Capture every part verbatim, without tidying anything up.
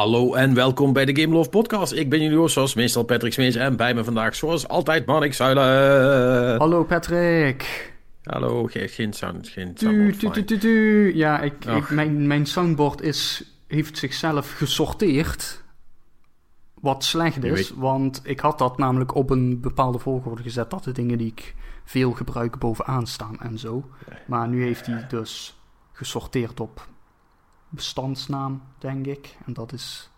Hallo en welkom bij de Game Love Podcast. Ik ben jullie host, zoals meestal Patrick Smees en bij me vandaag zoals altijd Manik Zuilen. Hallo Patrick. Hallo, geen, geen sound, geen soundboard. Du, du, du, du, du. Ja, ik, ik, mijn, mijn soundboard is, heeft zichzelf gesorteerd. Wat slecht is, weet... want ik had dat namelijk op een bepaalde volgorde gezet. Dat de dingen die ik veel gebruik bovenaan staan en zo. Maar nu heeft hij dus gesorteerd op... bestandsnaam, denk ik. En dat is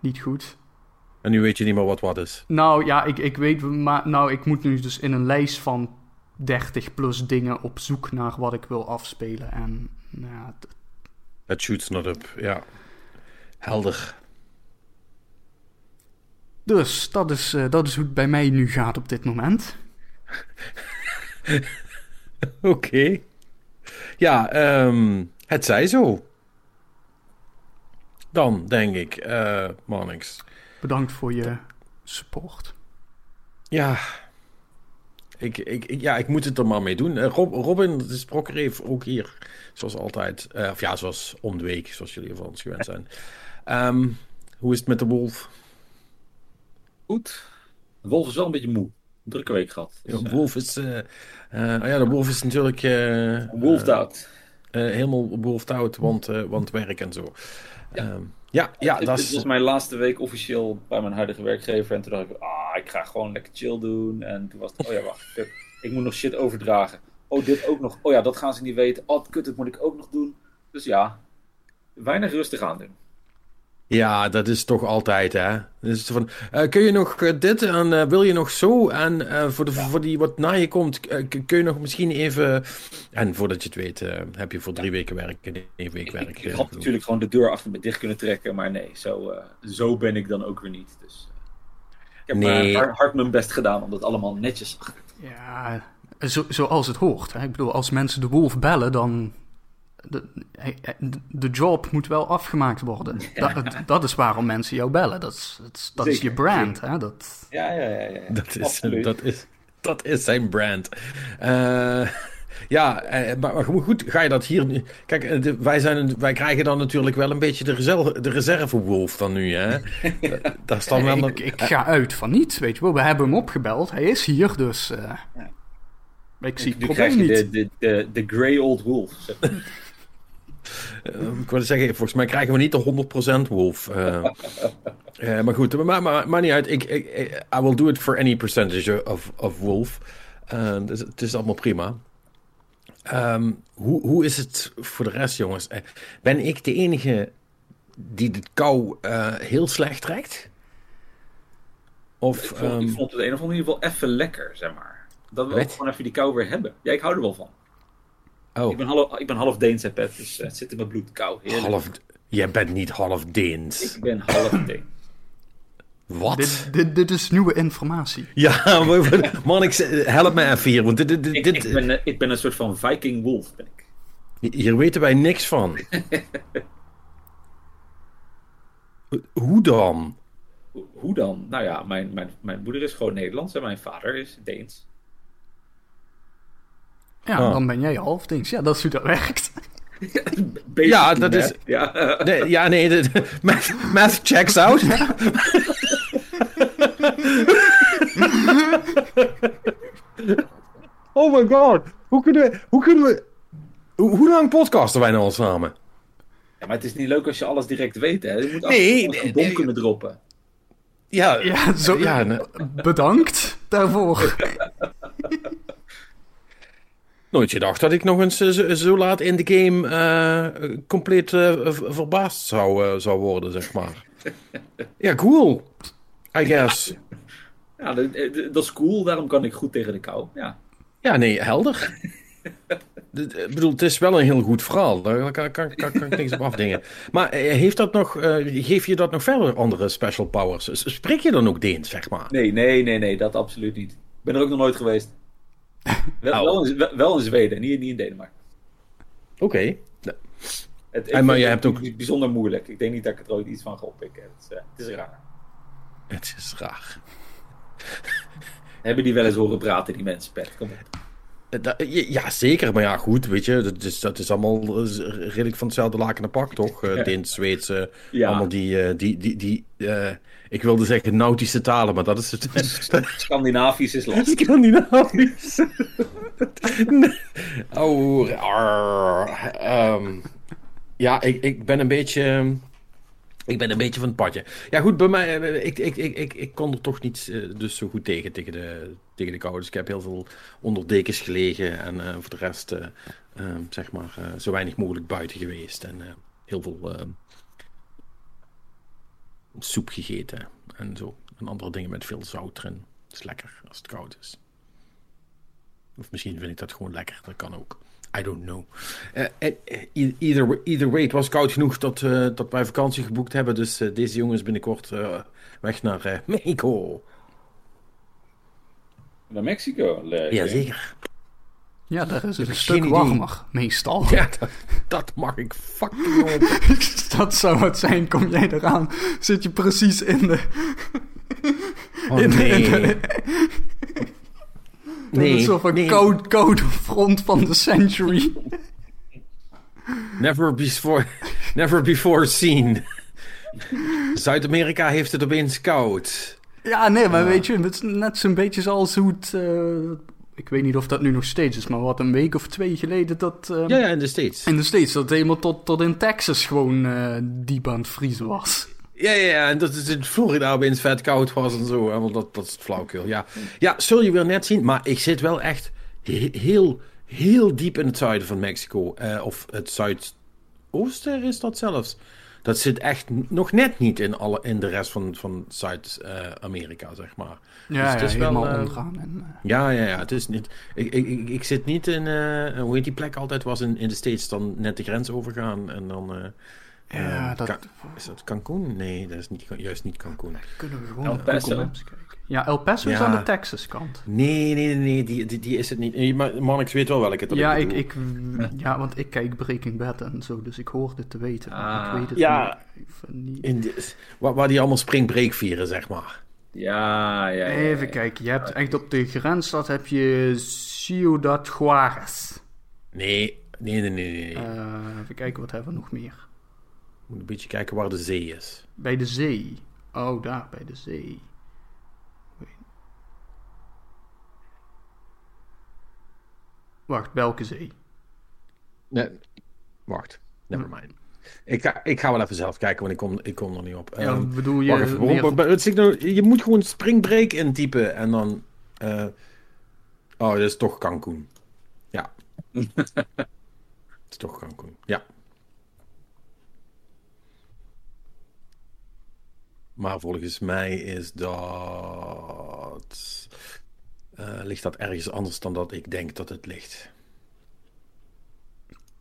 niet goed. En nu weet je niet meer wat wat is. Nou ja, ik, ik weet... Maar, nou, ik moet nu dus in een lijst van dertig plus dingen op zoek naar wat ik wil afspelen. En ja... Het That shoots not up, ja. Helder. Dus, dat is, uh, dat is hoe het bij mij nu gaat op dit moment. Oké. Okay. Ja, um... het zij zo. Dan, denk ik, uh, Monix. Bedankt voor je support. Ja. Ik, ik, ja, ik moet het er maar mee doen. Uh, Rob, Robin, dat is Brokkereef, ook hier. Zoals altijd. Uh, of ja, zoals om de week, zoals jullie van ons gewend zijn. Um, hoe is het met de wolf? Goed. De wolf is wel een beetje moe. Een drukke week gehad. Dus, ja, de wolf is... Uh, uh, oh ja, de wolf is natuurlijk... Uh, Wolfdaad. Uh, helemaal behoefte uit, want, uh, want werk en zo. Ja, um, ja, ja dit, dat is... Dit was mijn laatste week officieel bij mijn huidige werkgever. En toen dacht ik, ah, ik ga gewoon lekker chill doen. En toen was het, oh ja, wacht. Ik, ik moet nog shit overdragen. Oh, dit ook nog. Oh ja, dat gaan ze niet weten. Oh, kut, dat moet ik ook nog doen. Dus ja, weinig rustig aan doen. Ja, dat is toch altijd, hè. Dus van, uh, kun je nog uh, dit en uh, wil je nog zo? En uh, voor, de, ja. voor die wat na je komt, uh, kun je nog misschien even... En voordat je het weet, uh, heb je voor drie ja. weken werk en één week werk. Ik, ik, ik had uh, natuurlijk gewoon de deur achter me dicht kunnen trekken, maar nee, zo, uh, zo ben ik dan ook weer niet. Dus ik heb nee. uh, hard, hard mijn best gedaan om dat allemaal netjes achter te doen. Ja, zo, zoals het hoort. Hè? Ik bedoel, als mensen de wolf bellen, dan... De, de job moet wel afgemaakt worden. Ja. Dat, dat is waarom mensen jou bellen. Dat is, dat, dat is je brand. Hè? Dat... Ja, ja, ja. ja. Dat, is, dat, is, dat is zijn brand. Uh, ja, maar, maar goed, ga je dat hier... Kijk, de, wij, zijn, wij krijgen dan natuurlijk wel een beetje de, reserve, de reservewolf dan nu. Hè? Ja. Dat is dan wel een... ik, ik ga uit van niet, weet je wel. We hebben hem opgebeld. Hij is hier, dus... Uh... Ja. Ik zie het probleem niet. De, de, de, de grey old wolf, zeg maar. Uh, ik wil zeggen, volgens mij krijgen we niet de honderd procent wolf. Uh, uh, maar goed, maar, maar, maar niet uit. Ik, ik, I will do it for any percentage of, of wolf. Uh, dus, het is allemaal prima. Um, hoe, hoe is het voor de rest, jongens? Uh, ben ik de enige die de kou uh, heel slecht trekt? Of, ik, vond, um... ik vond het een of andere geval even lekker, zeg maar. Dat we ook gewoon even die kou weer hebben. Ja, ik hou er wel van. Oh. Ik ben half, ik ben half Deens, hè, Pet, dus het zit in mijn bloed, kou. Half, jij bent niet half Deens. Ik ben half Deens. Wat? Dit, dit, dit is nieuwe informatie. Ja, man, ik, help me even hier. Want dit, dit, dit... Ik, ik, ben, ik ben een soort van Viking wolf, ben ik. Hier weten wij niks van. Hoe dan? Hoe dan? Nou ja, mijn, mijn, mijn moeder is gewoon Nederlands en mijn vader is Deens. Ja, oh. Dan ben jij half Deens. Ja, dat is hoe dat werkt. Ja, dat is... Ja, nee, ja, nee de, de, math, math checks out. Ja. Oh my god. Hoe kunnen we... Hoe, kunnen we, hoe, hoe lang podcasten wij nou al samen? Ja, maar het is niet leuk als je alles direct weet, hè. Je moet af nee, nee, een bom nee. kunnen droppen. Ja, ja, zo, ja nee. Bedankt daarvoor. Nooit gedacht dat ik nog eens zo, zo laat in de game uh, compleet uh, verbaasd zou, uh, zou worden, zeg maar. Ja, cool. I guess. Ja, ja dat, dat is cool. Daarom kan ik goed tegen de kou. Ja, ja nee, helder. Ik bedoel, het is wel een heel goed verhaal. Daar kan, kan, kan, kan ik niks op afdingen. Maar heeft dat nog, uh, geef je dat nog verder andere special powers? Spreek je dan ook Deens, zeg maar? Nee, nee, nee, nee, dat absoluut niet. Ik ben er ook nog nooit geweest. Wel, wel, in, wel in Zweden, niet, niet in Denemarken. Oké. Okay. Ja. Het, het maar je hebt ook... bijzonder moeilijk. Ik denk niet dat ik er ooit iets van ga oppikken. Het is, uh, het is raar. Het is raar. Hebben die wel eens horen praten, die mensen, Pet? Kom op. Dat, ja, zeker. Maar ja, goed, weet je, dat is, dat is allemaal redelijk van hetzelfde laken en pak, toch? Uh, Dins, Zweedse, ja. allemaal die, uh, die, die, die uh, ik wilde zeggen nautische talen, maar dat is het. Scandinavisch is lastig. Scandinavisch. oh, um, ja, ik, ik ben een beetje... Ik ben een beetje van het padje. Ja goed, bij mij, ik, ik, ik, ik, ik kon er toch niet uh, dus zo goed tegen, tegen de, tegen de kou. Dus ik heb heel veel onder dekens gelegen en uh, voor de rest uh, uh, zeg maar uh, zo weinig mogelijk buiten geweest. En uh, heel veel uh, soep gegeten en zo. En andere dingen met veel zout erin. Dat is lekker als het koud is. Of misschien vind ik dat gewoon lekker, dat kan ook. I don't know. Uh, either, either way, het was koud genoeg dat, uh, dat wij vakantie geboekt hebben. Dus uh, deze jongens binnenkort uh, weg naar uh, Mexico. Naar Mexico? Leuk. Jazeker. Ja, daar is het een stuk warmer. Meestal. Ja, dat, dat mag ik fucking op. Dat zou het zijn. Kom jij eraan? Zit je precies in de... Oh in nee. De, in de... Nee, dat is op een nee. koud, koud front van de century. Never before, never before seen. Zuid-Amerika heeft het opeens koud. Ja, nee, maar uh. weet je, het is net zo'n beetje zoals hoe het... Uh, ik weet niet of dat nu nog steeds is, maar wat een week of twee geleden dat... Uh, ja, ja, in de States. In de States, dat helemaal tot, tot in Texas gewoon uh, diep aan het vriezen was. Ja, ja, ja, en dat is in Florida opeens vet koud was en zo. Hè? Want dat, dat is het flauwkul, ja. Ja, zul je weer net zien, maar ik zit wel echt he- heel, heel diep in het zuiden van Mexico. Uh, of het zuidoosten is dat zelfs. Dat zit echt nog net niet in, alle, in de rest van, van Zuid-Amerika, uh, zeg maar. Ja, dus het is ja wel, helemaal uh, omgaan. En, uh... Ja, ja, ja, het is niet... Ik, ik, ik, ik zit niet in... Uh, hoe heet die plek altijd was in, in de States? Dan net de grens overgaan en dan... Uh, Ja, uh, dat... Ka- is dat Cancún? Nee, dat is niet, juist niet Cancún. Nee, kunnen we gewoon El Paso kijken. Ja, El Paso ja. is aan de Texas kant. Nee, nee, nee, die, die, die is het niet. Maar Monix weet wel welke. Ja, ik, ik, ja, want ik kijk Breaking Bad en zo, dus ik hoor dit te weten. Ah, ik weet het ja, niet. In de, waar, waar die allemaal springbreak vieren, zeg maar. Ja, ja, ja. Even kijken, je hebt echt op de grensstad heb je Ciudad Juárez. Nee, nee, nee, nee. nee. Uh, even kijken, wat hebben we nog meer? Ik moet een beetje kijken waar de zee is. Bij de zee? Oh, daar, bij de zee. Wacht, welke zee? Nee, wacht. Never mind. Ik ga, ik ga wel even zelf kijken, want ik kom, ik kom er niet op. Ja, um, bedoel je... Wacht even, meer... Je moet gewoon springbreak intypen en dan... Uh... Oh, dat is toch Cancún. Ja. Dat is toch Cancún, ja. Maar volgens mij is dat... Uh, ligt dat ergens anders dan dat ik denk dat het ligt.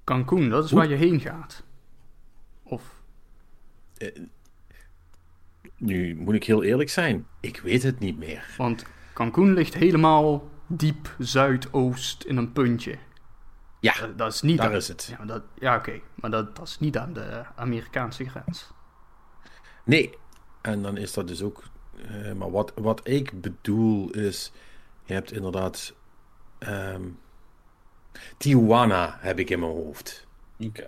Cancún, dat is Oep. waar je heen gaat. Of? Uh, nu moet ik heel eerlijk zijn. Ik weet het niet meer. Want Cancún ligt helemaal diep zuidoost in een puntje. Ja, dat, dat is niet daar aan, is het. Ja, dat, ja oké. Okay. Maar dat, dat is niet aan de Amerikaanse grens. Nee. En dan is dat dus ook... Uh, maar wat, wat ik bedoel is... Je hebt inderdaad... Um, Tijuana heb ik in mijn hoofd. Okay.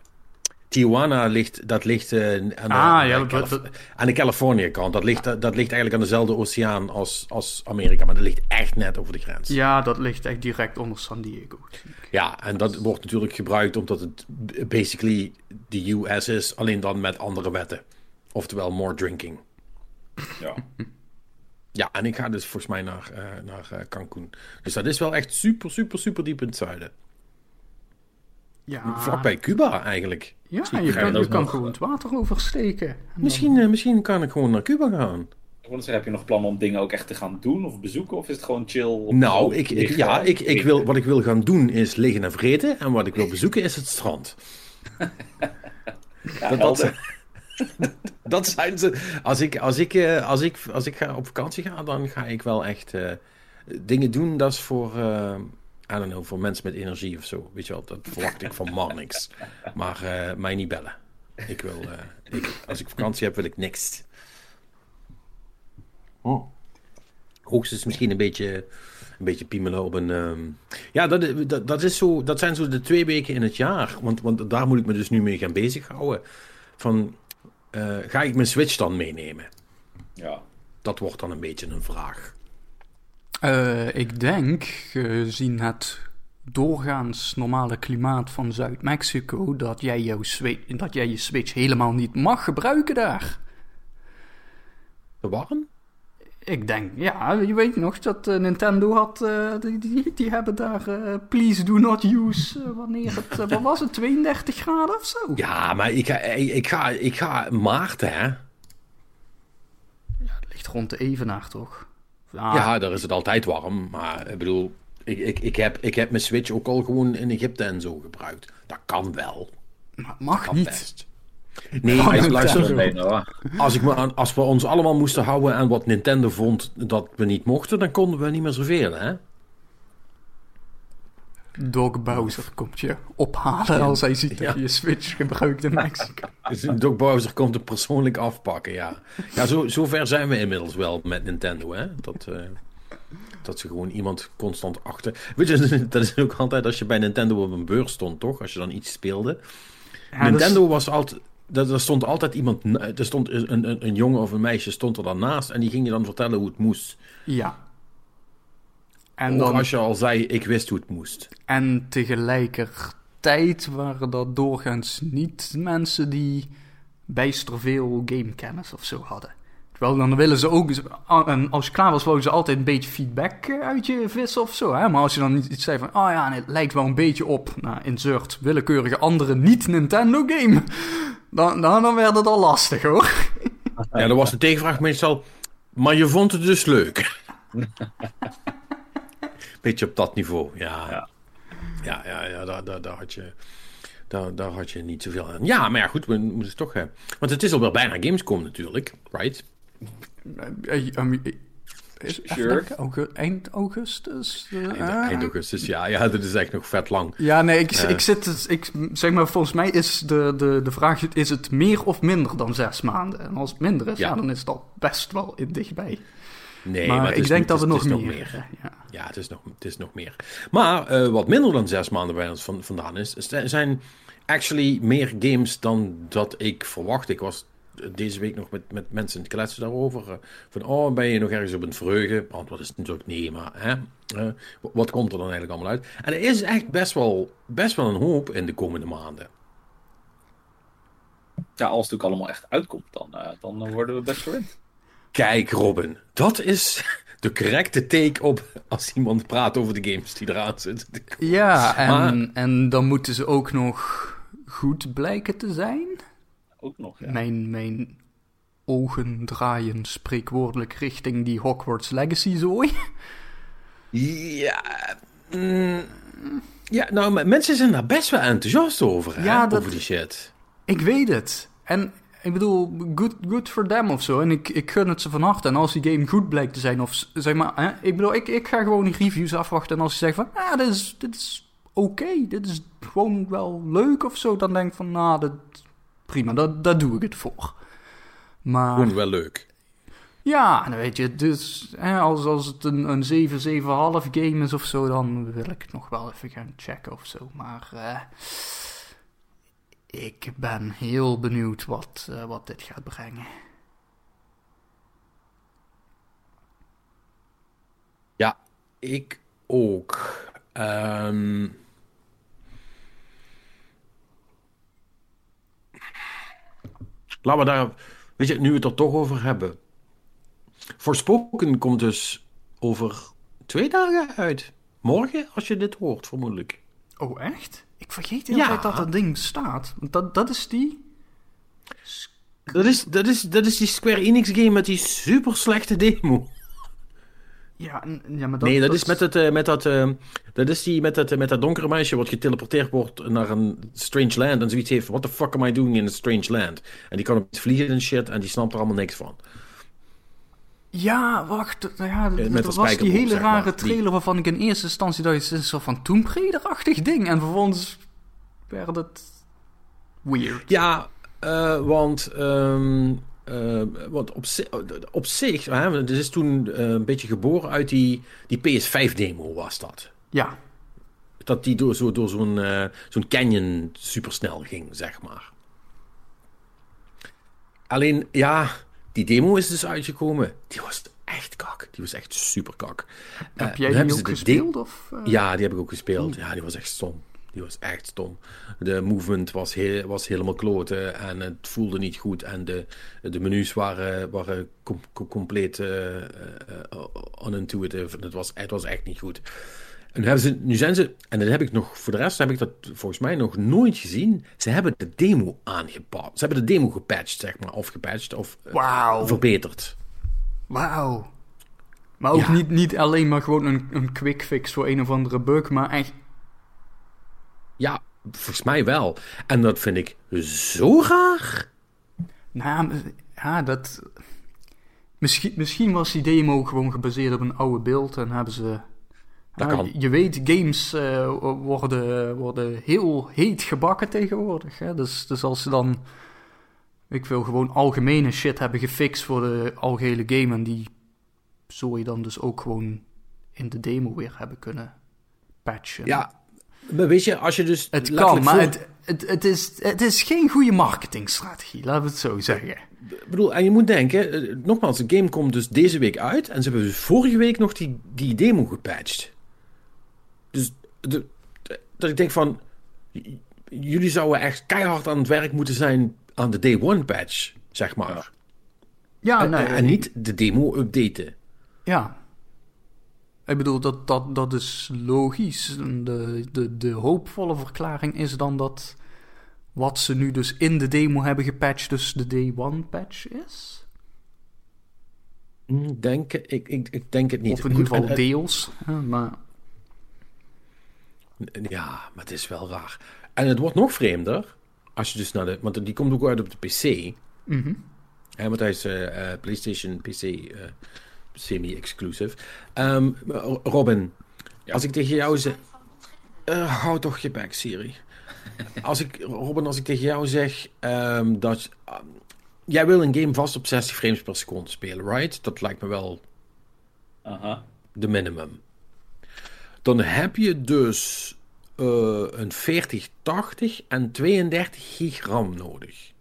Tijuana ligt... Dat ligt uh, aan, de, ah, aan, ja, de Calif- dat... aan de Californië kant. Dat ligt, dat, dat ligt eigenlijk aan dezelfde oceaan als, als Amerika. Maar dat ligt echt net over de grens. Ja, dat ligt echt direct onder San Diego. Ja, en dat wordt natuurlijk gebruikt omdat het basically de U S is. Alleen dan met andere wetten. Oftewel more drinking. Ja. Ja, en ik ga dus volgens mij naar, uh, naar uh, Cancún. Dus dat is wel echt super, super, super diep in het zuiden. Ja. Vlakbij Cuba eigenlijk. Ja, je kan, je kan nog... gewoon het water oversteken. Dan... Misschien, uh, misschien kan ik gewoon naar Cuba gaan. Heb je nog plannen om dingen ook echt te gaan doen of bezoeken? Of is het gewoon chill? Nou, ik, ik, ja, ik, ik wil, wat ik wil gaan doen is liggen en vreten. En wat ik wil bezoeken is het strand. Ja, dat, dat, dat zijn ze. Als ik, als ik, als ik, als ik ga op vakantie ga, dan ga ik wel echt uh, dingen doen. Dat is voor, uh, I don't know, voor mensen met energie of zo. Weet je wel, dat verwacht ik van Monix. Maar uh, mij niet bellen. Ik wil, uh, ik, als ik vakantie heb, wil ik niks. Oh. Hoogstens misschien een beetje een beetje piemelen op een... Um... Ja, dat, dat, dat, is zo, dat zijn zo de twee weken in het jaar. Want, want daar moet ik me dus nu mee gaan bezighouden. Van, uh, ga ik mijn Switch dan meenemen? Ja. Dat wordt dan een beetje een vraag. Uh, ik denk, gezien het doorgaans normale klimaat van Zuid-Mexico, dat jij, jouw Swi- dat jij je Switch helemaal niet mag gebruiken daar. Waarom? Ik denk, ja, je weet nog dat uh, Nintendo had, uh, die, die, die hebben daar uh, please do not use, uh, wanneer het, uh, wat was het, tweeëndertig graden of zo? Ja, maar ik ga, ik ga, ik ga maart, hè? Ja, het ligt rond de evenaar, toch? Ah. Ja, daar is het altijd warm, maar ik bedoel, ik, ik, ik, heb, ik heb mijn Switch ook al gewoon in Egypte en zo gebruikt. Dat kan wel. Maar het mag dat niet. Best. Nee, oh, als, luister, als, ik me aan, als we ons allemaal moesten houden aan wat Nintendo vond dat we niet mochten, dan konden we niet meer serveren, hè? Dog Bowser komt je ophalen als hij ziet dat je je Switch gebruikt in Mexico. Dog Bowser komt het persoonlijk afpakken, ja. Ja, zo, zo ver zijn we inmiddels wel met Nintendo, hè? Dat, uh, dat ze gewoon iemand constant achter... Weet je, dat is ook altijd als je bij Nintendo op een beurs stond, toch? Als je dan iets speelde. Ja, Nintendo dus... was altijd... Er stond altijd iemand, er stond een, een, een jongen of een meisje stond er dan naast en die ging je dan vertellen hoe het moest. Ja. En dan, als je al zei, ik wist hoe het moest. En tegelijkertijd waren dat doorgaans niet mensen die bijster veel gamekennis of zo hadden. Terwijl dan willen ze ook, en als je klaar was, wilden ze altijd een beetje feedback uit je vissen of zo. Hè? Maar als je dan iets zei van, oh ja, het lijkt wel een beetje op, nou, insert willekeurige andere niet-Nintendo game... Dan, dan, dan werd het al lastig, hoor. Ja, dan was de tegenvraag meestal... Maar je vond het dus leuk. Beetje op dat niveau, ja. Ja, ja, ja, ja daar, daar, daar, had je, daar, daar had je niet zoveel aan. Ja, maar ja, goed, we moeten toch... Hè. Want het is al wel bijna Gamescom natuurlijk, right? Sure. Denken, eind augustus? Uh, eind, eind augustus, ja. Ja, dat is echt nog vet lang. Ja, nee, ik, uh, ik zit... Ik, zeg maar, volgens mij is de, de, de vraag... Is het meer of minder dan zes maanden? En als het minder is, ja. Ja, dan is het al best wel dichtbij. Nee, maar, maar ik denk dat het nog meer... Ja, het is nog meer. Maar uh, wat minder dan zes maanden bij ons van, vandaan is... zijn actually meer games dan dat ik verwacht. Ik was... deze week nog met, met mensen het kletsen daarover. Van, oh, ben je nog ergens op een vreugde? Antwoord is natuurlijk nee, maar hè? Uh, wat komt er dan eigenlijk allemaal uit? En er is echt best wel, best wel een hoop in de komende maanden. Ja, als het natuurlijk allemaal echt uitkomt, dan, uh, dan worden we best verwend. Kijk, Robin, dat is de correcte take op als iemand praat over de games die eraan zitten. Ja, en, maar... en dan moeten ze ook nog goed blijken te zijn... Ook nog, ja. Mijn, mijn ogen draaien spreekwoordelijk richting die Hogwarts Legacy zooi. Ja, mm, ja, nou, mensen zijn daar best wel enthousiast over, ja, hè, dat, over die shit. Ik weet het. En ik bedoel, good, good for them of zo. En ik, ik gun het ze van harte. En als die game goed blijkt te zijn, of zeg maar, hè, ik bedoel, ik, ik ga gewoon die reviews afwachten. En als ze zeggen van, ah, dit is, dit is oké, okay, dit is gewoon wel leuk of zo, dan denk ik van, nou, ah, dat... prima, dat, daar doe ik het voor. Maar... Gewoon wel leuk. Ja, en weet je, dus hè, als, als het een, een zeven, zeven komma vijf game is of zo, dan wil ik het nog wel even gaan checken of zo. Maar uh, ik ben heel benieuwd wat, uh, wat dit gaat brengen. Ja, ik ook. Um... Laten we daar, weet je, nu we het er toch over hebben. Forspoken komt dus over twee dagen uit. Morgen, als je dit hoort, vermoedelijk. Oh, echt? Ik vergeet heel ja. tijd dat dat ding bestaat. Want dat, dat is die... Dat is, dat, is, dat is die Square Enix game met die super slechte demo. Ja, ja, maar dat... Nee, dat, dat is met, het, uh, met dat... Uh, dat is die met dat, uh, met dat donkere meisje wat geteleporteerd wordt naar een strange land en zoiets heeft. What the fuck am I doing in a strange land? En die kan op iets vliegen en shit en die snapt er allemaal niks van. Ja, wacht. Ja, d- dat was die hele rare maar, trailer die... waarvan ik in eerste instantie dacht, het is een soort van Tomb Raider-achtig ding. En vervolgens werd het weird. Ja, uh, want... Um... Uh, want op, zi- op zich, hè, dus is toen uh, een beetje geboren uit die, die P S vijf demo was dat. Ja. Dat die door, zo, door zo'n, uh, zo'n canyon supersnel ging, zeg maar. Alleen, ja, die demo is dus uitgekomen. Die was echt kak. Die was echt super kak. Heb jij uh, die ook gespeeld? De... Of, uh... Ja, die heb ik ook gespeeld. Ja, die was echt stom. Die was echt stom. De movement was, heel, was helemaal kloten en het voelde niet goed. En de, de menus waren, waren com, com, compleet uh, uh, unintuitive. Het was, het was echt niet goed. En nu, hebben ze, nu zijn ze, en dat heb ik nog, voor de rest heb ik dat volgens mij nog nooit gezien. Ze hebben de demo aangepakt. Ze hebben de demo gepatcht, zeg maar. Of gepatcht of uh, wow. verbeterd. Wauw. Maar ook ja. niet, niet alleen maar gewoon een, een quick fix voor een of andere bug, maar echt... Ja, volgens mij wel. En dat vind ik zo raar. Nou, ja, dat... Misschien, misschien was die demo gewoon gebaseerd op een oude beeld en hebben ze... Dat kan. Je weet, games uh, worden, worden heel heet gebakken tegenwoordig. Hè? Dus, dus als ze dan... Ik wil gewoon algemene shit hebben gefixt voor de algehele game. En die zou je dan dus ook gewoon in de demo weer hebben kunnen patchen. Ja, maar weet je, als je dus... Het kan, maar voor... het, het, het, is, het is geen goede marketingstrategie, laten we het zo zeggen. Ik bedoel, en je moet denken, nogmaals, de game komt dus deze week uit. En ze hebben dus vorige week nog die, die demo gepatcht. Dus de, de, dat ik denk van... Jullie zouden echt keihard aan het werk moeten zijn... aan de day one patch, zeg maar. Ja, en, nee, en niet de demo updaten. Ja. Ik bedoel, dat, dat, dat is logisch. De, de, de hoopvolle verklaring is dan dat... wat ze nu dus in de demo hebben gepatcht... dus de day one patch is? Denk, ik, ik, ik denk het niet. Of in ieder geval deels. Maar... Ja, maar het is wel raar. En het wordt nog vreemder... Als je dus naar de... Want die komt ook uit op de P C. Mm-hmm. Hè, want hij is uh, uh, PlayStation, P C, uh, semi-exclusive. Um, Robin, ja. Als ik tegen jou zeg... Uh, hou toch je bek, Siri. als ik, Robin, als ik tegen jou zeg um, dat... Uh, jij wil een game vast op zestig frames per seconde spelen, right? Dat lijkt me wel... Uh-huh. De minimum. Dan heb je dus... Uh, een veertig tachtig en tweeëndertig gig RAM nodig.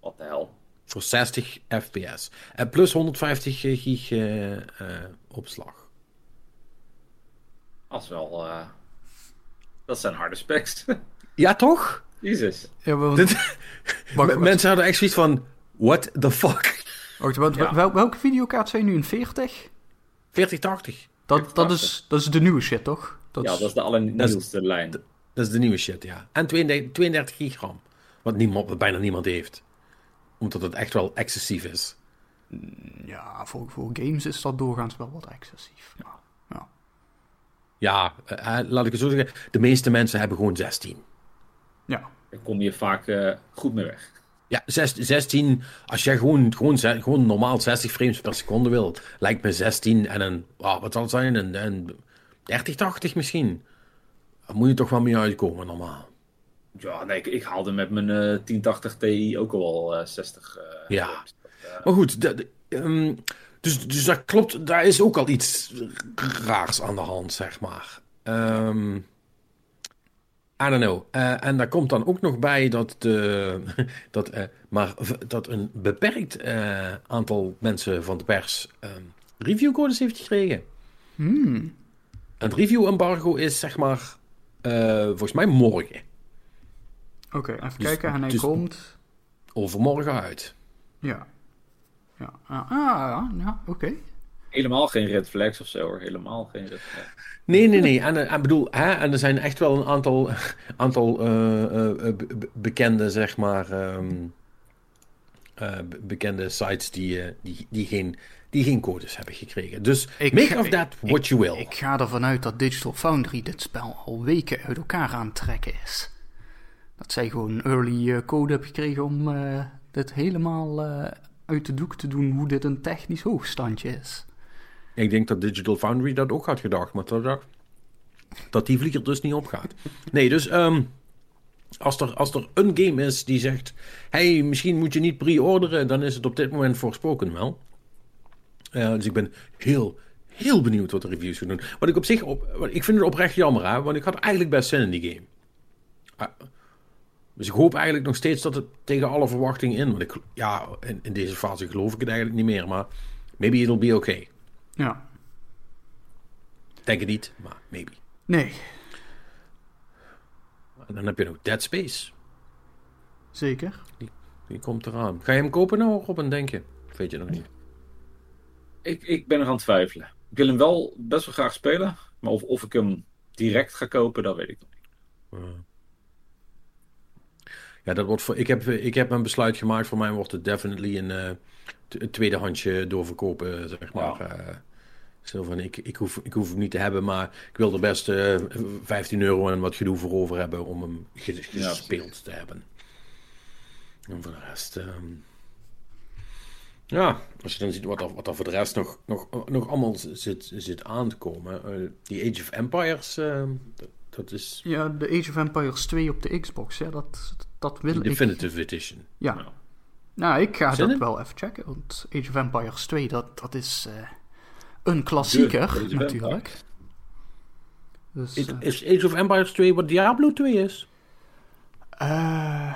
Wat de hel? Voor zestig fps. En plus honderdvijftig gig uh, uh, opslag. Dat is wel... Uh... Dat zijn harde specs. Ja, toch? Jezus. Ja, want... Dit... Mensen wat... hadden echt zoiets van... What the fuck? Wacht, wat, ja. wel, welke videokaart zijn nu een veertig? veertig tachtig. Dat, dat, is, dat is de nieuwe shit, toch? Dat ja, is, dat is de allernieuwste lijn. Dat, dat is de nieuwe shit, ja. En tweeëndertig, tweeëndertig gigram. Wat, niemand, wat bijna niemand heeft. Omdat het echt wel excessief is. Ja, voor, voor games is dat doorgaans wel wat excessief. Ja, ja. ja uh, laat ik het zo zeggen. De meeste mensen hebben gewoon zestien. Ja. Daar kom je vaak uh, goed mee weg. Ja, zestien. Als jij gewoon, gewoon, gewoon normaal zestig frames per seconde wil, lijkt me zestien en een... Oh, wat zal het zijn? Een... een dertig tachtig misschien. Daar moet je toch wel mee uitkomen normaal. Ja, nee, ik, ik haalde met mijn uh, tien tachtig Ti ook al uh, zestig. Uh, ja, games, dat, uh... maar goed. De, de, um, dus, dus dat klopt. Daar is ook al iets raars aan de hand, zeg maar. Um, I don't know. Uh, en daar komt dan ook nog bij dat, de, dat, uh, maar, dat een beperkt uh, aantal mensen van de pers uh, reviewcodes heeft gekregen. Hmm. Het review-embargo is, zeg maar, uh, volgens mij morgen. Oké, okay, even dus, kijken. En hij dus komt... Overmorgen uit. Ja. ja. Ah, ja, ja oké. Okay. Helemaal geen red flags of zo, hoor. Helemaal geen red flags. Nee, nee, nee. En, en bedoel, hè, en er zijn echt wel een aantal, aantal uh, uh, bekende, zeg maar... Um, uh, bekende sites die, uh, die, die geen... die geen codes hebben gekregen. Dus ik make ga, of that what ik, you will. Ik ga ervan uit dat Digital Foundry dit spel al weken uit elkaar aan het trekken is. Dat zij gewoon een early code hebben gekregen om uh, dit helemaal uh, uit de doek te doen hoe dit een technisch hoogstandje is. Ik denk dat Digital Foundry dat ook had gedacht, maar dat, dat die vlieger dus niet opgaat. Nee, dus um, Als er, als er een game is die zegt... hey, misschien moet je niet pre-orderen... dan is het op dit moment Forspoken wel. Uh, dus ik ben heel... heel benieuwd wat de reviews gaan doen. Wat ik op zich... Op, ik vind het oprecht jammer, hè, want ik had eigenlijk best zin in die game. Uh, dus ik hoop eigenlijk nog steeds dat het tegen alle verwachtingen in... want ik, ja, in, in deze fase geloof ik het eigenlijk niet meer, maar... maybe it'll be okay. Ja. Denk het niet, maar maybe. Nee. En dan heb je nog Dead Space. Zeker. Die, die komt eraan. Ga je hem kopen nou, Robin, denk je? Weet je nog niet. Ik, ik ben nog aan het twijfelen. Ik wil hem wel best wel graag spelen. Maar of, of ik hem direct ga kopen, dat weet ik nog niet. Uh. Ja, dat wordt voor, ik, heb, ik heb een besluit gemaakt. Voor mij wordt het definitely een, uh, t- een tweedehandsje doorverkopen, zeg maar. Wow. Uh, zo van, ik, ik, hoef, ik hoef hem niet te hebben, maar ik wil er best uh, vijftien euro en wat gedoe voor over hebben om hem gespeeld te hebben. En voor de rest... Um... ja, als je dan ziet wat er, wat er voor de rest nog, nog, nog allemaal zit, zit aan te komen. Uh, die Age of Empires, uh, dat, dat is... Ja, de Age of Empires twee op de Xbox, ja, dat, dat wil ik. Definitive Edition. Ja. Nou, nou ik ga Zin dat in? wel even checken, want Age of Empires twee, dat, dat is... Uh... een klassieker, de, natuurlijk. Dus, It, uh, is Age of Empires twee wat Diablo twee is? Uh,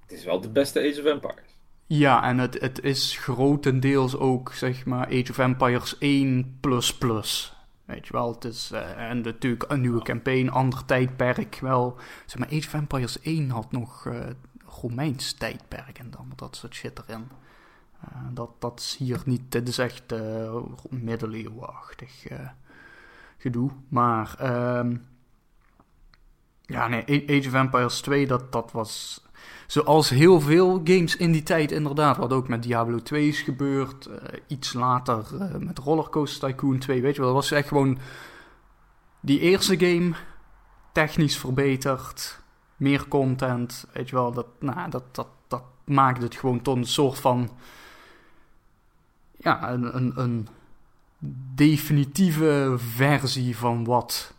het is wel de beste Age of Empires. Ja, en het, het is grotendeels ook, zeg maar, Age of Empires één plus plus. Weet je wel, het is... Uh, en natuurlijk een nieuwe campaign, ander tijdperk wel. Zeg maar, Age of Empires één had nog uh, Romeins tijdperk en dan dat soort shit erin. Uh, dat, dat is hier niet, dit is echt uh, middeleeuwachtig uh, gedoe. Maar, um, ja nee, Age of Empires twee, dat, dat was, zoals heel veel games in die tijd inderdaad, wat ook met Diablo twee is gebeurd, uh, iets later uh, met Rollercoaster Tycoon twee, weet je wel, dat was echt gewoon die eerste game, technisch verbeterd, meer content, weet je wel, dat, nou, dat, dat, dat maakt het gewoon tot een soort van, ja, een, een, een definitieve versie van wat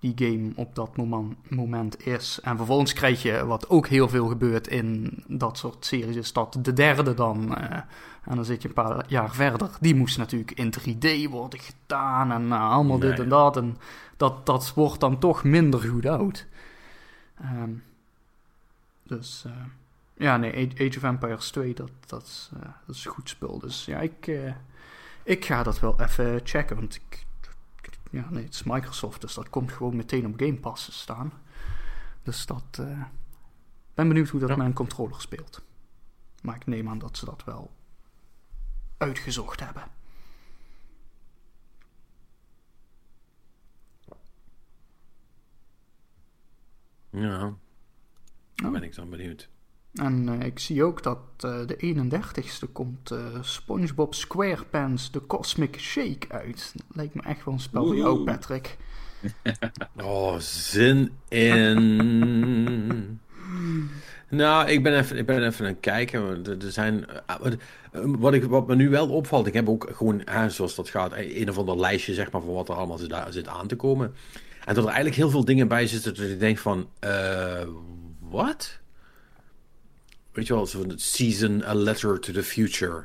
die game op dat moment, moment is. En vervolgens krijg je, wat ook heel veel gebeurt in dat soort series, is dat de derde dan, uh, en dan zit je een paar jaar verder, die moest natuurlijk in drie D worden gedaan en uh, allemaal nee. dit en dat. En dat, dat wordt dan toch minder goed oud. Um, dus... Uh, Ja, nee, Age of Empires twee, dat, dat, uh, dat is een goed spul. Dus ja, ik, uh, ik ga dat wel even checken. Want ik, ja, nee, het is Microsoft, dus dat komt gewoon meteen op Game Pass te staan. Dus dat... Uh, ben benieuwd hoe dat ja. mijn controller speelt. Maar ik neem aan dat ze dat wel uitgezocht hebben. Ja, daar ben ik dan benieuwd. En uh, ik zie ook dat uh, de eenendertigste komt uh, SpongeBob SquarePants The Cosmic Shake uit. Dat lijkt me echt wel een spel van jou, Patrick. Oh, zin in. Nou, ik ben even, ik ben even aan het kijken. Er zijn, wat, ik, wat me nu wel opvalt, ik heb ook gewoon, hè, zoals dat gaat, een of ander lijstje zeg maar, van wat er allemaal zit, zit aan te komen. En dat er eigenlijk heel veel dingen bij zitten dat ik denk van, uh, wat? Weet je wel, zo van het Season, A Letter to the Future.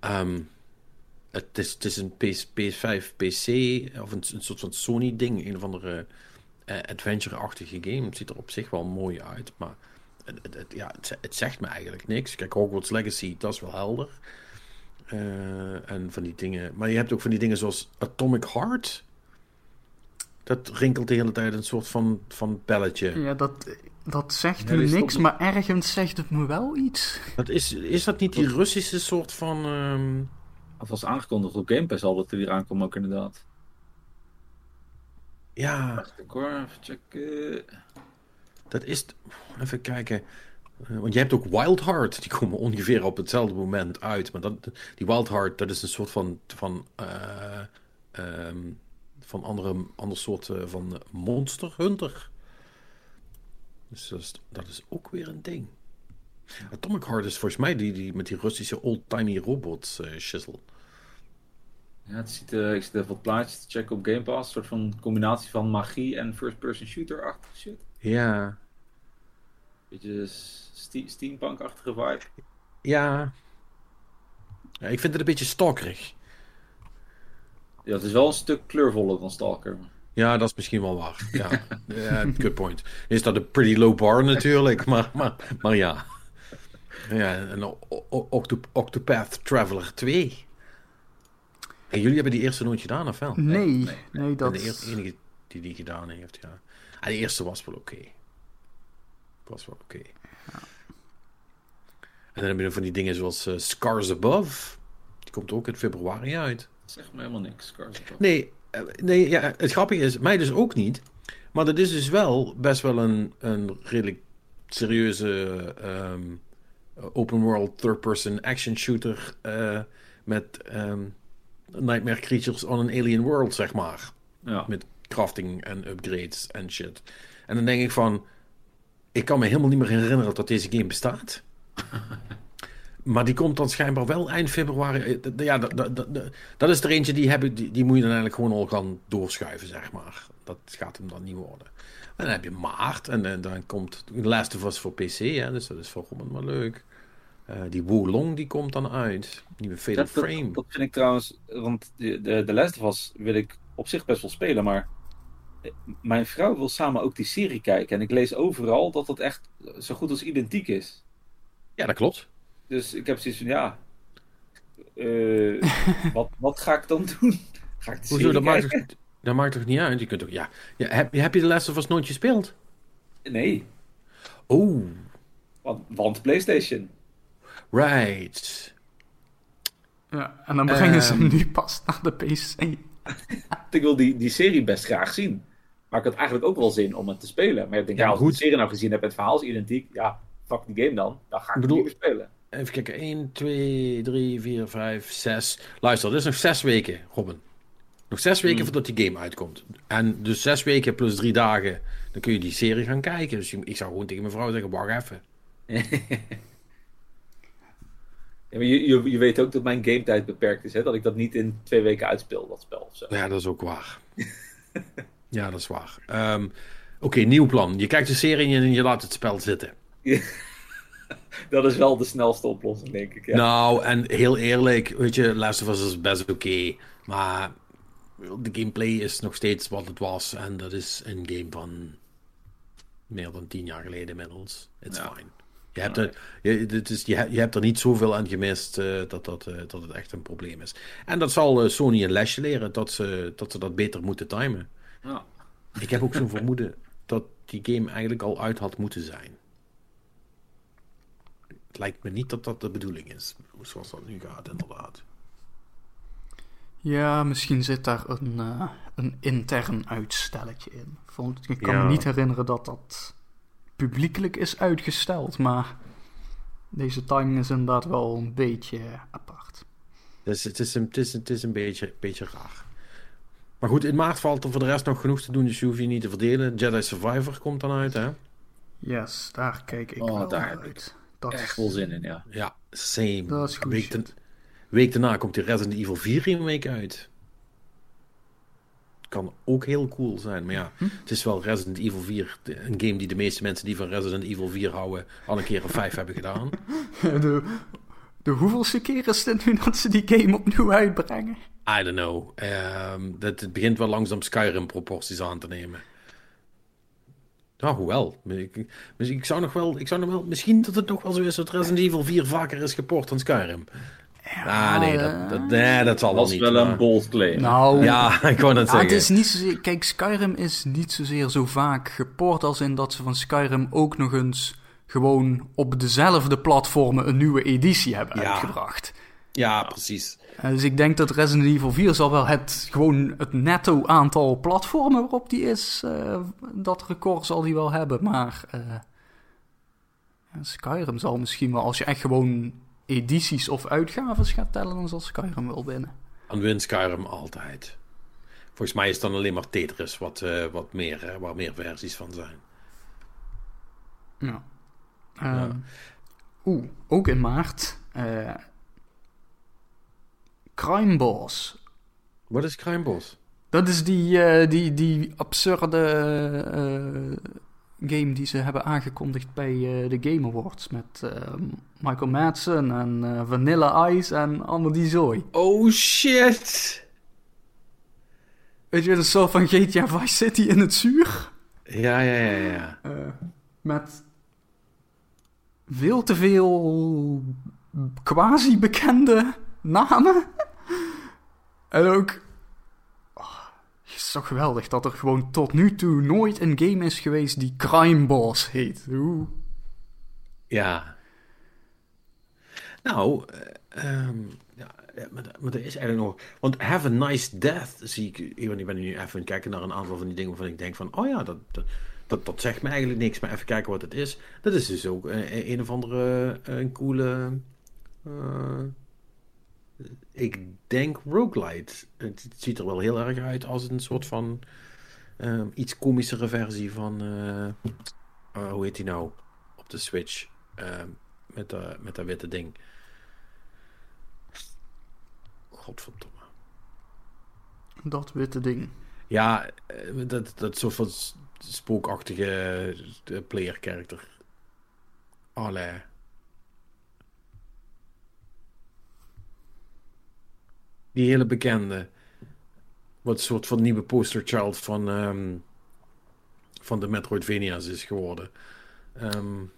Um, het, is, het is een P S vijf, P C, of een, een soort van Sony-ding. Een of andere uh, adventure-achtige game. Het ziet er op zich wel mooi uit, maar het, het, het, ja, het, het zegt me eigenlijk niks. Kijk, Hogwarts Legacy, dat is wel helder. Uh, en van die dingen... Maar je hebt ook van die dingen zoals Atomic Heart. Dat rinkelt de hele tijd een soort van, van belletje. Ja, dat... Dat zegt ja, me dat niks, toch... maar ergens zegt het me wel iets. Dat is, is dat niet die Russische soort van... Um... Dat was aangekondigd op Game Pass al dat er weer aankomt ook inderdaad. Ja. Wacht, ik hoor, even checken. Dat is... Even kijken. Want je hebt ook Wild Heart. Die komen ongeveer op hetzelfde moment uit. Maar dat, die Wild Heart, dat is een soort van... van uh, um, van andere, ander soort uh, van Monster Hunter... Dus dat is, dat is ook weer een ding. Atomic Heart is volgens mij die, die met die Russische old-timey robots uh, shizzle. Ja, het ziet, uh, ik zit even wat plaatjes te checken op Game Pass. Een soort van combinatie van magie en first-person shooter-achtig shit. Ja. Beetje ste- steampunk-achtige vibe. Ja. Ja. Ik vind het een beetje stalkerig. Ja, het is wel een stuk kleurvoller dan Stalker. Ja, dat is misschien wel waar. Ja, yeah, good point. Is dat een pretty low bar natuurlijk, maar, maar, maar ja. Ja, een o- o- Octop- Octopath Traveler twee. En jullie hebben die eerste nooit gedaan, of wel? Nee, nee, nee, nee dat... de eerste, enige die die gedaan heeft, ja. Ah, de eerste was wel oké. Okay. Was wel oké. Okay. Ja. En dan heb je nog van die dingen zoals uh, Scars Above. Die komt ook in februari uit. Dat zegt me helemaal niks, Scars Above. Nee, nee ja, het grappige is, mij dus ook niet. Maar dat is dus wel best wel een, een redelijk serieuze... Um, open world, third person, action shooter uh, met um, nightmare creatures on an alien world, zeg maar. Ja. Met crafting en upgrades en shit. En dan denk ik van, ik kan me helemaal niet meer herinneren dat deze game bestaat. Maar die komt dan schijnbaar wel eind februari. Ja, dat, dat, dat, dat is er eentje, die, heb ik, die, die moet je dan eigenlijk gewoon al gaan doorschuiven, zeg maar. Dat gaat hem dan niet worden. En dan heb je maart en, en dan komt The Last of Us voor P C, hè, dus dat is voor Robin wel leuk. Uh, die Wo Long, die komt dan uit. Nieuwe Fatal dat, Frame. Dat, dat vind ik trouwens, want de, de, de Last of Us wil ik op zich best wel spelen, maar mijn vrouw wil samen ook die serie kijken. En ik lees overal dat dat echt zo goed als identiek is. Ja, dat klopt. Dus ik heb zoiets van, ja, uh, wat, wat ga ik dan doen? Ga ik de serie Hoezo, kijken? Maakt het... Dat maakt toch niet uit? Je kunt ook, ja. Ja, heb, heb je de Last of Us nooit gespeeld? Nee. Oh. Want, want PlayStation. Right. Ja, en dan beginnen um, ze nu pas naar de P C. Ik wil die, die serie best graag zien. Maar ik had eigenlijk ook wel zin om het te spelen. Maar ik denk, ja, ja, als ik de serie nou gezien heb en het verhaal is identiek, ja, fuck die game dan. Dan ga ik bedoel, niet meer spelen. Even kijken. één, twee, drie, vier, vijf, zes. Luister, dat is nog zes weken, Robin. Nog zes weken hmm. voordat die game uitkomt. En dus zes weken plus drie dagen... dan kun je die serie gaan kijken. Dus ik zou gewoon tegen mijn vrouw zeggen... wacht even. Ja, maar je, je, je weet ook dat mijn gametijd beperkt is. Hè? Dat ik dat niet in twee weken uitspeel, dat spel. Of zo. Ja, dat is ook waar. Ja, dat is waar. Um, Oké, okay, nieuw plan. Je kijkt de serie en je laat het spel zitten. Dat is wel de snelste oplossing, denk ik. Ja. Nou, en heel eerlijk... weet je, Last of Us is best oké. Okay, maar... de gameplay is nog steeds wat het was. En dat is een game van... meer dan tien jaar geleden inmiddels. It's ja. fine. Je hebt, er, je, dit is, je, je hebt er niet zoveel aan gemist... Uh, dat, dat, uh, dat het echt een probleem is. En dat zal uh, Sony een lesje leren... Dat ze, dat ze dat beter moeten timen. Ja. Ik heb ook zo'n vermoeden... dat die game eigenlijk al uit had moeten zijn. Het lijkt me niet dat dat de bedoeling is. Zoals dat nu gaat, inderdaad. Ja, misschien zit daar een, uh, een intern uitstelletje in. Vond, ik kan ja. me niet herinneren dat dat publiekelijk is uitgesteld, maar deze timing is inderdaad wel een beetje apart. Dus het is een, het is, het is een beetje, beetje raar. Maar goed, in maart valt er voor de rest nog genoeg te doen, dus je hoeft je niet te verdelen. Jedi Survivor komt dan uit, hè? Yes, daar kijk ik oh, wel daar uit. Ik dat echt is... vol zin in, ja. Ja, same. Dat is goed shit. Ten... Week daarna komt die Resident Evil vier remake uit. Kan ook heel cool zijn, maar ja, hm? het is wel Resident Evil vier, een game die de meeste mensen die van Resident Evil vier houden al een keer of vijf hebben gedaan. De, de hoeveelste keer is het nu dat ze die game opnieuw uitbrengen? I don't know. Um, dat, het begint wel langzaam Skyrim proporties aan te nemen. Nou, hoewel. Ik, ik zou nog wel, ik zou nog wel, misschien dat het nog wel zo is dat Resident Evil vier vaker is geport dan Skyrim. Ja, ah, nee, dat, dat, nee, dat zal wel niet. Dat is wel maar... een bold claim. Nou, ja, ik wou dat ja, zeggen. Het is niet zozeer, kijk, Skyrim is niet zozeer zo vaak geport als in dat ze van Skyrim ook nog eens gewoon op dezelfde platformen een nieuwe editie hebben ja. uitgebracht. Ja, precies. Dus ik denk dat Resident Evil vier zal wel het, gewoon het netto aantal platformen waarop die is, uh, dat record zal die wel hebben. Maar uh, Skyrim zal misschien wel, als je echt gewoon... edities of uitgaves gaat tellen, dan zal Skyrim wel binnen. Dan wint Skyrim altijd. Volgens mij is het dan alleen maar Tetris wat, uh, wat meer, hè, waar meer versies van zijn. Nou. Uh, ja. Oeh, ook in maart. Uh, Crime Boss. Wat is Crime Boss? Dat is die, uh, die, die absurde... Uh, game die ze hebben aangekondigd bij uh, de Game Awards. Met uh, Michael Madsen en uh, Vanilla Ice en allemaal die zooi. Oh shit! Weet je, dat is zo van G T A Vice City in het zuur. Ja, ja, ja, ja. Uh, met veel te veel quasi-bekende namen. En ook... Het is toch geweldig dat er gewoon tot nu toe nooit een game is geweest die Crime Boss heet. Oeh. Ja. Nou, uh, um, ja, maar, maar er is eigenlijk nog... Want Have a Nice Death zie ik... Want ik ben nu even aan het kijken naar een aantal van die dingen waarvan ik denk van... Oh ja, dat, dat, dat, dat zegt me eigenlijk niks. Maar even kijken wat het is. Dat is dus ook een, een of andere een coole... Uh, ik denk roguelite. Het ziet er wel heel erg uit als een soort van uh, iets komischere versie van uh, uh, hoe heet die nou op de Switch uh, met, uh, met dat witte ding. Godverdomme. Dat witte ding. Ja, uh, dat, dat soort van spookachtige uh, player character. Allee. Die hele bekende. Wat soort van nieuwe posterchild van, um, van de Metroidvania's is geworden. Um,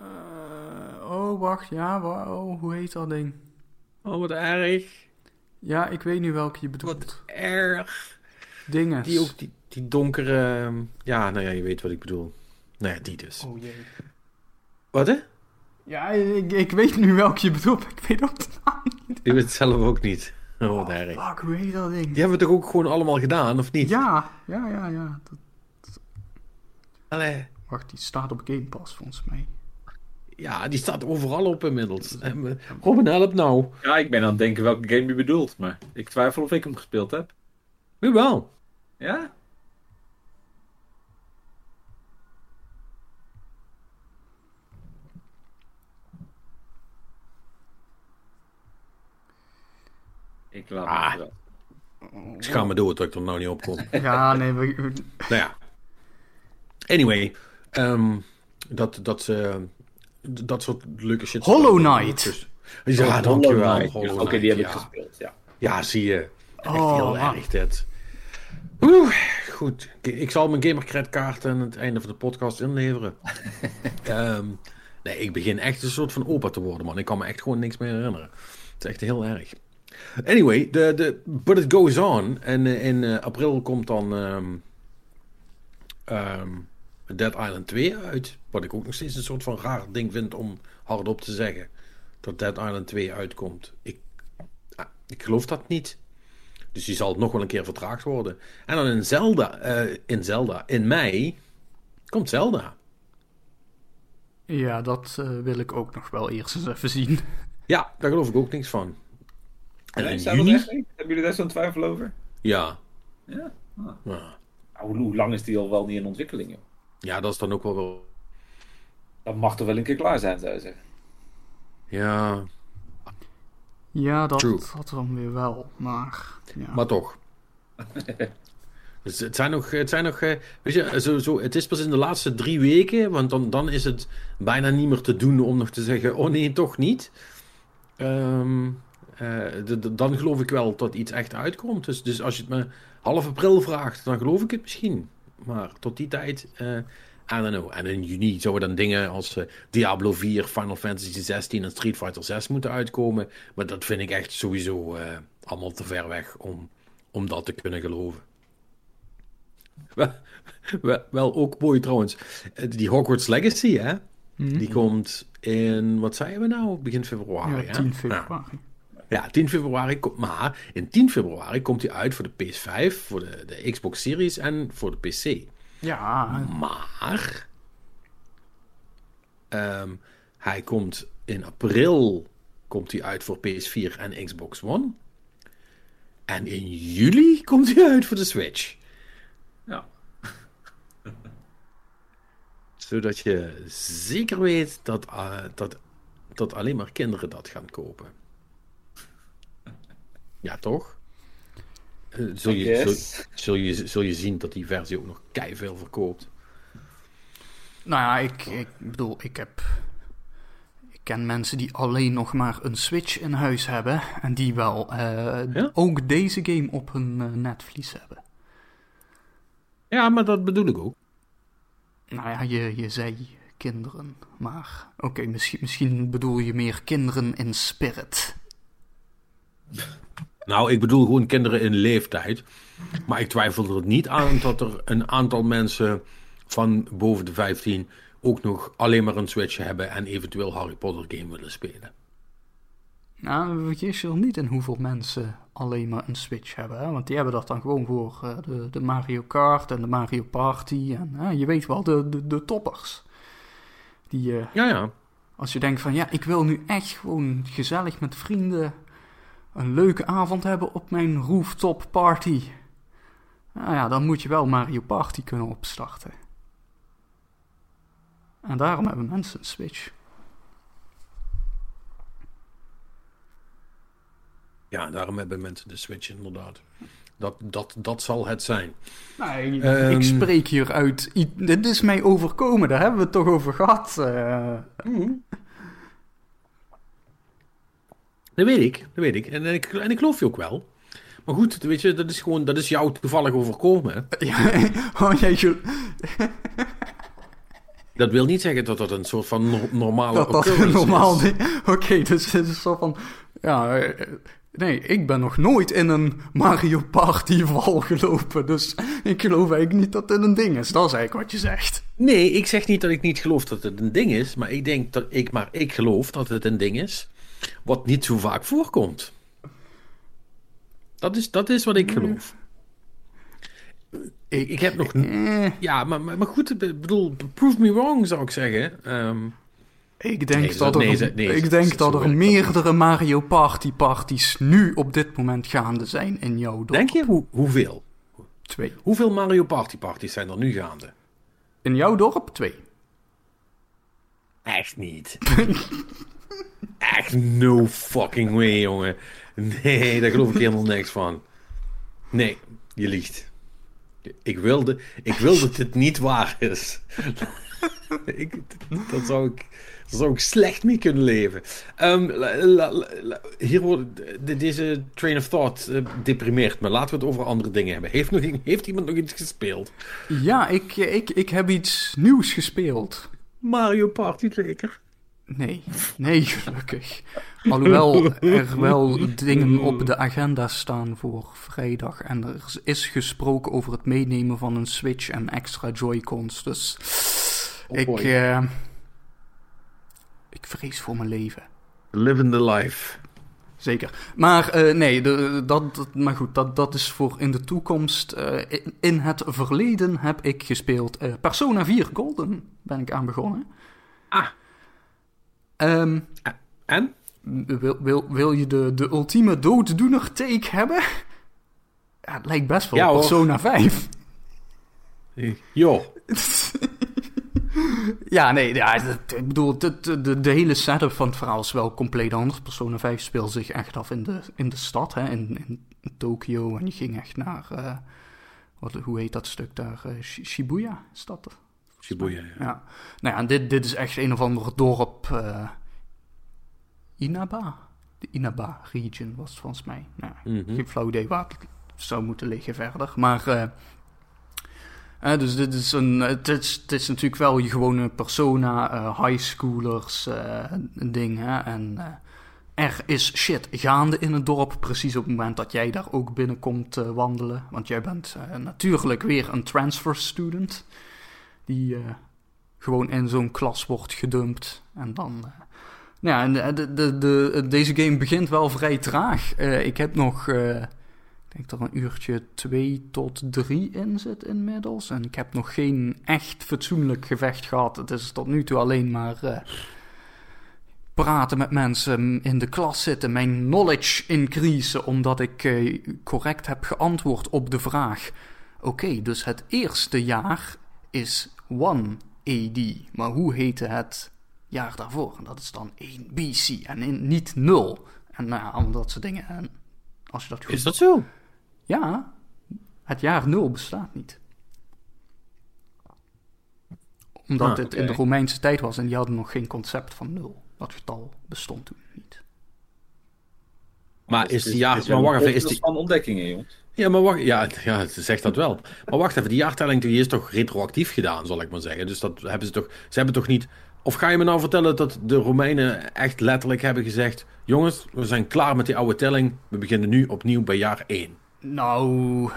uh, oh, wacht. Ja, wa- oh, hoe heet dat ding? Oh, wat erg. Ja, ik weet nu welke je bedoelt. Wat erg. Dinges. Die ook die, die donkere... Ja, nou ja, je weet wat ik bedoel. Nou ja, die dus. Oh jee. Wat, hè? Ja, ik, ik weet nu welke je bedoelt, maar ik weet ook de naam niet. Ik weet het zelf ook niet. Oh, oh fuck, hoe heet dat ding? Die hebben we toch ook gewoon allemaal gedaan, of niet? Ja, ja, ja, ja. Dat... Allee. Wacht, die staat op Game Pass, volgens mij. Ja, die staat overal op inmiddels. Robin, help nou. Ja, ik ben aan het denken welke game je bedoelt, maar ik twijfel of ik hem gespeeld heb. Nu wel. Ja? Ik laat ah, het wel. Ik schaam me door dat ik er nou niet op kom. Ja, nee. We... Nou ja. Anyway. Um, dat, dat, uh, dat soort leuke shit. Hollow Knight. Dus, ja, dankjewel. Oké, okay, die heb ja. ik gespeeld, ja. Ja, zie je. Echt oh, heel ah. erg dit. Oeh, goed. Ik zal mijn gamercredkaart aan het einde van de podcast inleveren. um, nee, ik begin echt een soort van opa te worden, man. Ik kan me echt gewoon niks meer herinneren. Het is echt heel erg. Anyway, the, the, but it goes on. En uh, in uh, april komt dan um, um, Dead Island twee uit. Wat ik ook nog steeds een soort van raar ding vind om hardop te zeggen. Dat Dead Island twee uitkomt. Ik, ah, ik geloof dat niet. Dus die zal nog wel een keer vertraagd worden. En dan in Zelda, uh, in Zelda, in mei, komt Zelda. Ja, dat uh, wil ik ook nog wel eerst eens even zien. Ja, daar geloof ik ook niks van. En in juni? Hebben jullie daar zo'n twijfel over? Ja. Ja? Ah. ja. Nou, hoe lang is die al wel niet in ontwikkeling, joh? Ja, dat is dan ook wel wel... Dat mag toch wel een keer klaar zijn, zou je zeggen? Ja. Ja, dat True. had dan weer wel, maar... Ja. Maar toch. Dus het zijn nog... Het zijn nog weet je, zo, zo, het is pas in de laatste drie weken, want dan, dan is het bijna niet meer te doen om nog te zeggen... Oh nee, toch niet. Ehm... Um... Uh, de, de, dan geloof ik wel dat iets echt uitkomt. Dus, dus als je het me half april vraagt, dan geloof ik het misschien. Maar tot die tijd, uh, I don't know. En in juni zouden dan dingen als uh, Diablo vier, Final Fantasy zestien en Street Fighter zes moeten uitkomen. Maar dat vind ik echt sowieso uh, allemaal te ver weg om, om dat te kunnen geloven. Wel, wel, wel ook mooi trouwens. Die Hogwarts Legacy, hè? Mm-hmm. Die komt in, wat zeiden we nou? Begin februari. Ja, tien februari. Nou. Ja, tien februari, maar in tien februari komt hij uit voor de P S vijf, voor de, de Xbox Series en voor de P C. Ja. Maar um, hij komt in april komt hij uit voor P S vier en Xbox One. En in juli komt hij uit voor de Switch. Ja. Zodat je zeker weet dat, uh, dat, dat alleen maar kinderen dat gaan kopen. Ja, toch? Zul je, zul, zul, je, zul je zien dat die versie ook nog keiveel verkoopt? Nou ja, ik, ik bedoel, ik heb... Ik ken mensen die alleen nog maar een Switch in huis hebben. En die wel uh, ja? ook deze game op hun uh, netvlies hebben. Ja, maar dat bedoel ik ook. Nou ja, je, je zei kinderen. Maar oké, okay, misschien, misschien bedoel je meer kinderen in spirit. Nou, ik bedoel gewoon kinderen in leeftijd. Maar ik twijfel er niet aan dat er een aantal mensen van boven de vijftien ook nog alleen maar een Switch hebben en eventueel Harry Potter game willen spelen. Nou, vergis je wel niet in hoeveel mensen alleen maar een Switch hebben. Hè? Want die hebben dat dan gewoon voor uh, de, de Mario Kart en de Mario Party. En uh, je weet wel, de, de, de toppers. Die, uh, ja, ja. Als je denkt van, ja, ik wil nu echt gewoon gezellig met vrienden een leuke avond hebben op mijn rooftop party. Nou ja, dan moet je wel Mario Party kunnen opstarten. En daarom hebben mensen een Switch. Ja, daarom hebben mensen de Switch inderdaad. Dat, dat, dat zal het zijn. Nee, um, ik spreek hier uit. Dit is mij overkomen, daar hebben we het toch over gehad. Uh. Mm. Dat weet ik, dat weet ik. En, en ik. en ik geloof je ook wel. Maar goed, weet je, dat is gewoon, dat is jou toevallig overkomen. Ja, oh, jij je... Dat wil niet zeggen dat dat een soort van no- normale dat dat een normaal is. Oké, okay, dus het is een soort van... Ja, nee, ik ben nog nooit in een Mario Party-val gelopen. Dus ik geloof eigenlijk niet dat dit een ding is. Dat is eigenlijk wat je zegt. Nee, ik zeg niet dat ik niet geloof dat het een ding is. Maar ik denk dat ik... Maar ik geloof dat het een ding is wat niet zo vaak voorkomt. Dat is, dat is wat ik geloof. Ik, ik heb nog... Eh. Ja, maar, maar goed, ik bedoel, prove me wrong, zou ik zeggen. Um, ik denk nee, dat er, nee, nee, ik denk zo, dat zo er meerdere dat Mario Party parties nu op dit moment gaande zijn in jouw dorp. Denk je? Hoe, hoeveel? Twee. Hoeveel Mario Party parties zijn er nu gaande? In jouw dorp? Twee. Echt niet. Echt no fucking way, jongen. Nee, daar geloof ik helemaal niks van. Nee, je liegt. Ik wilde, ik wilde dat dit niet waar is. ik, dat, zou ik, dat zou ik slecht mee kunnen leven. Um, la, la, la, hier wordt, de, deze train of thought uh, deprimeert me. Laten we het over andere dingen hebben. Heeft, nog, heeft iemand nog iets gespeeld? Ja, ik, ik, ik heb iets nieuws gespeeld. Mario Party zeker? Nee, nee, gelukkig. Alhoewel er wel dingen op de agenda staan voor vrijdag. En er is gesproken over het meenemen van een Switch en extra Joy-Cons. Dus oh ik, uh, ik vrees voor mijn leven. Living the life. Zeker. Maar uh, nee, de, dat, maar goed, dat, dat is voor in de toekomst. Uh, in, in het verleden heb ik gespeeld uh, Persona vier Golden ben ik aan begonnen. Ah, Um, en? Wil, wil, wil je de, de ultieme dooddoener take hebben? Ja, het lijkt best wel ja, Persona vijf. Jo. ja, nee, ja, ik bedoel, de, de, de hele setup van het verhaal is wel compleet anders. Persona vijf speelt zich echt af in de, in de stad, hè, in, in Tokio. En je ging echt naar, uh, wat, hoe heet dat stuk daar? Uh, Shibuya, is dat er? Shibuya, ja. ja. Nou ja, en dit, dit is echt een of ander dorp. Uh, Inaba? De Inaba region was het volgens mij. Nou, mm-hmm. Geen flauw idee waar het zou moeten liggen verder. Maar, uh, uh, dus dit is een... Het is, het is natuurlijk wel je gewone persona, uh, highschoolers uh, ding, hè. En uh, er is shit gaande in het dorp, precies op het moment dat jij daar ook binnenkomt uh, wandelen. Want jij bent uh, natuurlijk weer een transfer student. Die uh, gewoon in zo'n klas wordt gedumpt. En dan... Uh, nou ja, de, de, de, deze game begint wel vrij traag. Uh, ik heb nog... Uh, ik denk dat er een uurtje twee tot drie in zit inmiddels. En ik heb nog geen echt fatsoenlijk gevecht gehad. Het is tot nu toe alleen maar... Uh, praten met mensen, in de klas zitten, mijn knowledge increasen. Omdat ik uh, correct heb geantwoord op de vraag. Oké, okay, dus het eerste jaar... is één A D. Maar hoe heette het jaar daarvoor? En dat is dan één B C. En in, niet nul. En nou ja, allemaal dat soort dingen. En als je dat goed... Is dat zo? Ja. Het jaar nul bestaat niet. Omdat ah, het okay. in de Romeinse tijd was en die hadden nog geen concept van nul. Dat getal bestond toen niet. Maar is die jaartelling... Het is van ontdekkingen, jongens. Ja, maar wacht... Ja, ja, ze zegt dat wel. Maar wacht even, die jaartelling die is toch retroactief gedaan, zal ik maar zeggen. Dus dat hebben ze toch... Ze hebben toch niet... Of ga je me nou vertellen dat de Romeinen echt letterlijk hebben gezegd... Jongens, we zijn klaar met die oude telling. We beginnen nu opnieuw bij jaar één. Nou...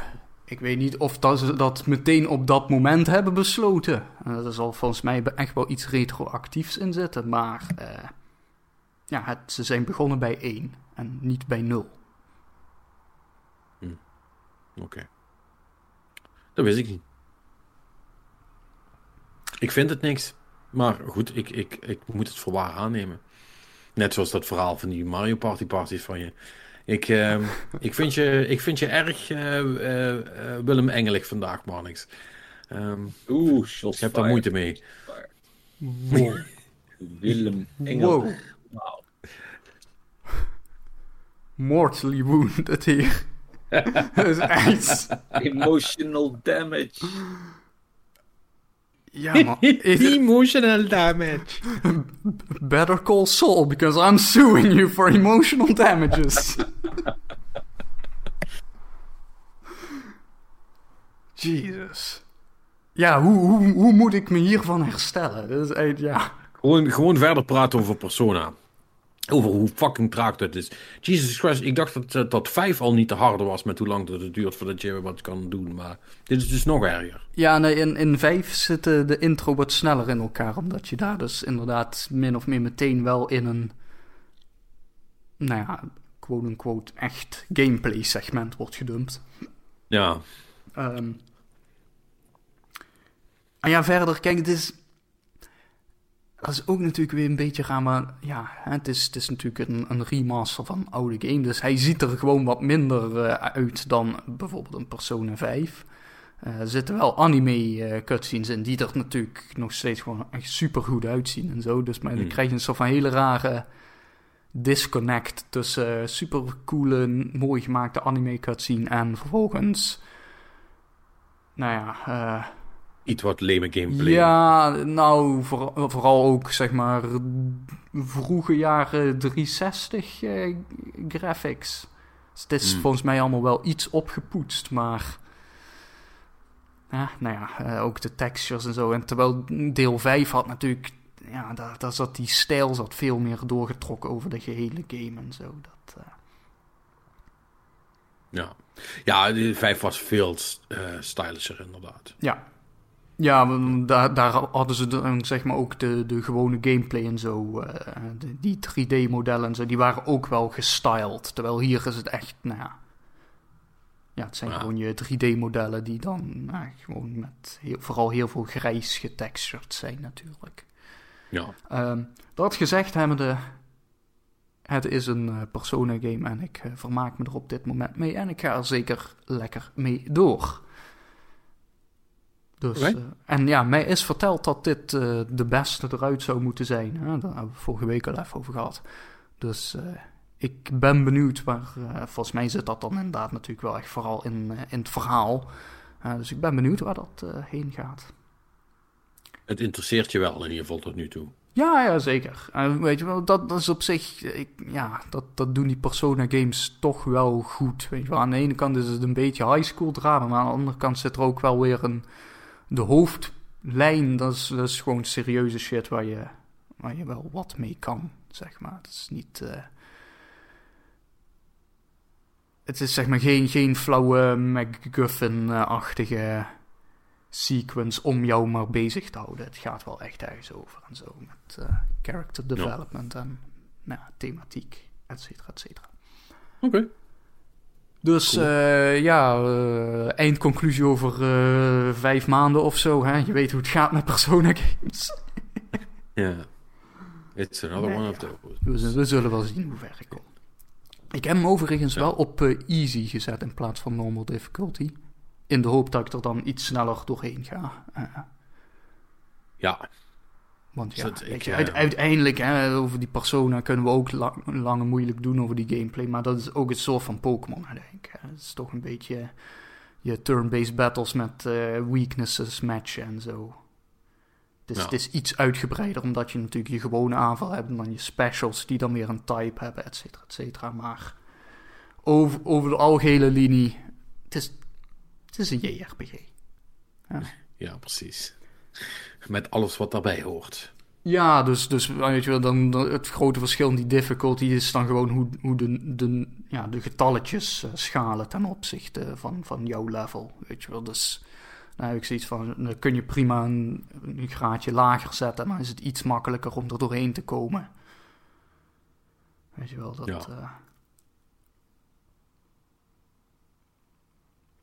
Ik weet niet of dat ze dat meteen op dat moment hebben besloten. Er zal volgens mij echt wel iets retroactiefs in zitten. Maar uh, ja, het, ze zijn begonnen bij één en niet bij nul. Hm. Oké. Okay. Dat wist ik niet. Ik vind het niks. Maar goed, ik, ik, ik moet het voor waar aannemen. Net zoals dat verhaal van die Mario Party parties van je... Ik, uh, ik, vind je, ik vind je erg uh, uh, Willem Engelig vandaag, Monix. Um, Oeh, shots ik heb daar moeite mee. Wow. Willem Engelig. Wow. Wow. Mortally wounded hier. Dat is echt... Emotional damage. Ja, man. Emotional damage. Better call Saul, because I'm suing you for emotional damages. Jesus. Ja, hoe, hoe, hoe moet ik me hiervan herstellen? Dat is echt, ja. Gewoon, gewoon verder praten over Persona. Over hoe fucking traag dat is. Jesus Christ, ik dacht dat, dat vijf al niet te harde was met hoe lang dat het duurt voordat je wat kan doen. Maar dit is dus nog erger. Ja, nee, in, in vijf zit de intro wat sneller in elkaar. Omdat je daar dus inderdaad min of meer meteen wel in een... Nou ja, quote-unquote echt gameplay segment wordt gedumpt. Ja. Um, en ja, verder, kijk, het is... Dat is ook natuurlijk weer een beetje raar, maar ja, het is, het is natuurlijk een, een remaster van een oude game. Dus hij ziet er gewoon wat minder uh, uit dan bijvoorbeeld een Persona vijf. Uh, er zitten wel anime uh, cutscenes in die er natuurlijk nog steeds gewoon echt super goed uitzien en zo. Dus maar dan mm. krijg je een soort van hele rare disconnect tussen uh, super coole, mooi gemaakte anime cutscene en vervolgens, nou ja... Uh, iets wat leme gameplay. Ja, nou, voor, vooral ook, zeg maar, vroege jaren driehonderdzestig eh, graphics. Dus het is mm. volgens mij allemaal wel iets opgepoetst, maar... Ja, nou ja, ook de textures en zo. En terwijl deel vijf had natuurlijk... Ja, daar, daar zat die stijl zat veel meer doorgetrokken over de gehele game en zo. Dat, uh... Ja, ja de vijf was veel uh, stylischer inderdaad. Ja. Ja, daar, daar hadden ze de, zeg maar ook de, de gewone gameplay en zo. Uh, de, die drie D-modellen en zo, die waren ook wel gestyled. Terwijl hier is het echt, nou ja... Ja, het zijn ja. gewoon je drie D-modellen die dan nou, gewoon met heel, vooral heel veel grijs getextured zijn natuurlijk. Ja. Um, dat gezegd hebbende, het is een Persona-game en ik uh, vermaak me er op dit moment mee. En ik ga er zeker lekker mee door. Dus, okay. uh, en ja, mij is verteld dat dit uh, de beste eruit zou moeten zijn. Hè? Daar hebben we vorige week al even over gehad. Dus uh, ik ben benieuwd, maar uh, volgens mij zit dat dan inderdaad natuurlijk wel echt vooral in, uh, in het verhaal. Uh, dus ik ben benieuwd waar dat uh, heen gaat. Het interesseert je wel in ieder geval tot nu toe. Ja, ja zeker. Uh, weet je wel, dat, dat is op zich, ik, ja, dat, dat doen die Persona games toch wel goed. Weet je wel. Aan de ene kant is het een beetje high school drama, maar aan de andere kant zit er ook wel weer een... De hoofdlijn, dat is, dat is gewoon serieuze shit waar je, waar je wel wat mee kan, zeg maar. Het is niet... Uh... Het is zeg maar geen, geen flauwe MacGuffin-achtige sequence om jou maar bezig te houden. Het gaat wel echt thuis over en zo, met uh, character development ja. en nou, thematiek, et cetera, et cetera. Oké. Okay. Dus cool. uh, ja, uh, eindconclusie over uh, vijf maanden of zo. Hè? Je weet hoe het gaat met Persona games. Ja, yeah. It's another nee, one ja. of those. We, we zullen wel zien hoe ver ik kom. Ik heb hem overigens ja. wel op uh, easy gezet in plaats van normal difficulty. In de hoop dat ik er dan iets sneller doorheen ga. Uh. Ja. Want ja, dat ik, je, uit, uiteindelijk hè, over die Persona kunnen we ook lang, lang en moeilijk doen over die gameplay. Maar dat is ook het soort van Pokémon, denk ik. Het is toch een beetje je turn-based battles met uh, weaknesses matchen en zo. Het is, ja. het is iets uitgebreider, omdat je natuurlijk je gewone aanval hebt en dan je specials die dan weer een type hebben, et cetera, et cetera. Maar over, over de algehele linie, het is, het is een J R P G. Ja, ja precies. Met alles wat daarbij hoort. Ja, dus, dus weet je wel, dan, het grote verschil in die difficulty is dan gewoon hoe, hoe de, de, ja, de getalletjes schalen ten opzichte van, van jouw level. Weet je wel, dus... Dan heb ik zoiets van, dan kun je prima een, een graadje lager zetten, maar is het iets makkelijker om er doorheen te komen. Weet je wel, dat... Ja. Uh...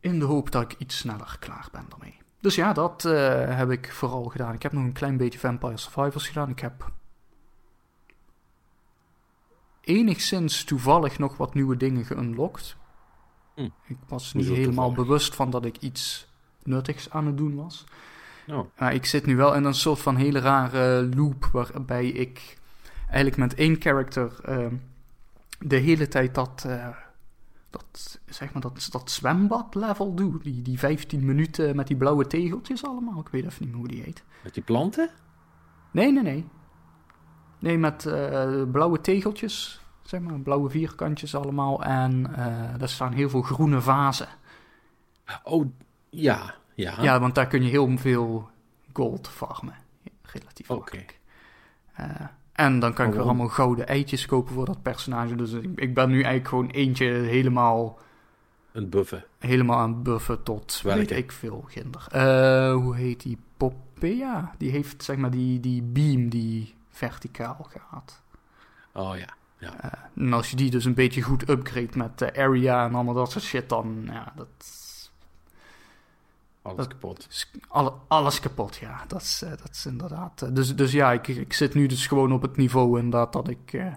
In de hoop dat ik iets sneller klaar ben daarmee. Dus ja, dat uh, heb ik vooral gedaan. Ik heb nog een klein beetje Vampire Survivors gedaan. Ik heb enigszins toevallig nog wat nieuwe dingen geunlocked. Hm. Ik was niet helemaal toevallig bewust van dat ik iets... nuttigs aan het doen was. Oh. Maar ik zit nu wel in een soort van hele rare loop, waarbij ik eigenlijk met één character uh, de hele tijd dat, uh, dat, zeg maar dat, dat zwembad level doe. Die, die vijftien minuten met die blauwe tegeltjes allemaal. Ik weet even niet meer hoe die heet. Met die planten? Nee, nee, nee. Nee, met uh, blauwe tegeltjes, zeg maar, blauwe vierkantjes allemaal. En uh, daar staan heel veel groene vazen. Oh, Ja, ja. Ja, want daar kun je heel veel gold farmen. Relatief okay. makkelijk. Uh, en dan kan oh, ik weer oh. allemaal gouden eitjes kopen voor dat personage. Dus ik, ik ben nu eigenlijk gewoon eentje helemaal... Een buffen. Helemaal aan buffen tot, Welke? weet ik veel, ginder. Uh, hoe heet die? Popea. Die heeft, zeg maar, die, die beam die verticaal gaat. Oh ja. ja. Uh, en als je die dus een beetje goed upgrade met uh, area en allemaal dat soort shit, dan... Ja, dat... Alles dat, kapot. Alle, alles kapot, ja. Dat is, uh, dat is inderdaad... Uh, dus, dus ja, ik, ik zit nu dus gewoon op het niveau inderdaad dat ik... Uh,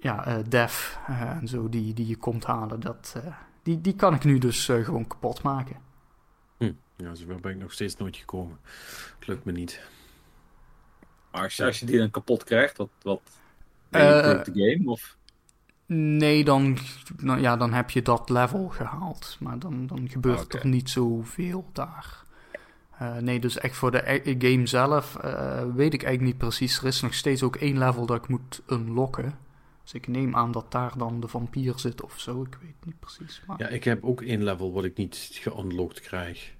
ja, uh, def uh, en zo die, die je komt halen, dat, uh, die, die kan ik nu dus uh, gewoon kapot maken. Hm. Ja, zover ben ik nog steeds nooit gekomen. Het lukt me niet. Maar als je, als je die dan kapot krijgt, wat... wat uh, de game, of... Nee, dan, nou ja, dan heb je dat level gehaald. Maar dan, dan gebeurt okay. er niet zoveel daar. Uh, nee, dus echt voor de e- game zelf uh, weet ik eigenlijk niet precies. Er is nog steeds ook één level dat ik moet unlocken. Dus ik neem aan dat daar dan de vampier zit of zo. Ik weet niet precies. Maar... Ja, ik heb ook één level wat ik niet geunlocked krijg.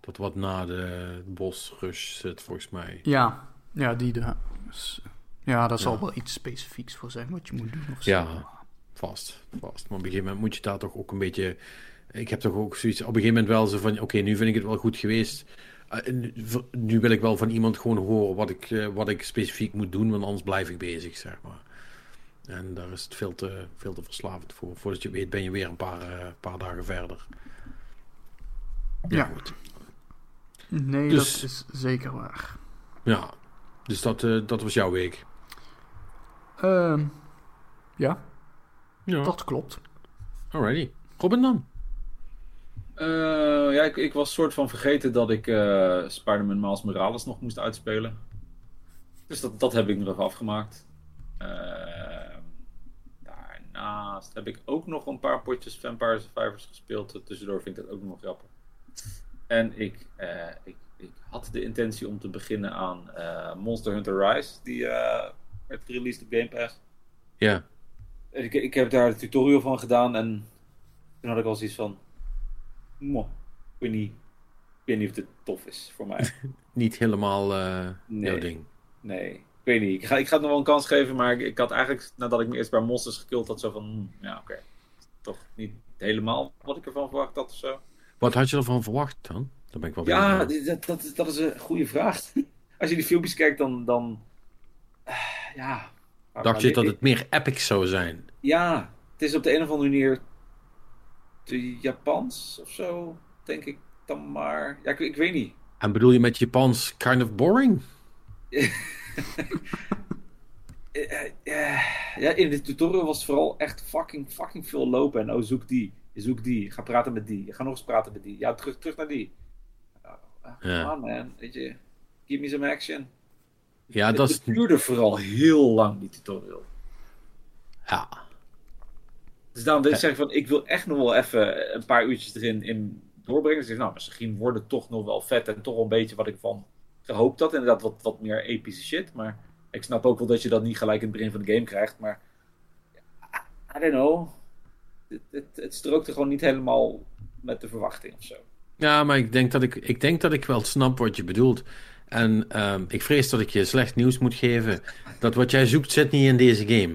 Dat wat na de bosrush zit, volgens mij. Ja, ja die daar. Dus... Ja, daar zal ja. wel iets specifieks voor zijn wat je moet doen. Of zo. Ja, vast, vast. Maar op een gegeven moment moet je daar toch ook een beetje... Ik heb toch ook zoiets... Op een gegeven moment wel zo van... Oké, okay, nu vind ik het wel goed geweest. Uh, nu, nu wil ik wel van iemand gewoon horen wat ik, uh, wat ik specifiek moet doen. Want anders blijf ik bezig, zeg maar. En daar is het veel te, veel te verslavend voor. Voordat je weet ben je weer een paar, uh, paar dagen verder. Ja. ja. Goed. Nee, dus, dat is zeker waar. Ja, dus dat, uh, dat was jouw week. Uh, ja. ja, dat klopt. Alrighty. Robin dan? Uh, ja, ik, ik was soort van vergeten dat ik uh, Spider-Man Miles Morales nog moest uitspelen. Dus dat, dat heb ik nog even afgemaakt. Uh, daarnaast heb ik ook nog een paar potjes Vampire Survivors gespeeld. Tussendoor vind ik dat ook nog grappig. En ik, uh, ik, ik had de intentie om te beginnen aan uh, Monster Hunter Rise. Die... Uh, werd released op Game Pass. Ja. Yeah. Ik, ik heb daar de tutorial van gedaan en toen had ik al zoiets van... Moh, ik weet niet, ik weet niet of dit tof is voor mij. Niet helemaal uh, nee, jouw ding. Nee, ik weet niet. Ik ga, ik ga het nog wel een kans geven, maar ik, ik had eigenlijk, nadat ik me eerst bij monsters gekillt had, zo van... Ja, oké. Okay. Toch niet helemaal wat ik ervan verwacht had of zo. Wat had je ervan verwacht dan? Dan ben ik wel ja, dat, dat, dat is een goede vraag. Als je die filmpjes kijkt, dan... dan... Ja, dacht je dat het meer epic zou zijn? Ja, het is op de een of andere manier de Japans of zo, denk ik dan maar. Ja, ik, ik weet niet. En bedoel je met Japans kind of boring? Ja, in de tutorial was het vooral echt fucking, fucking veel lopen. En oh, zoek die, zoek die, ga praten met die, ga nog eens praten met die. Ja, terug, terug naar die. Oh, come ja. on, man, weet je. Give me some action. Ja, het, dat het duurde vooral heel lang, die tutorial. Ja. Dus daarom ja. zeg ik van, ik wil echt nog wel even een paar uurtjes erin in doorbrengen. Ze zeggen, nou, misschien wordt het toch nog wel vet en toch een beetje wat ik van gehoopt had. Inderdaad, wat, wat meer epische shit. Maar ik snap ook wel dat je dat niet gelijk in het begin van de game krijgt. Maar, I don't know. Het, het, het strookte gewoon niet helemaal met de verwachting of zo. Ja, maar ik denk dat ik, ik, denk dat ik wel snap wat je bedoelt. En uh, ik vrees dat ik je slecht nieuws moet geven. Dat wat jij zoekt zit niet in deze game.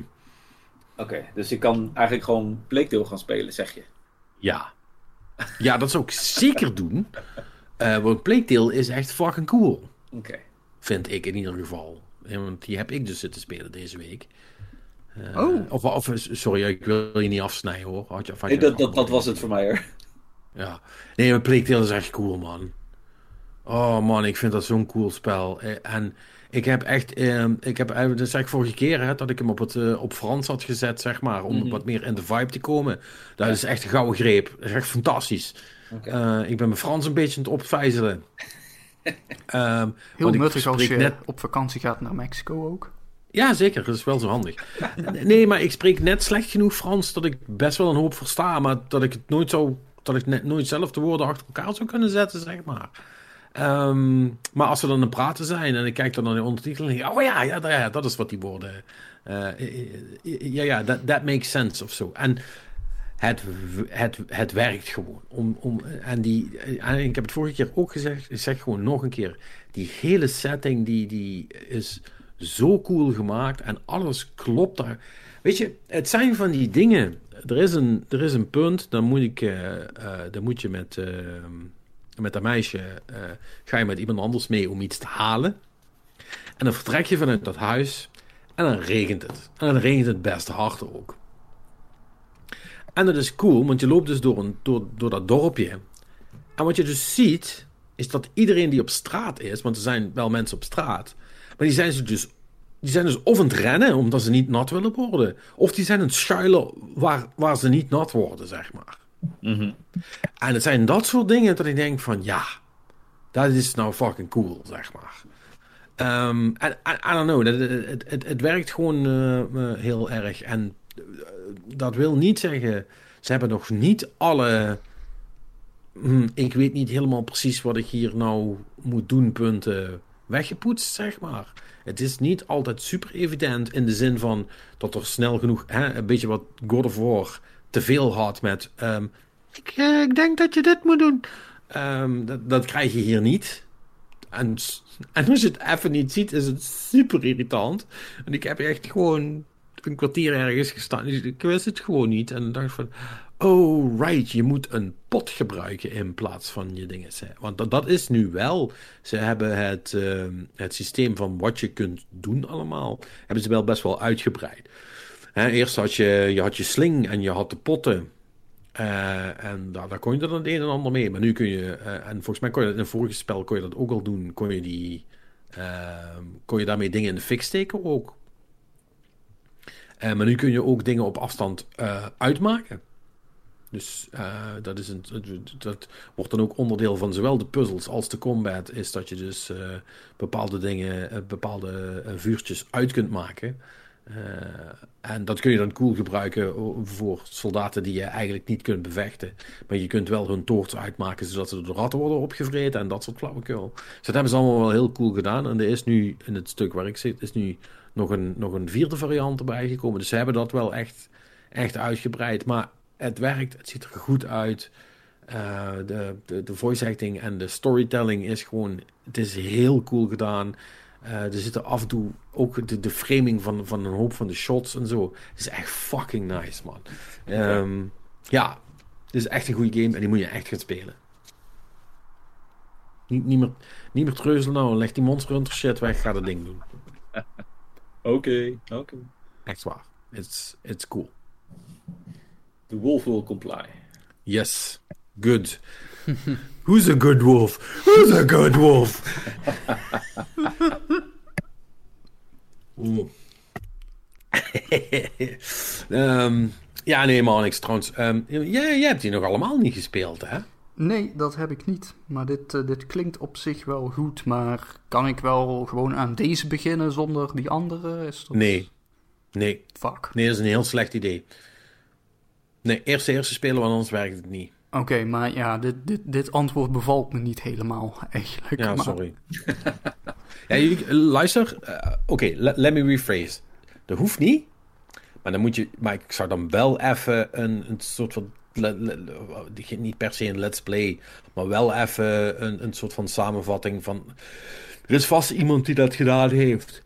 Oké, okay, dus ik kan eigenlijk gewoon Plague Tale gaan spelen, zeg je? Ja. Ja, dat zou ik zeker doen. Uh, want Plague Tale is echt fucking cool. Oké. Okay. Vind ik in ieder geval. Want die heb ik dus zitten spelen deze week. Uh, oh. Of, of, sorry, ik wil je niet afsnijden hoor. Had je, had je nee, dat, dat, dat was het voor mij hoor. Ja. Nee, maar Plague Tale is echt cool, man. Oh man, ik vind dat zo'n cool spel. En ik heb echt... Eh, ik heb, dat is echt vorige keer hè, dat ik hem op, het, uh, op Frans had gezet, zeg maar. Om mm-hmm. wat meer in de vibe te komen. Dat ja. is echt een gouden greep. Dat is echt fantastisch. Okay. Uh, ik ben mijn Frans een beetje aan het opvijzelen. um, Heel nuttig als je net... op vakantie gaat naar Mexico ook. Ja, zeker. Dat is wel zo handig. Nee, maar ik spreek net slecht genoeg Frans dat ik best wel een hoop versta. Maar dat ik het nooit zou... Dat ik net nooit zelf de woorden achter elkaar zou kunnen zetten, zeg maar. Um, maar als ze dan aan het praten zijn en ik kijk dan naar de ondertiteling, oh ja, ja, ja, dat is wat die woorden... Ja, uh, yeah, yeah, that, that makes sense of zo. En het, het, het werkt gewoon. Om, om, en, die, en ik heb het vorige keer ook gezegd, ik zeg gewoon nog een keer, die hele setting die, die is zo cool gemaakt en alles klopt daar. Weet je, het zijn van die dingen... Er is een, er is een punt, dan moet, ik, uh, uh, dan moet je met, uh, met dat meisje, uh, ga je met iemand anders mee om iets te halen. En dan vertrek je vanuit dat huis en dan regent het. En dan regent het best hard ook. En dat is cool, want je loopt dus door, een, door, door dat dorpje. En wat je dus ziet, is dat iedereen die op straat is, want er zijn wel mensen op straat, maar die zijn ze dus Die zijn dus of aan het rennen, omdat ze niet nat willen worden. Of die zijn aan het schuilen waar, waar ze niet nat worden, zeg maar. Mm-hmm. En het zijn dat soort dingen dat ik denk van, ja, dat is nou fucking cool, zeg maar. Um, I, I, I don't know, het werkt gewoon uh, heel erg. En dat wil niet zeggen, ze hebben nog niet alle... Mm, ik weet niet helemaal precies wat ik hier nou moet doen, punten... weggepoetst, zeg maar. Het is niet altijd super evident in de zin van dat er snel genoeg, hè, een beetje wat God of War te veel had met um, ik, eh, ik denk dat je dit moet doen. Um, dat, dat krijg je hier niet. En, en als je het even niet ziet, is het super irritant. En ik heb echt gewoon een kwartier ergens gestaan. Ik wist het gewoon niet. En dacht van, oh right, je moet een pot gebruiken in plaats van je dingen. Want dat, dat is nu wel. Ze hebben het, uh, het systeem van wat je kunt doen allemaal, hebben ze wel best wel uitgebreid. Hè, eerst had je, je had je sling en je had de potten. Uh, en daar, daar kon je dan het een en ander mee. Maar nu kun je, uh, en volgens mij kon je dat in het vorige spel kon je dat ook al doen. Kon je, die, uh, kon je daarmee dingen in de fik steken ook. Uh, maar nu kun je ook dingen op afstand uh, uitmaken. Dus uh, dat, is een, dat wordt dan ook onderdeel van zowel de puzzels als de combat. Is dat je dus uh, bepaalde dingen, uh, bepaalde uh, vuurtjes uit kunt maken. Uh, en dat kun je dan cool gebruiken voor soldaten die je eigenlijk niet kunt bevechten. Maar je kunt wel hun toorts uitmaken zodat ze door ratten worden opgevreten en dat soort flauwekul. Dus dat hebben ze allemaal wel heel cool gedaan. En er is nu, in het stuk waar ik zit, is nu nog een, nog een vierde variant erbij gekomen. Dus ze hebben dat wel echt, echt uitgebreid. Maar het werkt, het ziet er goed uit. Uh, de, de, de voice acting en de storytelling is gewoon... Het is heel cool gedaan. Uh, er zitten af en toe ook de, de framing van, van een hoop van de shots en zo. Het is echt fucking nice, man. Um, ja, het is echt een goede game en die moet je echt gaan spelen. Niet, niet, meer, niet meer treuzelen nou. Leg die Monster Hunter shit weg, ga dat ding doen. Oké, okay, oké. Okay. Echt waar. It's, it's cool. The wolf will comply. Yes, good. Who's a good wolf? Who's a good wolf? um, ja, nee, man, niks trouwens. Um, jij, jij hebt die nog allemaal niet gespeeld, hè? Nee, dat heb ik niet. Maar dit, uh, dit klinkt op zich wel goed. Maar kan ik wel gewoon aan deze beginnen zonder die andere? Is dat... Nee. Nee. Fuck. Nee, dat is een heel slecht idee. Nee, eerst de eerste spelen, want anders werkt het niet. Oké, okay, maar ja, dit, dit, dit antwoord bevalt me niet helemaal eigenlijk. Ja, maar... sorry. ja, jullie, luister, uh, oké, okay, let, let me rephrase. Dat hoeft niet, maar, dan moet je, maar ik zou dan wel even een, een soort van... Le, le, le, niet per se een let's play, maar wel even een, een soort van samenvatting van... Er is vast iemand die dat gedaan heeft.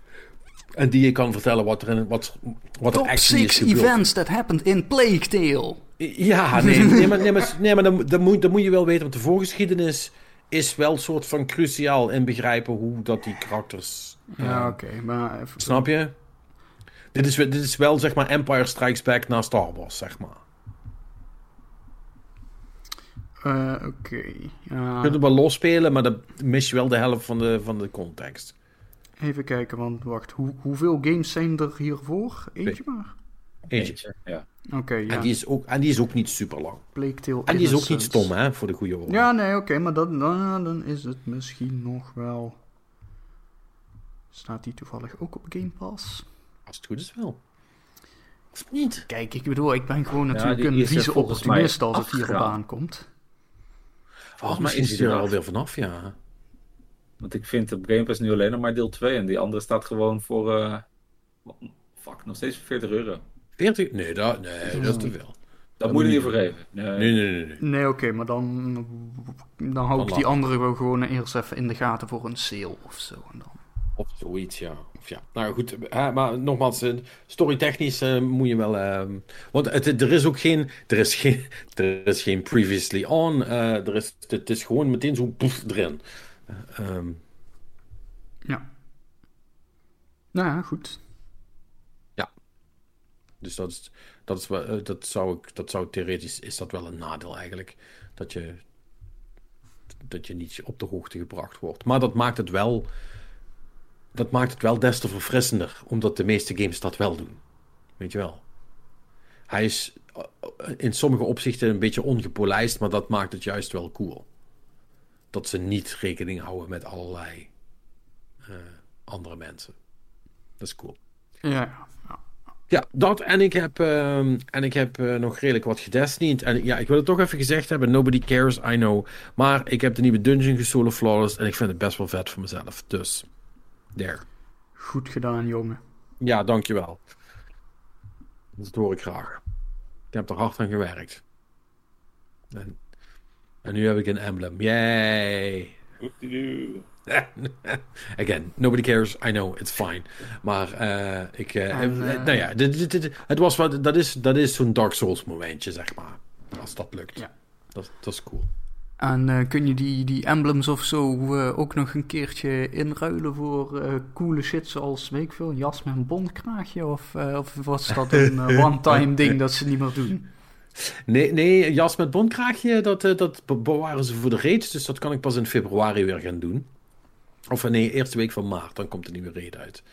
En die je kan vertellen wat er in wat, wat er echt is gebeurd. Top six events that happened in Plague Tale. Ja, nee, nee maar, nee, maar, nee, maar dan, dan, moet, dan moet je wel weten, want de voorgeschiedenis is wel een soort van cruciaal in begrijpen hoe dat die karakters... Uh, ja, oké, okay, maar... Even... Snap je? Dit is, dit is wel, zeg maar, Empire Strikes Back naar Star Wars, zeg maar. Uh, oké. Okay. Uh... Je kunt het wel losspelen, maar dan mis je wel de helft van de, van de context. Even kijken, want wacht, hoe, hoeveel games zijn er hiervoor? Eentje maar? Eentje, ja. Oké, okay, ja. En die is ook, en die is ook niet super lang. Plague Tale en die Innocence. Is ook niet stom, hè, voor de goede orde. Ja, nee, oké, okay, maar dat, dan, dan is het misschien nog wel... Staat die toevallig ook op Game Pass? Als het goed is wel. Of niet? Kijk, ik bedoel, ik ben gewoon natuurlijk ja, een vieze opportunist als het hier op aankomt. Volgens mij is hij er alweer vanaf, ja. Want ik vind op Game Pass nu alleen nog maar deel twee. En die andere staat gewoon voor... Uh, fuck, nog steeds veertig euro. veertig? Nee, dat, nee, dat is te veel. Dat moet je niet voor geven. Nee, nee, nee. Nee, nee. nee oké, okay, maar dan... Dan hou dan ik die andere wel gewoon eerst even in de gaten voor een sale of zo. En dan. Of zoiets, ja. Of ja. Nou goed, hè, maar nogmaals, storytechnisch uh, moet je wel... Uh, want het, er is ook geen... Er is geen, er is geen previously on. Uh, er is, het is gewoon meteen zo boef erin. Um. Ja. Nou ja, goed. Ja. Dus dat is, dat is wel, dat zou ik, dat zou theoretisch is dat wel een nadeel eigenlijk, dat je, dat je niet op de hoogte gebracht wordt. Maar dat maakt het wel, dat maakt het wel des te verfrissender, omdat de meeste games dat wel doen. Weet je wel. Hij is in sommige opzichten een beetje ongepolijst, maar dat maakt het juist wel cool. Dat ze niet rekening houden met allerlei uh, andere mensen. Dat is cool. Ja, ja dat en ik heb, uh, en ik heb uh, nog redelijk wat gedestineerd. En ja, ik wil het toch even gezegd hebben. Nobody cares, I know. Maar ik heb de nieuwe dungeon gestolen, flawless. En ik vind het best wel vet voor mezelf. Dus, there. Goed gedaan, jongen. Ja, dankjewel. Dat hoor ik graag. Ik heb er hard aan gewerkt. En... En nu heb ik een emblem. Yay! Again, nobody cares. I know, it's fine. Maar uh, ik... Uh, en, uh, nou ja, dit, dit, dit, het was wat, dat is, dat is zo'n Dark Souls momentje, zeg maar. Als dat lukt. Ja. Dat, dat is cool. En uh, kun je die, die emblems of zo uh, ook nog een keertje inruilen voor uh, coole shit zoals, weet ik veel, jas met een bondkraagje? Of, uh, of was dat een uh, one-time ding dat ze niet meer doen? Nee, nee, jas met bondkraagje, dat, dat bewaren ze voor de raids. Dus dat kan ik pas in februari weer gaan doen. Of nee, eerste week van maart, dan komt de nieuwe raid uit.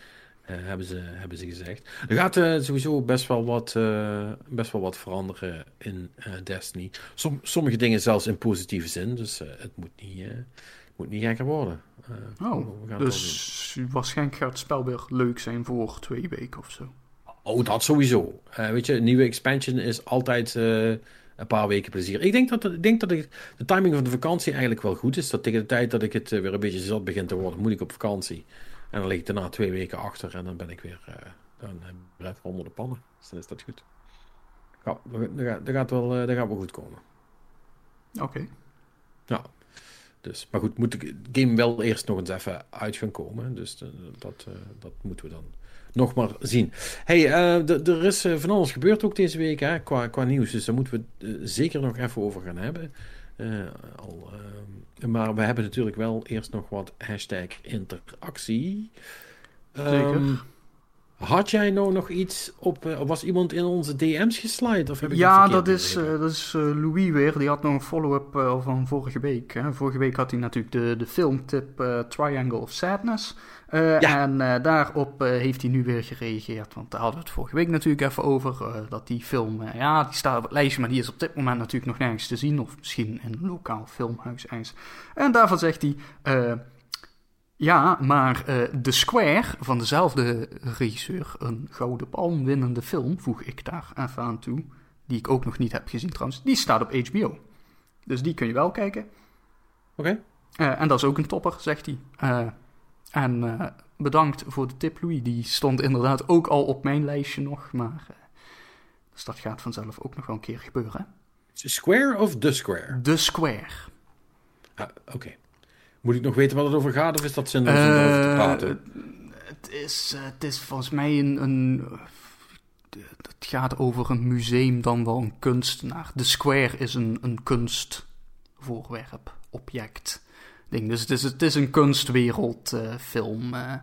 Uh, hebben, ze, hebben ze gezegd. Er gaat uh, sowieso best wel wat, uh, best wel wat veranderen in uh, Destiny. Som, sommige dingen zelfs in positieve zin. Dus uh, het moet niet, uh, moet niet gekker worden. Uh, oh, dus waarschijnlijk gaat het spel weer leuk zijn voor twee weken of zo. Oh, dat sowieso. Uh, weet je, een nieuwe expansion is altijd uh, een paar weken plezier. Ik denk dat, ik denk dat ik, de timing van de vakantie eigenlijk wel goed is. Dat tegen de tijd dat ik het uh, weer een beetje zat begin te worden, moet ik op vakantie. En dan lig ik daarna twee weken achter en dan ben ik weer uh, dan ben ik onder de pannen. Dus dan is dat goed. Ja, dat gaat wel, uh, dat gaat wel goed komen. Oké. Okay. Ja. Dus, maar goed, moet de game wel eerst nog eens even uit gaan komen. Dus uh, dat, uh, dat moeten we dan... nog maar zien. Hey, uh, d- er is uh, van alles gebeurd ook deze week hè, qua, qua nieuws. Dus daar moeten we uh, zeker nog even over gaan hebben. Uh, al, uh, maar we hebben natuurlijk wel eerst nog wat hashtag interactie. Zeker. Um, had jij nou nog iets op... Uh, was iemand in onze D M's geslide? Of heb ik ja, dat is, uh, dat is uh, Louis weer. Die had nog een follow-up uh, van vorige week. Hè. Vorige week had hij natuurlijk de, de filmtip uh, Triangle of Sadness. Uh, ja. En uh, daarop uh, heeft hij nu weer gereageerd. Want daar hadden we het vorige week natuurlijk even over. Uh, dat die film, uh, ja, die staat op het lijstje, maar die is op dit moment natuurlijk nog nergens te zien. Of misschien een lokaal filmhuis eens. En daarvan zegt hij... Uh, ja, maar uh, The Square, van dezelfde regisseur, een Gouden Palm winnende film, voeg ik daar even aan toe. Die ik ook nog niet heb gezien trouwens. Die staat op H B O. Dus die kun je wel kijken. Oké. Okay. Uh, en dat is ook een topper, zegt hij. Uh, en uh, bedankt voor de tip, Louis. Die stond inderdaad ook al op mijn lijstje nog. Maar uh, dus dat gaat vanzelf ook nog wel een keer gebeuren. Square of The Square? The Square. Ah, Oké. Okay. Moet ik nog weten wat het over gaat? Of is dat zin om uh, over te praten? Het is, het is volgens mij een, een... Het gaat over een museum, dan wel een kunstenaar. The Square is een, een kunstvoorwerp, object, ding. Dus het is, het is een kunstwereldfilm. Uh, uh,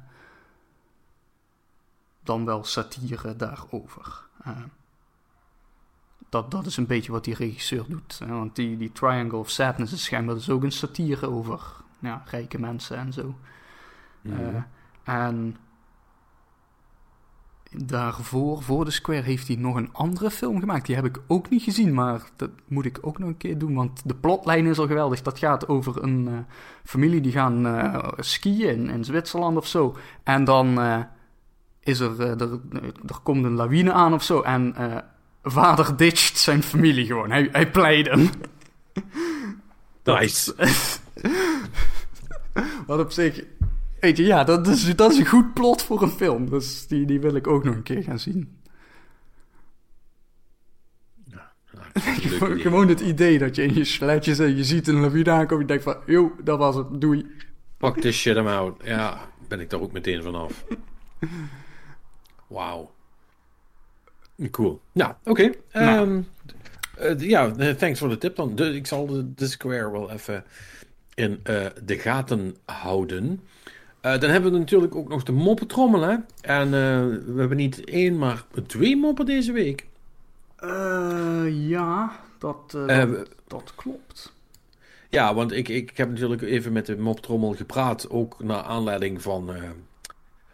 dan wel satire daarover. Uh, dat, dat is een beetje wat die regisseur doet. Hè? Want die, die Triangle of Sadness is schijnbaar dus ook een satire over ja, rijke mensen en zo. Uh, ja. En daarvoor, voor The Square, heeft hij nog een andere film gemaakt. Die heb ik ook niet gezien, maar dat moet ik ook nog een keer doen. Want de plotlijn is al geweldig. Dat gaat over een uh, familie die gaan uh, skiën in, in Zwitserland of zo. En dan uh, is er, uh, er, er komt een lawine aan of zo. En uh, vader ditcht zijn familie gewoon. Hij, hij played hem. Nice. Wat op zich... Weet je, ja, dat is, dat is een goed plot voor een film. Dus die, die wil ik ook nog een keer gaan zien. Ja, nou, gewoon het idee dat je in je sletjes en je ziet een lawine aankomen. Je denkt van, joh, dat was het, doei. Fuck this shit, I'm out. Ja, ben ik daar ook meteen vanaf. Wauw. Cool. Nou, oké. Okay. Nou. Um, uh, ja, thanks voor de tip dan. De, ik zal de, de Square wel even in uh, de gaten houden. Uh, dan hebben we natuurlijk ook nog de moppetrommel, hè? En uh, we hebben niet één, maar twee moppen deze week. Uh, ja, dat, uh, uh, dat, dat klopt. Ja, want ik, ik heb natuurlijk even met de moppetrommel gepraat. Ook naar aanleiding van, uh,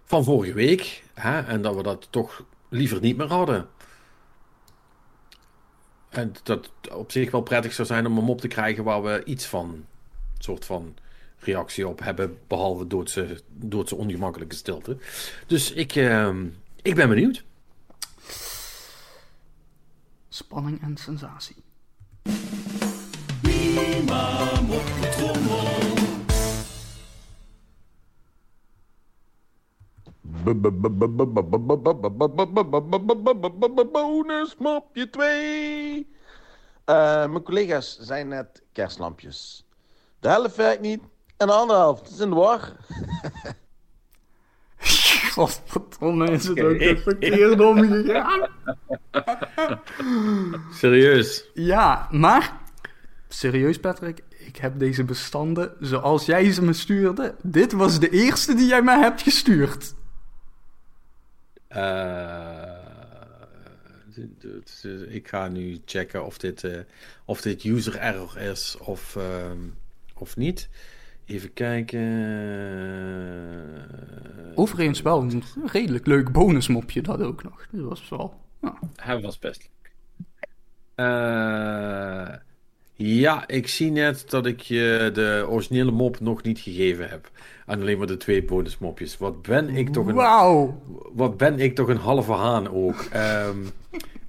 van vorige week. Hè? En dat we dat toch liever niet meer hadden. En dat op zich wel prettig zou zijn om een mop te krijgen waar we iets van... Een soort van... reactie op hebben, behalve doodse, doodse ongemakkelijke stilte. Dus ik, uh, ik ben benieuwd. Spanning en sensatie. Bonus mopje twee. Mijn collega's zijn net kerstlampjes. De helft werkt niet. En de andere helft, het is in de war. Godverdomme, is het ook de verkeerde omgegaan? Serieus? Ja, maar... Serieus, Patrick, ik heb deze bestanden zoals jij ze me stuurde. Dit was de eerste die jij mij hebt gestuurd. Uh, ik ga nu checken of dit, uh, of dit user error is of, uh, of niet. Even kijken... Overigens wel een redelijk leuk bonusmopje, dat ook nog. Dat was wel... Ja. Hij was best leuk. Uh, ja, ik zie net dat ik je de originele mop nog niet gegeven heb. En alleen maar de twee bonusmopjes. Wat ben ik toch een... Wauw! Wat ben ik toch een halve haan ook. Um,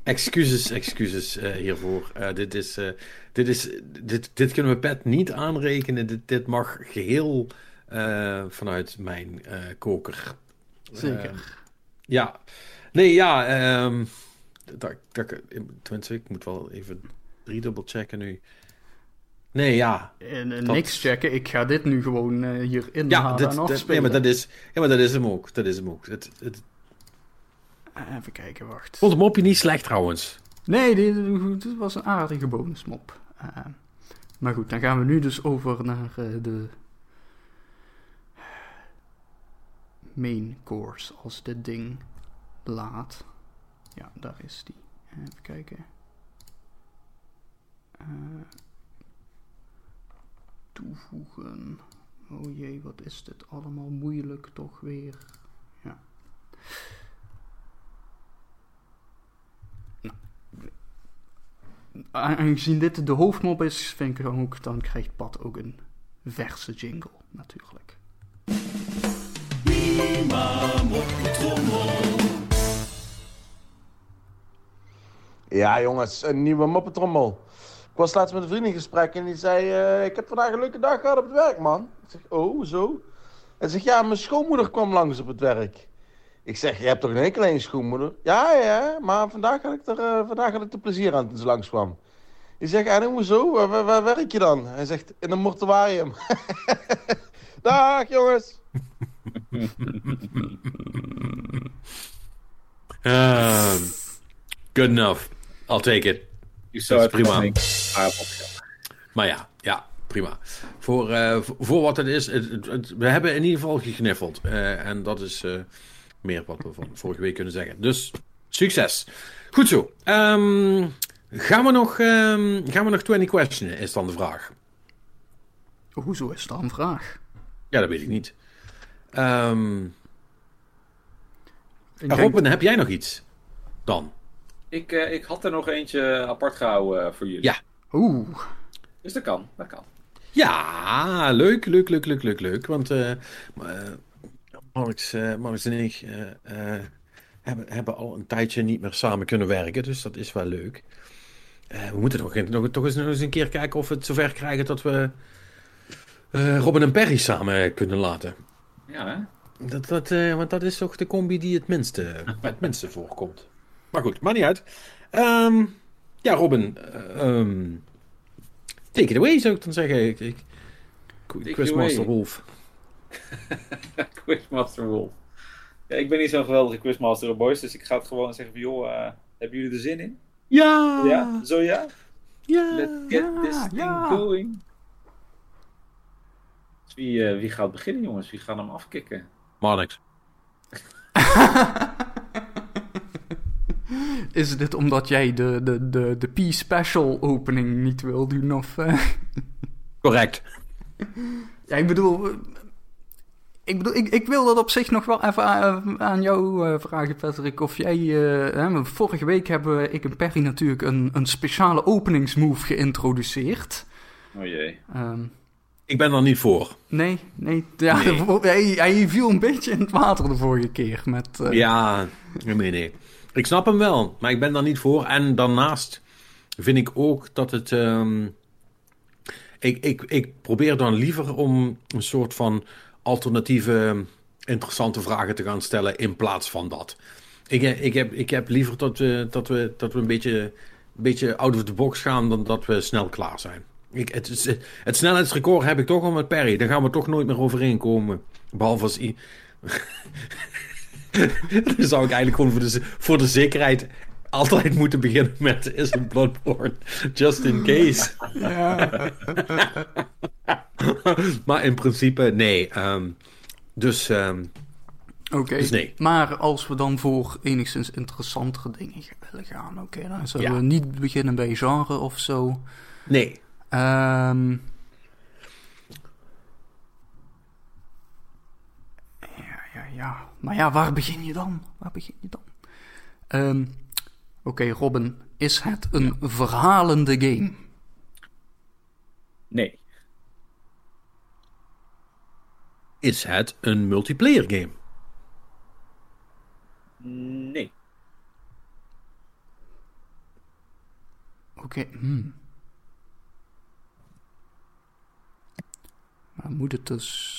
excuses, excuses uh, hiervoor. Uh, dit is... Uh, Dit, is, dit, dit kunnen we Pat niet aanrekenen. Dit, dit mag geheel uh, vanuit mijn uh, koker. Zeker. Uh, ja. Nee, ja. Um, dat, dat, tenminste, ik moet wel even redubbel checken nu. Nee, ja. En, en dat... niks checken. Ik ga dit nu gewoon uh, hierin ja, halen dit, en afspelen. Ja, nee, maar dat is, ja, maar dat is hem ook. Dat is hem ook. Het, het... Even kijken, wacht. Vond hem op je niet slecht trouwens. Nee, dit, dit was een aardige bonusmop. Uh, maar goed, dan gaan we nu dus over naar uh, de main course, als dit ding laat. Ja, daar is die. Even kijken. Uh, toevoegen. Oh jee, wat is dit allemaal moeilijk toch weer. Ja. Aangezien dit de hoofdmop is, vind ik ook, dan krijgt Pat ook een verse jingle, natuurlijk. Ja jongens, een nieuwe moppetrommel. Ik was laatst met een vriend in gesprek en die zei, uh, ik heb vandaag een leuke dag gehad op het werk, man. Ik zeg, oh, zo? Hij zegt, ja, mijn schoonmoeder kwam langs op het werk. Ik zeg, je hebt toch een hekel aan je schoonmoeder? Ja, ja, maar vandaag had ik er, uh, vandaag had ik er plezier aan toen ze langs kwam. Ik zeg, en hoezo? Waar, waar, waar werk je dan? Hij zegt, in een mortuarium. Dag, jongens. Uh, good enough. I'll take it. Dat is prima. Maar ja, ja, prima. Voor, uh, voor wat het is, het, het, het, we hebben in ieder geval gegniffeld. Uh, en dat is uh, meer wat we van vorige week kunnen zeggen. Dus, succes. Goed zo. Um, gaan, we nog, um, gaan we nog twintig questionen, is dan de vraag. Hoezo is dat een vraag? Ja, dat weet ik niet. Um, ik Robin, denk... heb jij nog iets? Dan. Ik, uh, ik had er nog eentje apart gehouden uh, voor jullie. Ja. Oeh. Dus dat kan, dat kan. Ja, leuk, leuk, leuk, leuk, leuk, leuk. Want uh, uh, Marks, uh, Marks en ik uh, uh, hebben, hebben al een tijdje niet meer samen kunnen werken. Dus dat is wel leuk. Uh, we moeten toch, nog, toch eens, nog eens een keer kijken of we het zover krijgen dat we uh, Robin en Perry samen kunnen laten. Ja, hè? Dat, dat, uh, want dat is toch de combi die het minste, het minste voorkomt. Maar goed, maakt niet uit. Um, ja, Robin. Uh, um, take it away, zou ik dan zeggen. Ik, ik, Quizmaster Wolf. Quizmaster Wolf. Ja, ik ben niet zo'n geweldige Quizmaster, boys. Dus ik ga het gewoon zeggen van, joh, uh, hebben jullie er zin in? Ja! Ja? Zo ja? Ja! Let's get ja, this thing ja. going. Dus wie, uh, wie gaat beginnen, jongens? Wie gaat hem afkicken? Monix. Is dit omdat jij de, de, de, de P-special opening niet wil doen? Of, uh... Correct. Ja, ik bedoel... Ik, bedoel ik, ik wil dat op zich nog wel even aan, aan jou vragen, Patrick. Of jij... Uh, hè, vorige week hebben ik en Perry natuurlijk een, een speciale openingsmove geïntroduceerd. Oh jee. Um, ik ben er niet voor. Nee, nee. Ja, nee. De, hij, hij viel een beetje in het water de vorige keer. Met, uh... Ja, nee, nee. Ik snap hem wel, maar ik ben daar niet voor. En daarnaast vind ik ook dat het... Um, ik, ik, ik probeer dan liever om een soort van alternatieve, interessante vragen te gaan stellen in plaats van dat. Ik, ik, heb, ik heb liever dat we, dat we, dat we een beetje, een beetje out of the box gaan dan dat we snel klaar zijn. Ik, het, het snelheidsrecord heb ik toch al met Perry. Daar gaan we toch nooit meer overheen komen. Behalve als... I- Dan zou ik eigenlijk gewoon voor de, voor de zekerheid altijd moeten beginnen met is een Bloodborne, just in case. Ja. Maar in principe, nee. Um, dus, um, okay. dus nee. Maar als we dan voor enigszins interessantere dingen willen gaan, oké, okay, dan zullen ja. we niet beginnen bij genre of zo. Nee. Um, ja, ja, ja. Maar ja, waar begin je dan? Waar begin je dan? Um, Oké, okay, Robin. Is het een ja. verhalende game? Nee. Is het een multiplayer game? Nee. Oké. Okay, hmm. Maar moet het dus...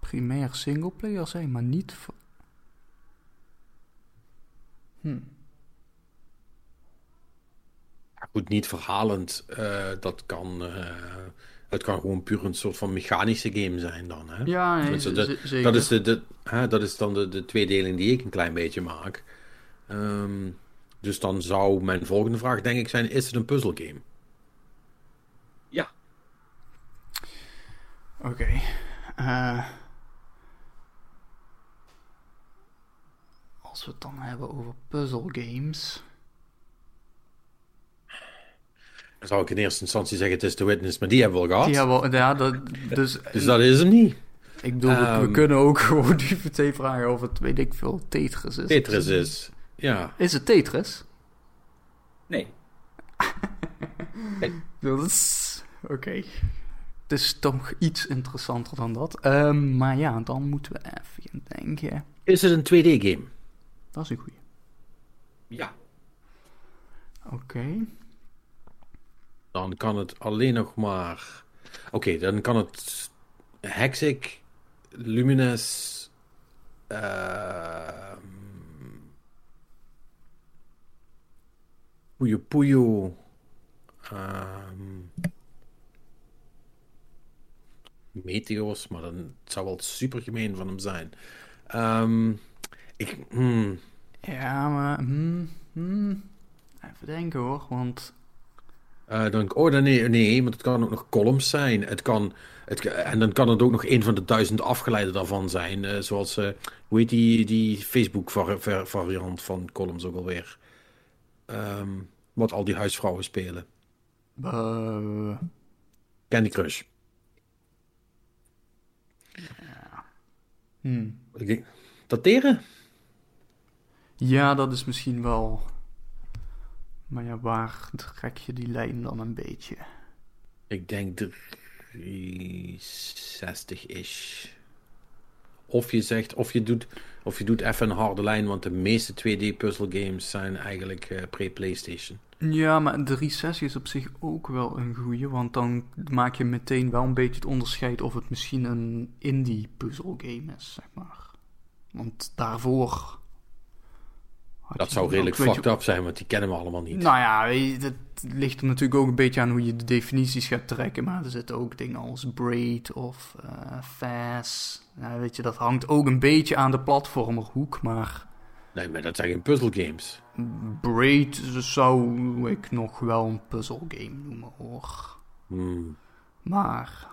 primair singleplayer zijn, maar niet... Voor... Hm. Ja, goed, niet verhalend. Uh, dat kan... Uh, het kan gewoon puur een soort van mechanische game zijn dan. Hè? Ja, nee, dat, dat, zeker. Dat is, de, de, hè, dat is dan de, de tweedeling die ik een klein beetje maak. Um, dus dan zou mijn volgende vraag denk ik zijn... Is het een puzzelgame? Ja. Oké. Okay. Uh... Als we het dan hebben over puzzelgames... Dan zou ik in eerste instantie zeggen, het is The Witness, maar die hebben we al gehad. Die hebben we, ja, dat, dus, dus dat is hem niet. Ik bedoel, um, we kunnen ook gewoon die V T vragen of het, weet ik veel, Tetris is. Tetris is, ja. Is het Tetris? Nee. Dat is... Oké. Okay. Het is toch iets interessanter dan dat. Um, maar ja, dan moeten we even denken. Is het een twee D-game? Dat is een goeie. Ja. Oké. Okay. dan kan het alleen nog maar... Oké, okay, dan kan het Hexic, Lumines... Uh... Puyo Puyo... Um... Meteors, maar dan het zou wel super gemeen van hem zijn. Um, ik, mm. Ja, maar... Mm, mm. Even denken hoor, want... Uh, dan, oh, dan nee, nee, want het kan ook nog columns zijn. Het kan, het, en dan kan het ook nog een van de duizend afgeleiden daarvan zijn. Uh, zoals, uh, hoe heet die, die Facebook-variant van columns ook alweer? Um, wat al die huisvrouwen spelen. Uh... Candy Crush. Ja. Hm. Dateren? Ja, dat is misschien wel... Maar ja, waar trek je die lijn dan een beetje? Ik denk driehonderdzestig-ish. Of je zegt, of je doet, of je doet even een harde lijn, want de meeste twee D-puzzelgames zijn eigenlijk uh, pre-PlayStation. Ja, maar driehonderdzestig is op zich ook wel een goeie, want dan maak je meteen wel een beetje het onderscheid of het misschien een indie-puzzelgame is, zeg maar. Want daarvoor... Dat zou redelijk fucked up zijn, want die kennen we allemaal niet. Nou ja, dat ligt er natuurlijk ook een beetje aan hoe je de definities gaat trekken. Maar er zitten ook dingen als Braid of uh, F A S. Nou, weet je, dat hangt ook een beetje aan de platformerhoek, maar... Nee, maar dat zijn geen puzzelgames. Braid zou ik nog wel een puzzelgame noemen, hoor. Hmm. Maar...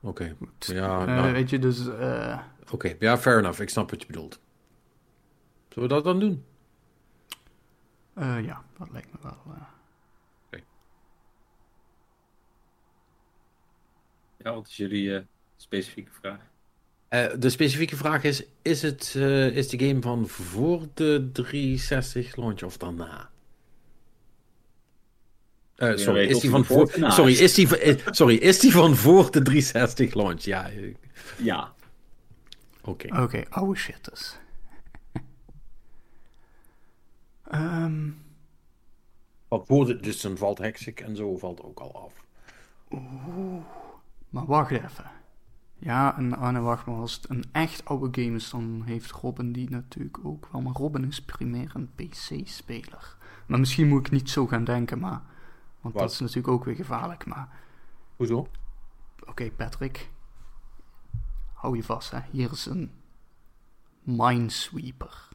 Oké, okay. ja, uh, nou... Weet je, dus... Uh... Oké, okay. ja, fair enough. Ik snap wat je bedoelt. Zullen we dat dan doen? Uh, ja, dat lijkt me wel. Uh... Oké. Okay. Ja, wat is jullie uh, specifieke vraag? Uh, de specifieke vraag is, is, het, uh, is de game van voor de driehonderdzestig launch of daarna? Uh, sorry, is die van voor... sorry, is die van... sorry, is die van voor de driehonderdzestig launch? Ja. Ja. Oké. Okay. Oké, okay, oude shit dus. Um... Dus dan valt Hexic en zo valt ook al af. Oeh, maar wacht even. Ja, en, en wacht maar, als het een echt oude game is, dan heeft Robin die natuurlijk ook wel. Maar Robin is primair een P C-speler. Maar misschien moet ik niet zo gaan denken, maar... Want Wat? dat is natuurlijk ook weer gevaarlijk, maar... Hoezo? Oké, okay, Patrick. Hou je vast, hè. Hier is een Minesweeper.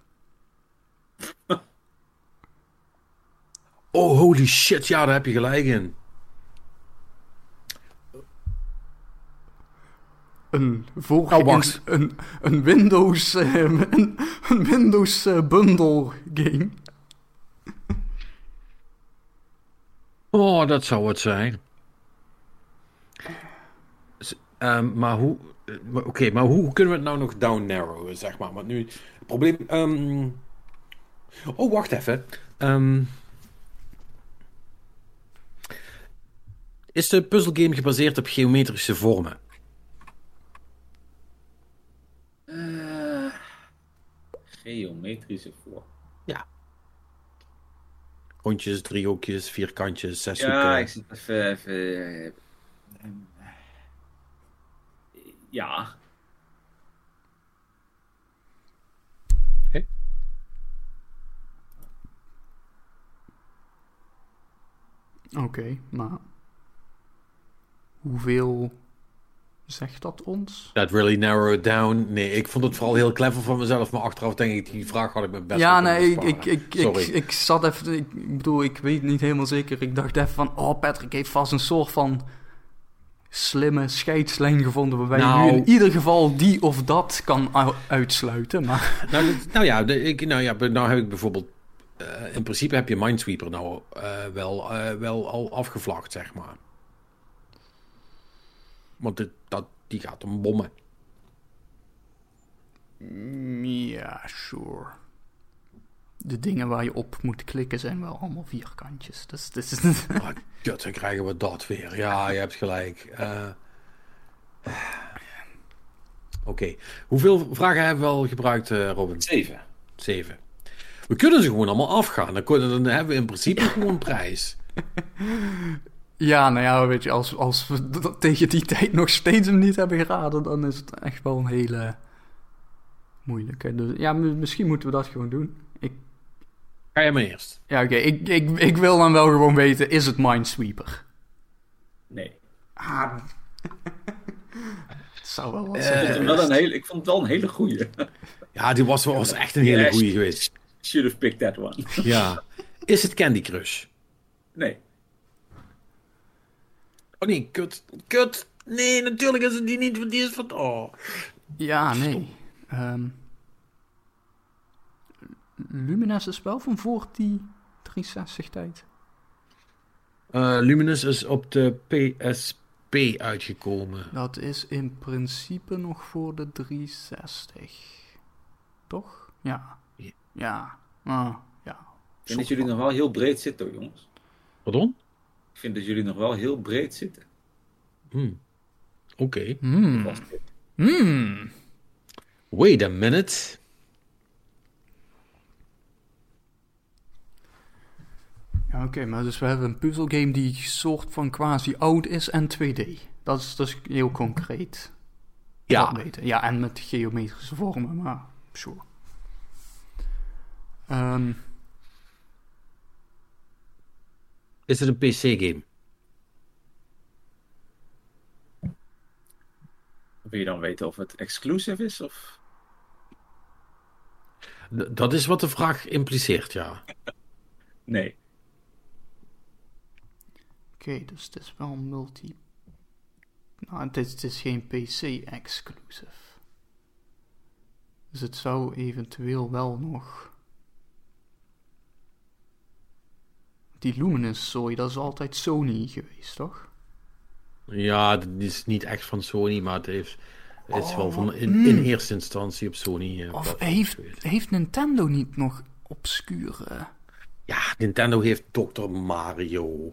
Oh, holy shit, ja, daar heb je gelijk in. Een voorgaans, oh, een, een Windows, een, een Windows bundle game. Oh, dat zou het zijn. Um, maar hoe, oké, okay, maar hoe kunnen we het nou nog down narrowen, zeg maar? Want nu, het probleem, um... oh, wacht even, um... Is de puzzelgame gebaseerd op geometrische vormen? Uh, geometrische vormen? Ja. Rondjes, driehoekjes, vierkantjes, zeshoeken. Ja, ik zit even... even um, ja. Oké. Okay. Oké, okay, maar... Hoeveel zegt dat ons? That really narrowed it down. Nee, ik vond het vooral heel clever van mezelf. Maar achteraf denk ik, die vraag had ik mijn best Ja, nee, ik, ik, ik, ik, ik zat even... Ik bedoel, ik weet niet helemaal zeker. Ik dacht even van, oh, Patrick heeft vast een soort van slimme scheidslijn gevonden. Waarbij nou, je nu in ieder geval die of dat kan u- uitsluiten. Maar... Nou, nou, ja, ik, nou ja, nou heb ik bijvoorbeeld... Uh, in principe heb je Minesweeper nou uh, wel, uh, wel al afgevlakt, zeg maar. Want dit, dat, die gaat hem bommen. Ja, sure. De dingen waar je op moet klikken zijn wel allemaal vierkantjes. Dus, dus... Oh, kut, dan krijgen we dat weer. Ja, je hebt gelijk. Uh... Oké. Okay. Hoeveel vragen hebben we al gebruikt, Robin? Zeven. Zeven. We kunnen ze gewoon allemaal afgaan. Dan, kunnen, dan hebben we in principe gewoon prijs. Ja, nou ja, weet je, als, als we dat tegen die tijd nog steeds hem niet hebben geraden, dan is het echt wel een hele moeilijke. Dus ja, m- misschien moeten we dat gewoon doen. Ik... Ga jij maar eerst. Ja, oké. Okay. Ik, ik, ik wil dan wel gewoon weten, is het Minesweeper? Nee. Ah. Het zou wel wat uh, zijn. Ik vond het wel een hele, ik vond het wel een hele goeie. Ja, die was, was echt een hele goeie geweest. Should have picked that one. Ja. Is het Candy Crush? Nee. Oh nee, kut. Kut. Nee, natuurlijk is het die niet, want die is van... Oh. Ja, nee. Um, Lumines is wel van voor die driehonderdzestig tijd. Uh, Lumines is op de P S P uitgekomen. Dat is in principe nog voor de driehonderdzestig. Toch? Ja. Yeah. Ja. Ah, ja. Ik vind dat jullie nog wel heel breed zitten, jongens. Pardon? Ik vind dat jullie nog wel heel breed zitten. Hmm. Oké. Okay. Hmm. Hmm. Wait a minute. Ja, oké, okay, maar dus we hebben een puzzelgame die soort van quasi oud is en twee D. Dat is dus heel concreet. Ja. Weten. Ja, en met geometrische vormen, maar sure. Um... Is het een P C-game? Wil je dan weten of het exclusive is? Of? D- dat is wat de vraag impliceert, ja. Nee. Oké, okay, dus het is wel multi... Nou, het is, het is geen P C-exclusive. Dus het zou eventueel wel nog... Die Luminous-zooi, dat is altijd Sony geweest, toch? Ja, dat is niet echt van Sony, maar het heeft, het is oh, wel van in, in mm. eerste instantie op Sony. Eh, of heeft, heeft Nintendo niet nog obscure... Ja, Nintendo heeft dokter Mario...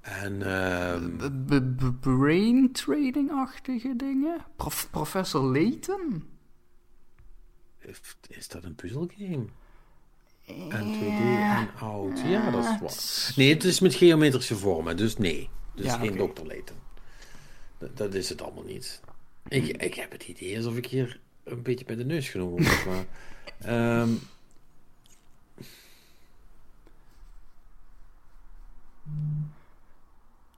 En uh... b- b- brain trading-achtige dingen? Prof- professor Layton? Is dat een puzzelgame? Yeah. En twee D en oud. Ja, dat is wat. Nee, het is met geometrische vormen, dus nee. Dus ja, geen okay. dokter Layton. D- dat is het allemaal niet. Ik, ik heb het idee alsof ik hier een beetje bij de neus genomen word, maar... Um...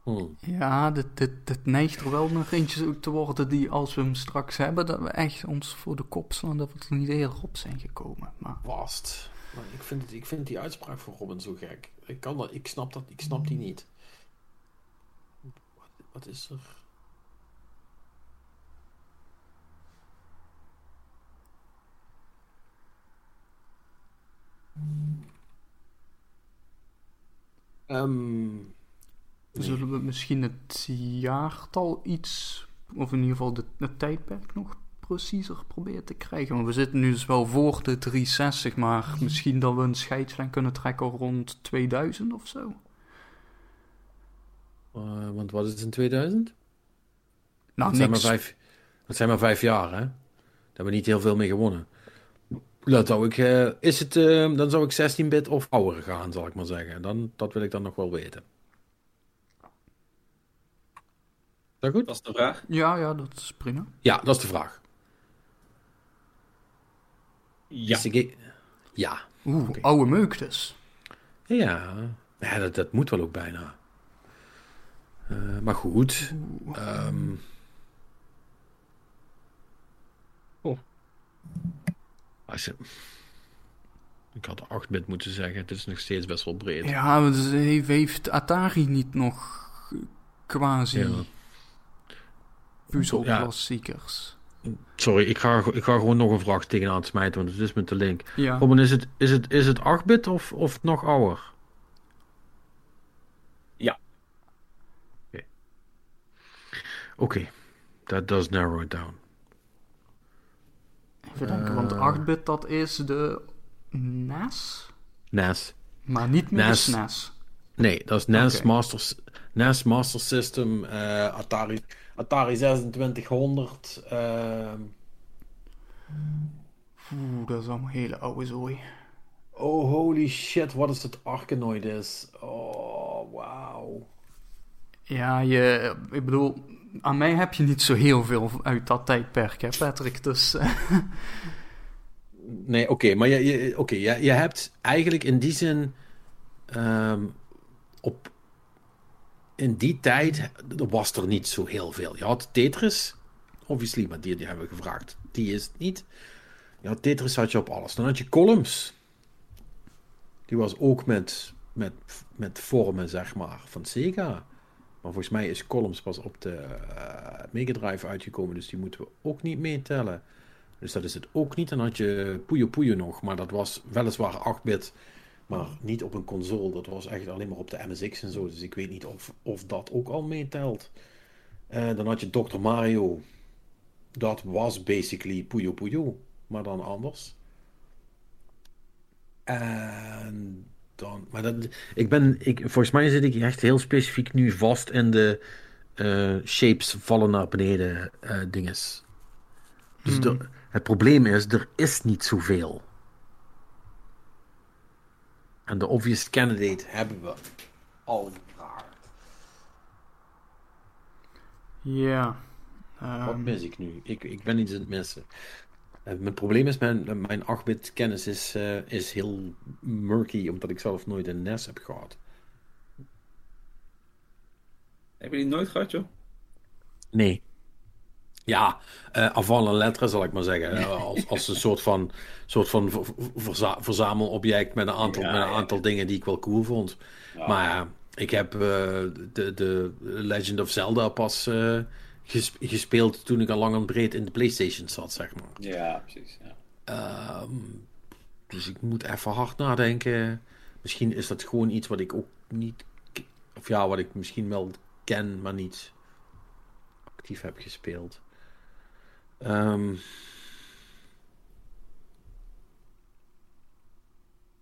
Hmm. Ja, dit, dit, dit neigt er wel nog eentje te worden die als we hem straks hebben, dat we echt ons voor de kop slaan dat we er niet eerder op zijn gekomen. Maar... Vast. Maar ik, vind het, ik vind die uitspraak van Robin zo gek. Ik, kan dat, ik, snap, dat, ik snap die niet. Wat, wat is er? Um... Nee. Zullen we misschien het jaartal iets, of in ieder geval de, het tijdperk nog preciezer proberen te krijgen? Want we zitten nu dus wel voor de driehonderdzestig, maar misschien dat we een scheidslijn kunnen trekken rond tweeduizend of zo. Uh, want wat is het in tweeduizend? Nou, dat zijn maar vijf, dat zijn maar vijf jaar, hè? Daar hebben we niet heel veel mee gewonnen. Dat zou ik, uh, is het, uh, dan zou ik zestien bit of ouder gaan, zal ik maar zeggen. Dan, dat wil ik dan nog wel weten. Is dat goed? Dat is de vraag. Ja, ja, dat is prima. Ja, dat is de vraag. Ja. Ge- ja. Oeh, okay. Oude meuk dus. Ja, ja dat, dat moet wel ook bijna. Uh, maar goed. Um... Oh. Als je... Ik had acht bit moeten zeggen. Het is nog steeds best wel breed. Ja, dus heeft Atari niet nog quasi... Ja. Puzzelklassiekers. Ja. Sorry, ik ga, ik ga gewoon nog een vraag tegenaan smijten, want het is met de link. Ja. Robin, is het, is het, is het acht bit of, of nog ouder? Ja. Oké. Okay. That does narrow it down. Even denken, uh, want acht bit dat is de N E S? N E S. Maar niet meer N E S. N E S. Nee, dat is N E S, okay. Masters, N E S Master System, uh, Atari... Atari zesentwintighonderd. Uh... Oeh, dat is allemaal hele oude zooi. Oh, holy shit, wat is het Arkanoid is. Oh, wauw. Ja, je, ik bedoel, aan mij heb je niet zo heel veel uit dat tijdperk, hè Patrick, dus... Nee, oké, okay, maar je, je, okay, je, je hebt eigenlijk in die zin... Um, op, in die tijd was er niet zo heel veel. Je had Tetris, obviously, maar die, die hebben we gevraagd. Die is het niet. Ja, Tetris had je op alles. Dan had je Columns. Die was ook met, met, met vormen, zeg maar, van Sega. Maar volgens mij is Columns pas op de uh, Mega Drive uitgekomen, dus die moeten we ook niet meetellen. Dus dat is het ook niet. Dan had je Puyo Puyo nog, maar dat was weliswaar acht-bit, maar niet op een console. Dat was echt alleen maar op de M S X en zo, dus ik weet niet of, of dat ook al meetelt. Uh, dan had je dokter Mario. Dat was basically Puyo Puyo, maar dan anders. En dan... Maar dat, ik ben... Ik, volgens mij zit ik echt heel specifiek nu vast in de uh, shapes vallen naar beneden uh, dinges. Dus hmm. de, het probleem is, er is niet zoveel. En de obvious candidate hebben we al gevraagd. Ja. Um... Wat mis ik nu? Ik, ik ben iets aan het missen. Mijn probleem is, mijn, mijn acht-bit kennis is, uh, is heel murky, omdat ik zelf nooit een N E S heb gehad. Heb je die nooit gehad, joh? Nee. Ja, uh, avant la lettre, zal ik maar zeggen. Uh, als, als een soort van, soort van ver, verza- verzamelobject met een aantal, ja, met een aantal ja. dingen die ik wel cool vond. Ja. Maar ja, uh, ik heb uh, de, de Legend of Zelda pas... Uh, gespeeld toen ik al lang en breed in de PlayStation zat, zeg maar. Ja, precies. Ja. Um, dus ik moet even hard nadenken. Misschien is dat gewoon iets wat ik ook niet... Of ja, wat ik misschien wel ken, maar niet actief heb gespeeld. Um...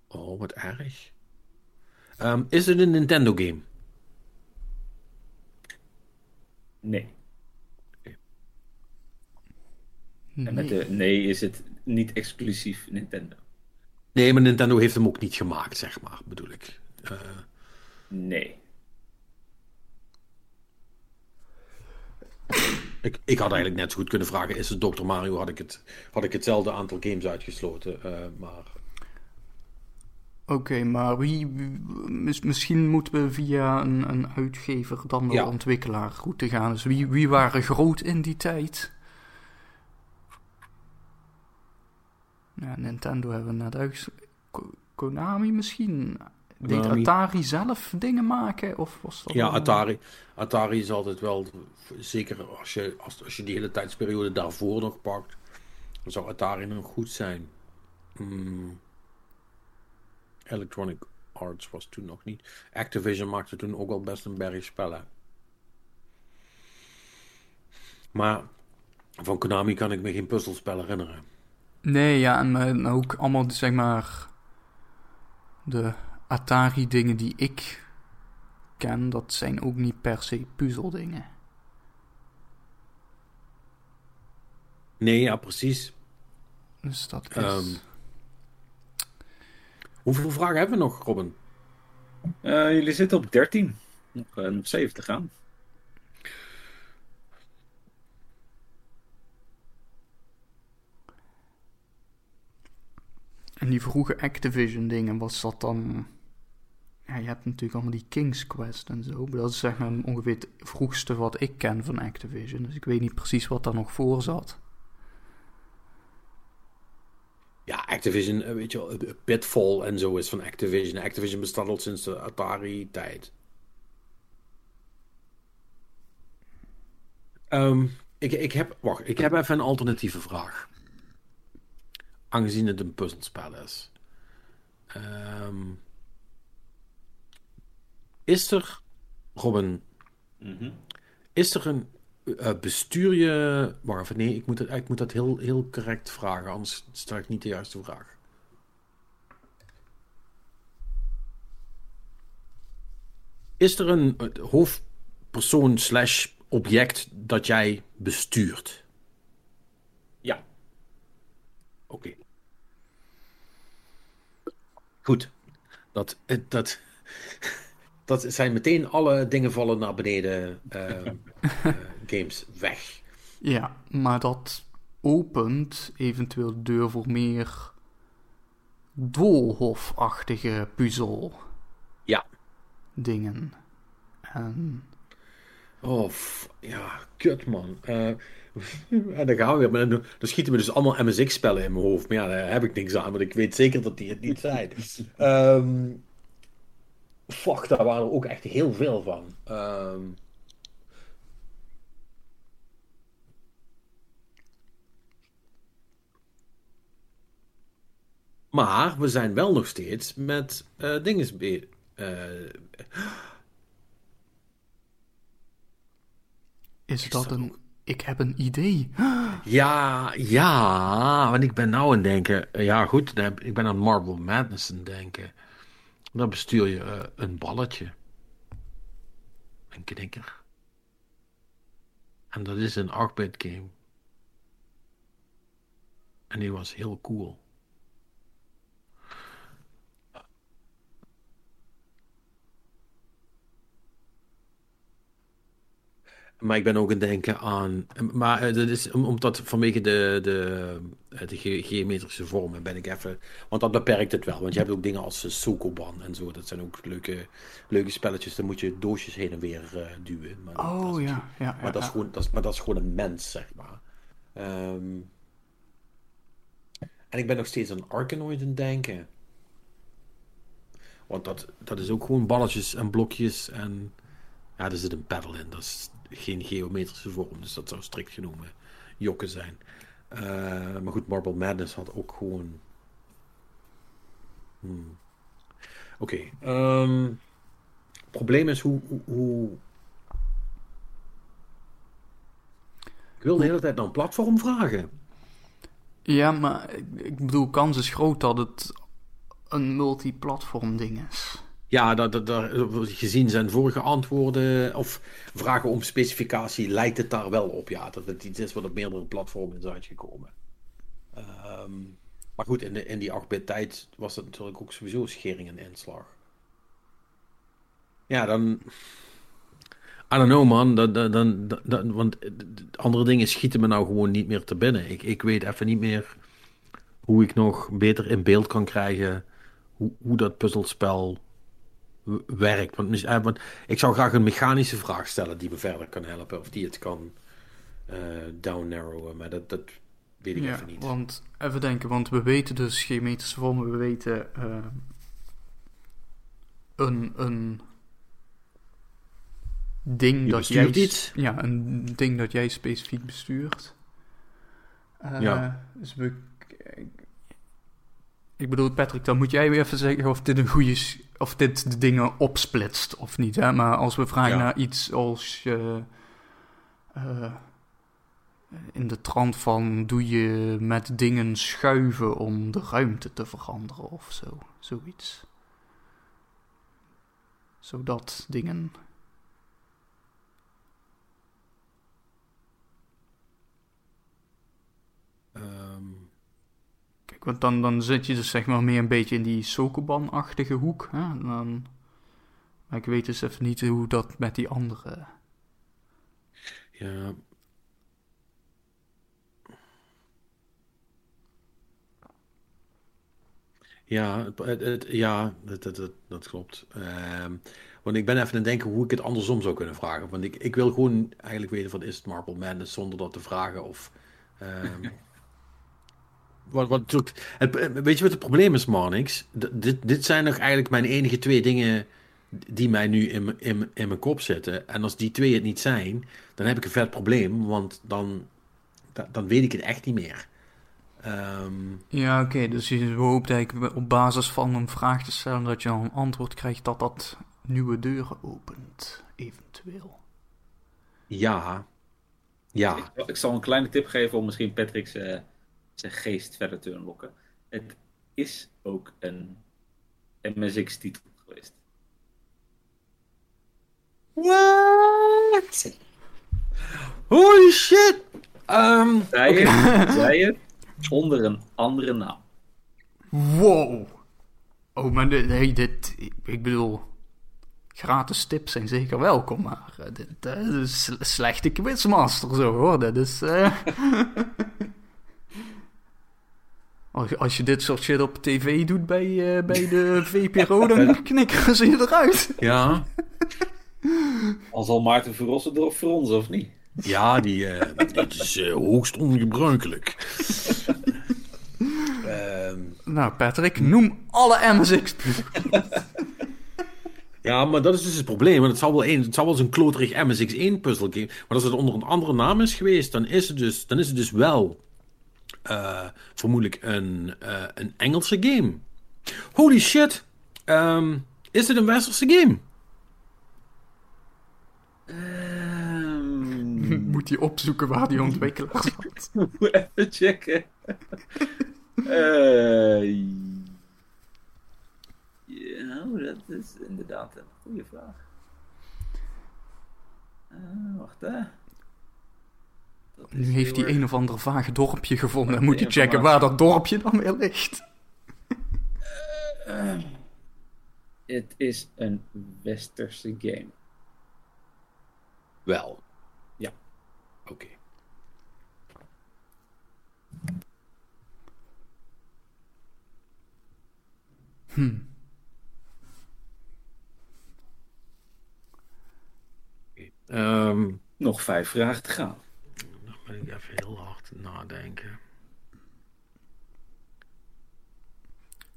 Oh, wat erg. Um, is het een Nintendo game? Nee. En met de nee is het niet exclusief Nintendo. Nee, maar Nintendo heeft hem ook niet gemaakt, zeg maar, bedoel ik. Uh... Nee. Ik, ik had eigenlijk net zo goed kunnen vragen, is het dokter Mario, had ik, het, had ik hetzelfde aantal games uitgesloten, uh, maar... Oké, okay, maar wie, mis, misschien moeten we via een, een uitgever dan de ja. ontwikkelaar goed te gaan. Dus wie, wie waren groot in die tijd... Ja, Nintendo hebben we net uit. Konami misschien? Deed Atari zelf dingen maken? Of was dat ja, Atari. Atari is altijd wel... Zeker als je, als, als je die hele tijdsperiode daarvoor nog pakt... Dan zou Atari nog goed zijn. Mm. Electronic Arts was toen nog niet. Activision maakte toen ook al best een berg spellen. Maar van Konami kan ik me geen puzzelspel herinneren. Nee, ja, en ook allemaal, zeg maar, de Atari-dingen die ik ken, dat zijn ook niet per se puzzeldingen. Nee, ja, precies. Dus dat is... Um, hoeveel vragen hebben we nog, Robin? Uh, jullie zitten op dertien. Nog uh, zeven te gaan. En die vroege Activision dingen, was dat dan... Ja, je hebt natuurlijk allemaal die King's Quest en zo. Maar dat is zeg maar ongeveer het vroegste wat ik ken van Activision. Dus ik weet niet precies wat daar nog voor zat. Ja, Activision, weet je wel, Pitfall en zo is van Activision. Activision bestaat al sinds de Atari-tijd. Um, ik, ik heb... Wacht, ik heb even een alternatieve vraag. Aangezien het een puzzelspel is. Um, is er, Robin, mm-hmm. is er een uh, bestuur je... Wacht even, nee, ik moet, het, ik moet dat heel, heel correct vragen, anders stel ik niet de juiste vraag. Is er een uh, hoofdpersoon slash object dat jij bestuurt? Ja. Oké. Okay. Goed. Dat, dat, dat zijn meteen alle dingen vallen naar beneden. Uh, uh, games weg. Ja, maar dat opent eventueel de deur voor meer doolhofachtige puzzel. Ja. Dingen. En... Oh, f- ja, kut man. Uh, en dan gaan we weer. Dan schieten we dus allemaal M S X-spellen in mijn hoofd. Maar ja, daar heb ik niks aan, want ik weet zeker dat die het niet zijn. um, fuck, daar waren er ook echt heel veel van. Um... Maar we zijn wel nog steeds met uh, dinges... Be- uh... Is ik dat een... Ook... Ik heb een idee. Ja, ja. Want ik ben nou aan het denken... Ja, goed. Ik ben aan Marble Madness aan het denken. Dan bestuur je uh, een balletje. Een knikker. En dat is een acht-bit game. En die was heel cool. Maar ik ben ook aan het denken aan... Maar uh, dat is omdat vanwege de, de, de ge- geometrische vormen ben ik even... Want dat beperkt het wel. Want je hebt ook dingen als uh, Sokoban en zo. Dat zijn ook leuke, leuke spelletjes. Dan moet je doosjes heen en weer uh, duwen. Maar oh dat is, ja. ja, maar, ja, dat is ja. Gewoon, dat is, maar dat is gewoon een mens, zeg maar. Um, en ik ben nog steeds aan Arkanoid aan het denken. Want dat, dat is ook gewoon balletjes en blokjes en... Ja, er zit een battle in. Dat is... geen geometrische vorm, dus dat zou strikt genomen jokken zijn. Uh, maar goed, Marble Madness had ook gewoon... Hmm. Oké. Okay. Um, het probleem is hoe, hoe, hoe... Ik wil de hele tijd naar een platform vragen. Ja, maar ik bedoel, kans is groot dat het een multiplatform ding is. Ja, dat, dat, dat, gezien zijn vorige antwoorden of vragen om specificatie lijkt het daar wel op. Ja, dat het iets is wat op meerdere platformen is uitgekomen. Um, maar goed, in, de, in die acht-bit tijd was dat natuurlijk ook sowieso schering en inslag. Ja, dan... I don't know man, dat, dat, dat, dat, dat, want andere dingen schieten me nou gewoon niet meer te binnen. Ik, ik weet even niet meer hoe ik nog beter in beeld kan krijgen hoe, hoe dat puzzelspel... werkt. Want, eh, want ik zou graag een mechanische vraag stellen die me verder kan helpen. Of die het kan uh, down narrowen. Maar dat, dat weet ik ja, even niet. Want even denken. Want we weten dus geometrische vormen. We weten uh, een, een ding je dat jij... Iets. Ja, een ding dat jij specifiek bestuurt. Uh, ja. Dus we... Ik bedoel, Patrick, dan moet jij weer even zeggen of dit een goede... Of dit de dingen opsplitst of niet. Hè? Maar als we vragen ja. naar iets als... Je, uh, in de trant van... Doe je met dingen schuiven om de ruimte te veranderen of zo. Zoiets. Zodat dingen... Um. Want dan, dan zit je dus zeg maar meer een beetje in die Sokoban-achtige hoek. Hè? En dan... Maar ik weet dus even niet hoe dat met die andere... Ja... Ja, het, het, het, ja het, het, het, dat klopt. Uh, want ik ben even aan het denken hoe ik het andersom zou kunnen vragen. Want ik, ik wil gewoon eigenlijk weten van is het Marble Madness zonder dat te vragen of... Uh, Wat, wat, weet je wat het probleem is, Monix? D- dit, dit zijn nog eigenlijk mijn enige twee dingen die mij nu in, m- in, m- in mijn kop zitten. En als die twee het niet zijn, dan heb ik een vet probleem, want dan, da- dan weet ik het echt niet meer. Um... Ja, oké, okay, dus je hoopt eigenlijk op basis van een vraag te stellen dat je al een antwoord krijgt dat dat nieuwe deuren opent, eventueel. Ja, ja. Ik, ik zal een kleine tip geven om misschien Patrick's... Uh... zijn geest verder te unlocken. Het is ook een M S X-titel geweest. What? Holy shit! Um, zij okay. het onder een andere naam. Wow! Oh, maar dit, hey, dit... Ik bedoel... gratis tips zijn zeker welkom, maar uh, dit uh, is slechte quizmaster zo hoor, dat is... Uh... Als je dit soort shit op tv doet bij, uh, bij de V P R O, dan knikken ze je eruit. Ja. Al zal Maarten Verrossen erop fronsen, of niet? Ja, die, uh, dat is uh, hoogst ongebruikelijk. uh, nou, Patrick, noem alle M S X-puzzels. Ja, maar dat is dus het probleem. Want het zal wel, een, het zal wel zo'n kloterig M S X één-puzzelgame. Maar als het onder een andere naam is geweest, dan is het dus, dan is het dus wel... Uh, vermoedelijk een, uh, een Engelse game. Holy shit! Um, is dit een Westerse game? Um... Moet je opzoeken waar die ontwikkelaar zat. Moet even checken. uh, ja, dat is inderdaad een goede vraag. Uh, wacht hè. Nu heeft hij een of ander vaag dorpje gevonden. Dan moet je checken waar dat dorpje dan weer ligt. Het uh, uh, is een Westerse game. Wel. Ja. Oké. Okay. Hm. Okay. Um, Nog vijf vragen te gaan. Ik even heel hard nadenken.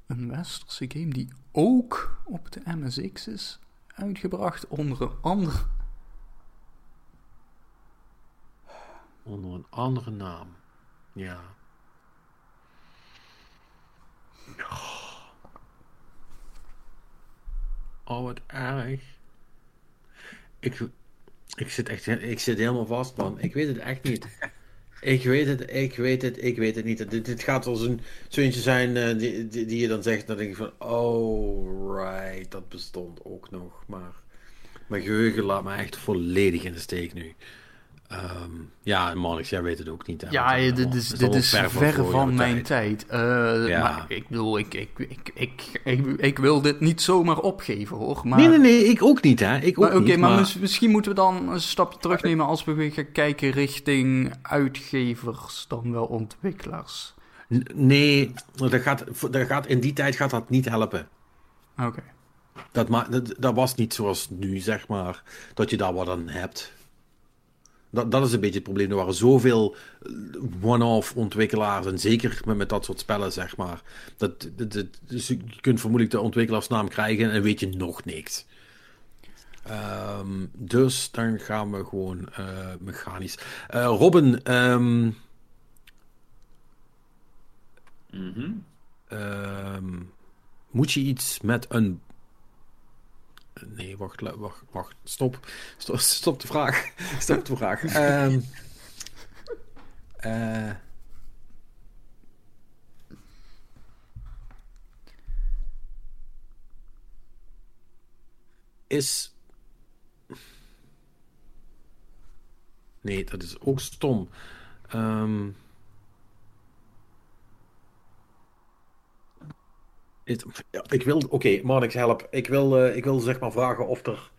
Een Westerse game die ook op de M S X is uitgebracht, onder andere. Onder een andere naam. Ja. Oh, wat erg. Ik... Ik zit echt, ik zit helemaal vast, man. Ik weet het echt niet. Ik weet het, ik weet het, ik weet het niet. Dit, dit gaat wel zo'n eentje zijn uh, die, die, die je dan zegt. Dan denk ik van, oh, right, dat bestond ook nog. Maar mijn geheugen laat me echt volledig in de steek nu. Um, ja, Monix, jij weet het ook niet. Hè, ja, dit, dit is, dit is ver van, van mijn tijd. tijd. Uh, ja. Maar ik bedoel, ik, ik, ik, ik, ik, ik wil dit niet zomaar opgeven, hoor. Maar... Nee, nee, nee, ik ook niet, hè. Ik ook maar, niet. Oké, okay, maar, maar misschien moeten we dan een stapje terugnemen als we weer gaan kijken richting uitgevers dan wel ontwikkelaars. N- nee, dat gaat, dat gaat, in die tijd gaat dat niet helpen. Oké. Okay. Dat, ma- dat, dat was niet zoals nu, zeg maar, dat je daar wat aan hebt. Dat, dat is een beetje het probleem. Er waren zoveel one-off ontwikkelaars. En zeker met, met dat soort spellen, zeg maar. Dat, dat, dat, dus je kunt vermoedelijk de ontwikkelaarsnaam krijgen en weet je nog niks. Um, dus dan gaan we gewoon uh, mechanisch. Uh, Robin. Um... Mm-hmm. Um, moet je iets met een... Nee, wacht, wacht, wacht. Stop. Stop, stop de vraag. Stop de vraag. Um, uh, is... Nee, dat is ook stom. Um, Ja, ik wil, oké, okay, Marnix, help. Ik wil, uh, ik wil zeg maar vragen of er...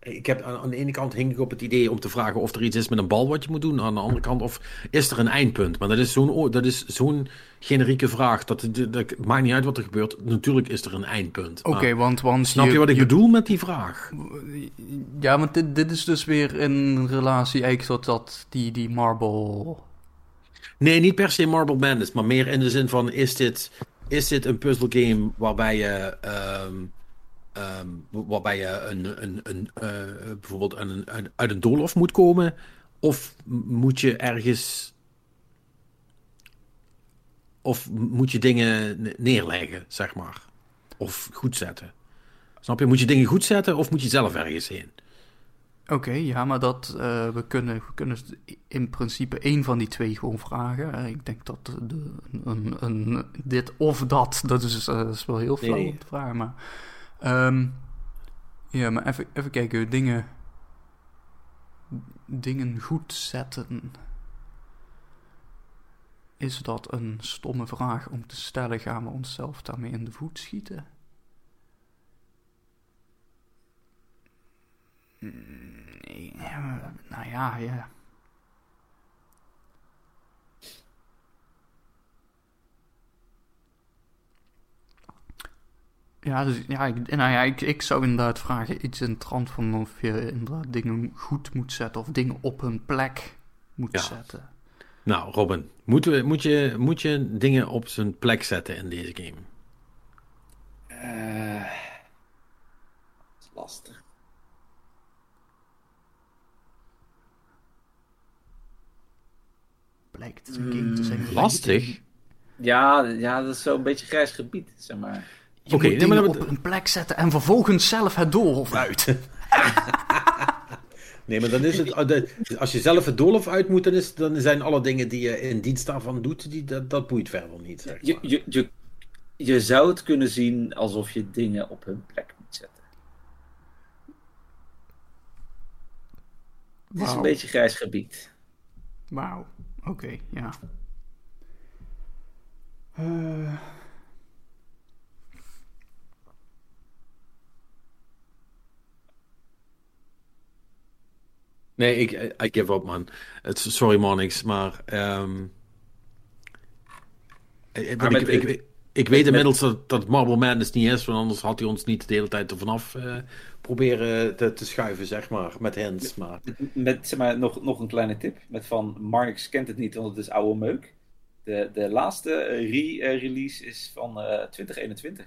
Ik heb, aan, aan de ene kant hing ik op het idee om te vragen of er iets is met een bal wat je moet doen. Aan de andere kant, of is er een eindpunt? Maar dat is zo'n, dat is zo'n generieke vraag. Dat, dat, dat maakt niet uit wat er gebeurt. Natuurlijk is er een eindpunt. Oké, okay, want, want... Snap je, je wat ik je, bedoel met die vraag? Ja, want dit, dit is dus weer in relatie eigenlijk tot dat, die, die marble... Nee, niet per se Marble Madness, maar meer in de zin van, is dit... Is dit een puzzelgame waarbij je, um, um, waarbij je een, een, een, uh, bijvoorbeeld een, een, uit een doolhof moet komen? Of moet je ergens... Of moet je dingen neerleggen, zeg maar? Of goed zetten? Snap je? Moet je dingen goed zetten of moet je zelf ergens heen? Oké, okay, ja, maar dat, uh, we, kunnen, we kunnen in principe één van die twee gewoon vragen. Uh, ik denk dat de, de, een, een, dit of dat, dat is, uh, is wel heel flauw nee, nee. om te vragen. Maar, um, ja, maar even, even kijken, dingen, dingen goed zetten. Is dat een stomme vraag om te stellen? Gaan we onszelf daarmee in de voet schieten? Nee, nou ja, ja. Ja, dus, ja, ik, nou ja ik, ik zou inderdaad vragen iets in de trant van of je inderdaad dingen goed moet zetten of dingen op hun plek moet ja. zetten. Nou, Robin, moet, we, moet, je, moet je dingen op zijn plek zetten in deze game? Uh, dat is lastig. Blijkt het een game te zijn. Lastig? Ja, ja, dat is zo'n beetje grijs gebied, zeg maar. Je okay, moet dingen op een plek zetten en vervolgens zelf het doolhof uit. Nee, maar dan is het... Als je zelf het doolhof uit moet, dan, is, dan zijn alle dingen die je in dienst daarvan doet, die, dat, dat boeit verder niet. Zeg maar. je, je, je, je zou het kunnen zien alsof je dingen op hun plek moet zetten. Wow. Het is een beetje grijs gebied. Wauw, oké, okay, ja. Uh... Nee, ik, I give up, man. Sorry, Monix, maar... Um... Ik, maar met, ik, ik, ik weet met, inmiddels dat, dat Marble Madness niet is, want anders had hij ons niet de hele tijd er vanaf uh, proberen te, te schuiven, zeg maar, met hints. Maar... Met, zeg maar, nog, nog een kleine tip, met van Monix kent het niet, want het is oude meuk. De, de laatste re-release is van uh, twintig eenentwintig.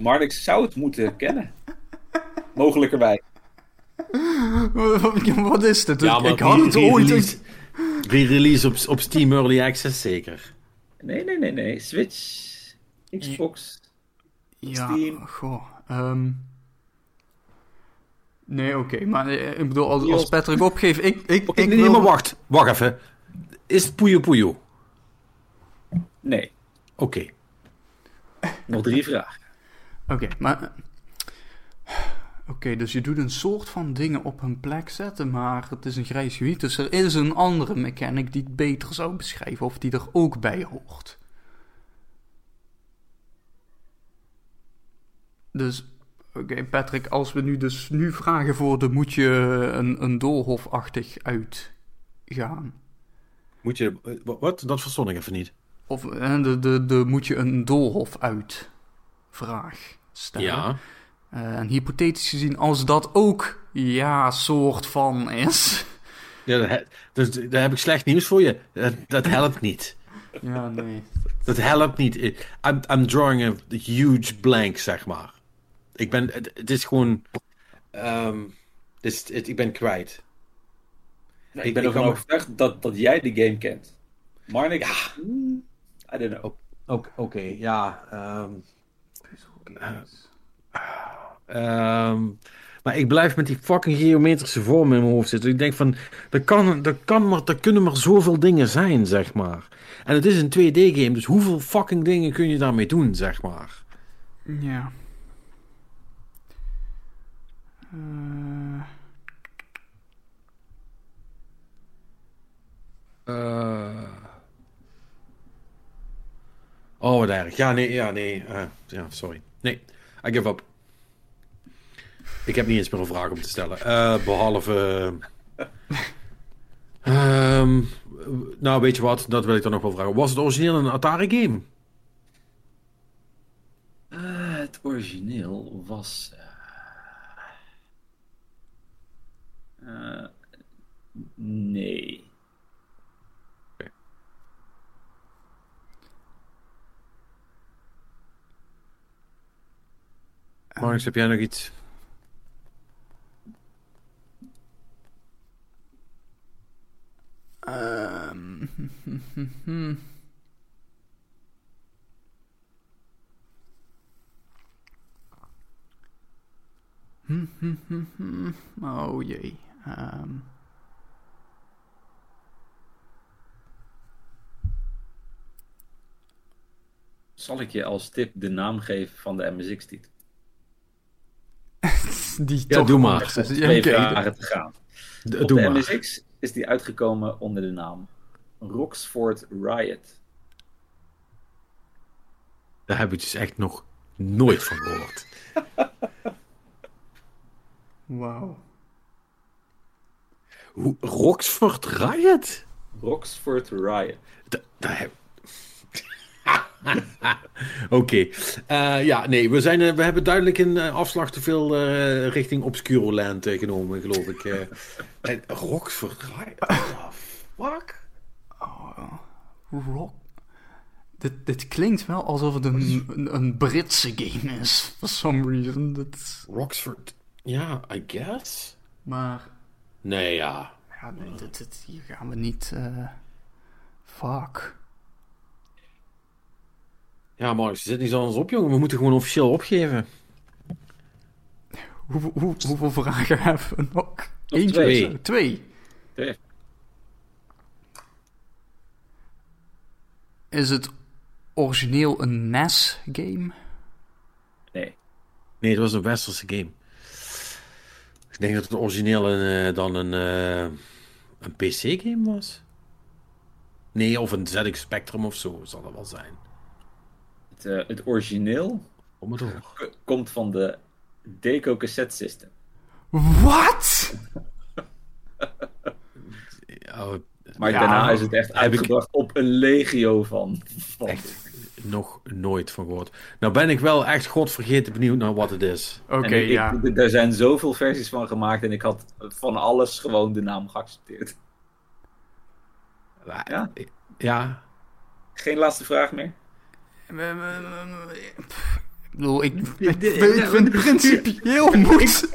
Monix zou het moeten kennen. Mogelijkerwij. Wat is dit? Ja, ik had het ooit... Re-release, re-release op, op Steam Early Access, zeker? Nee, nee, nee, nee. Switch, Xbox, ja, Steam. Goh. Um... Nee, oké. Okay, maar ik bedoel, als, als Patrick opgeeft... Ik, ik, okay, ik nee, wil... maar wacht. Wacht even. Is het Puyo Puyo? Nee. Oké. Okay. Nog drie vragen. Oké, okay, maar... Oké, okay, dus je doet een soort van dingen op hun plek zetten, maar het is een grijs gebied. Dus er is een andere mechanic die het beter zou beschrijven of die er ook bij hoort. Dus, oké, okay, Patrick, als we nu dus nu vragen voor de moet je een, een doolhofachtig uitgaan. Moet je, wat? Dat verstond ik even niet. Of de, de, de moet je een doolhof uit vraag stellen. Ja. Uh, en hypothetisch gezien, als dat ook ja, soort van is... Ja, dat he, dus, daar heb ik slecht nieuws voor je. Dat, dat helpt niet. Ja, nee. Dat helpt niet. I'm, I'm drawing a huge blank, zeg maar. Ik ben... Het, het is gewoon... Um, het is, het, ik ben kwijt. Ja, ik, ik ben ervan overtuigd ook... dat, dat jij de game kent. Marnik? Ja. I don't know. Oké, okay, ja. Um, uh, Um, maar ik blijf met die fucking geometrische vormen in mijn hoofd zitten. Ik denk van, er, kan, er, kan maar, er kunnen maar zoveel dingen zijn, zeg maar. En het is een twee D game, dus hoeveel fucking dingen kun je daarmee doen, zeg maar? Ja. Uh... Uh... Oh, wat erg. Ja, nee, ja, nee. Uh, ja, sorry. Nee, I give up. Ik heb niet eens meer een vraag om te stellen. Uh, behalve... Uh, um, nou, weet je wat? Dat wil ik dan nog wel vragen. Was het origineel een Atari-game? Uh, het origineel was... Uh, uh, nee. Okay. Marks, heb jij nog iets... Um, oh jee. Um. Zal ik je als tip de naam geven van de M S X-titel? Die ja, toch doe maar. maar. Twee okay. vragen te gaan. De, Op doe de M S X maar. Is die uitgekomen onder de naam Roxford Riot. Daar heb ik dus echt nog nooit van gehoord. Wauw. Roxford Riot? Roxford Riot. Dat heb ik. Oké. Okay. Uh, ja, nee, we, zijn, uh, we hebben duidelijk een uh, afslag te veel uh, richting Obscuroland uh, genomen, geloof ik. Uh, en Roxford Riot? Oh, fuck? Oh, rock. Dit, dit klinkt wel alsof het een, een, een Britse game is, for some reason. That's... Roxford, ja, yeah, I guess. Maar... Nee, ja. Ja, nee, dit, dit, hier gaan we niet... Uh... Fuck. Ja, Marcus, je zit niet anders op, jongen. We moeten gewoon officieel opgeven. Hoe, hoe, hoeveel vragen hebben we nog? Eentje, twee. twee. Twee. Is het origineel een N E S-game? Nee. Nee, het was een westerse game. Ik denk dat het origineel een, uh, dan een, uh, een P C-game was. Nee, of een Z X Spectrum of zo, zal dat wel zijn. Het, uh, het origineel Kom het k- komt van de Deco Cassette System. Wat? ja, maar maar ja, daarna is het echt uitgebracht ik... op een legio van. van. Echt nog nooit van gehoord. Nou ben ik wel echt godvergeten benieuwd naar wat het is. Oké, okay, ja. Ik, er zijn zoveel versies van gemaakt en ik had van alles gewoon de naam geaccepteerd. Ja? Ja. Geen laatste vraag meer? Ik bedoel, ik, ik, ik vind principieel moed.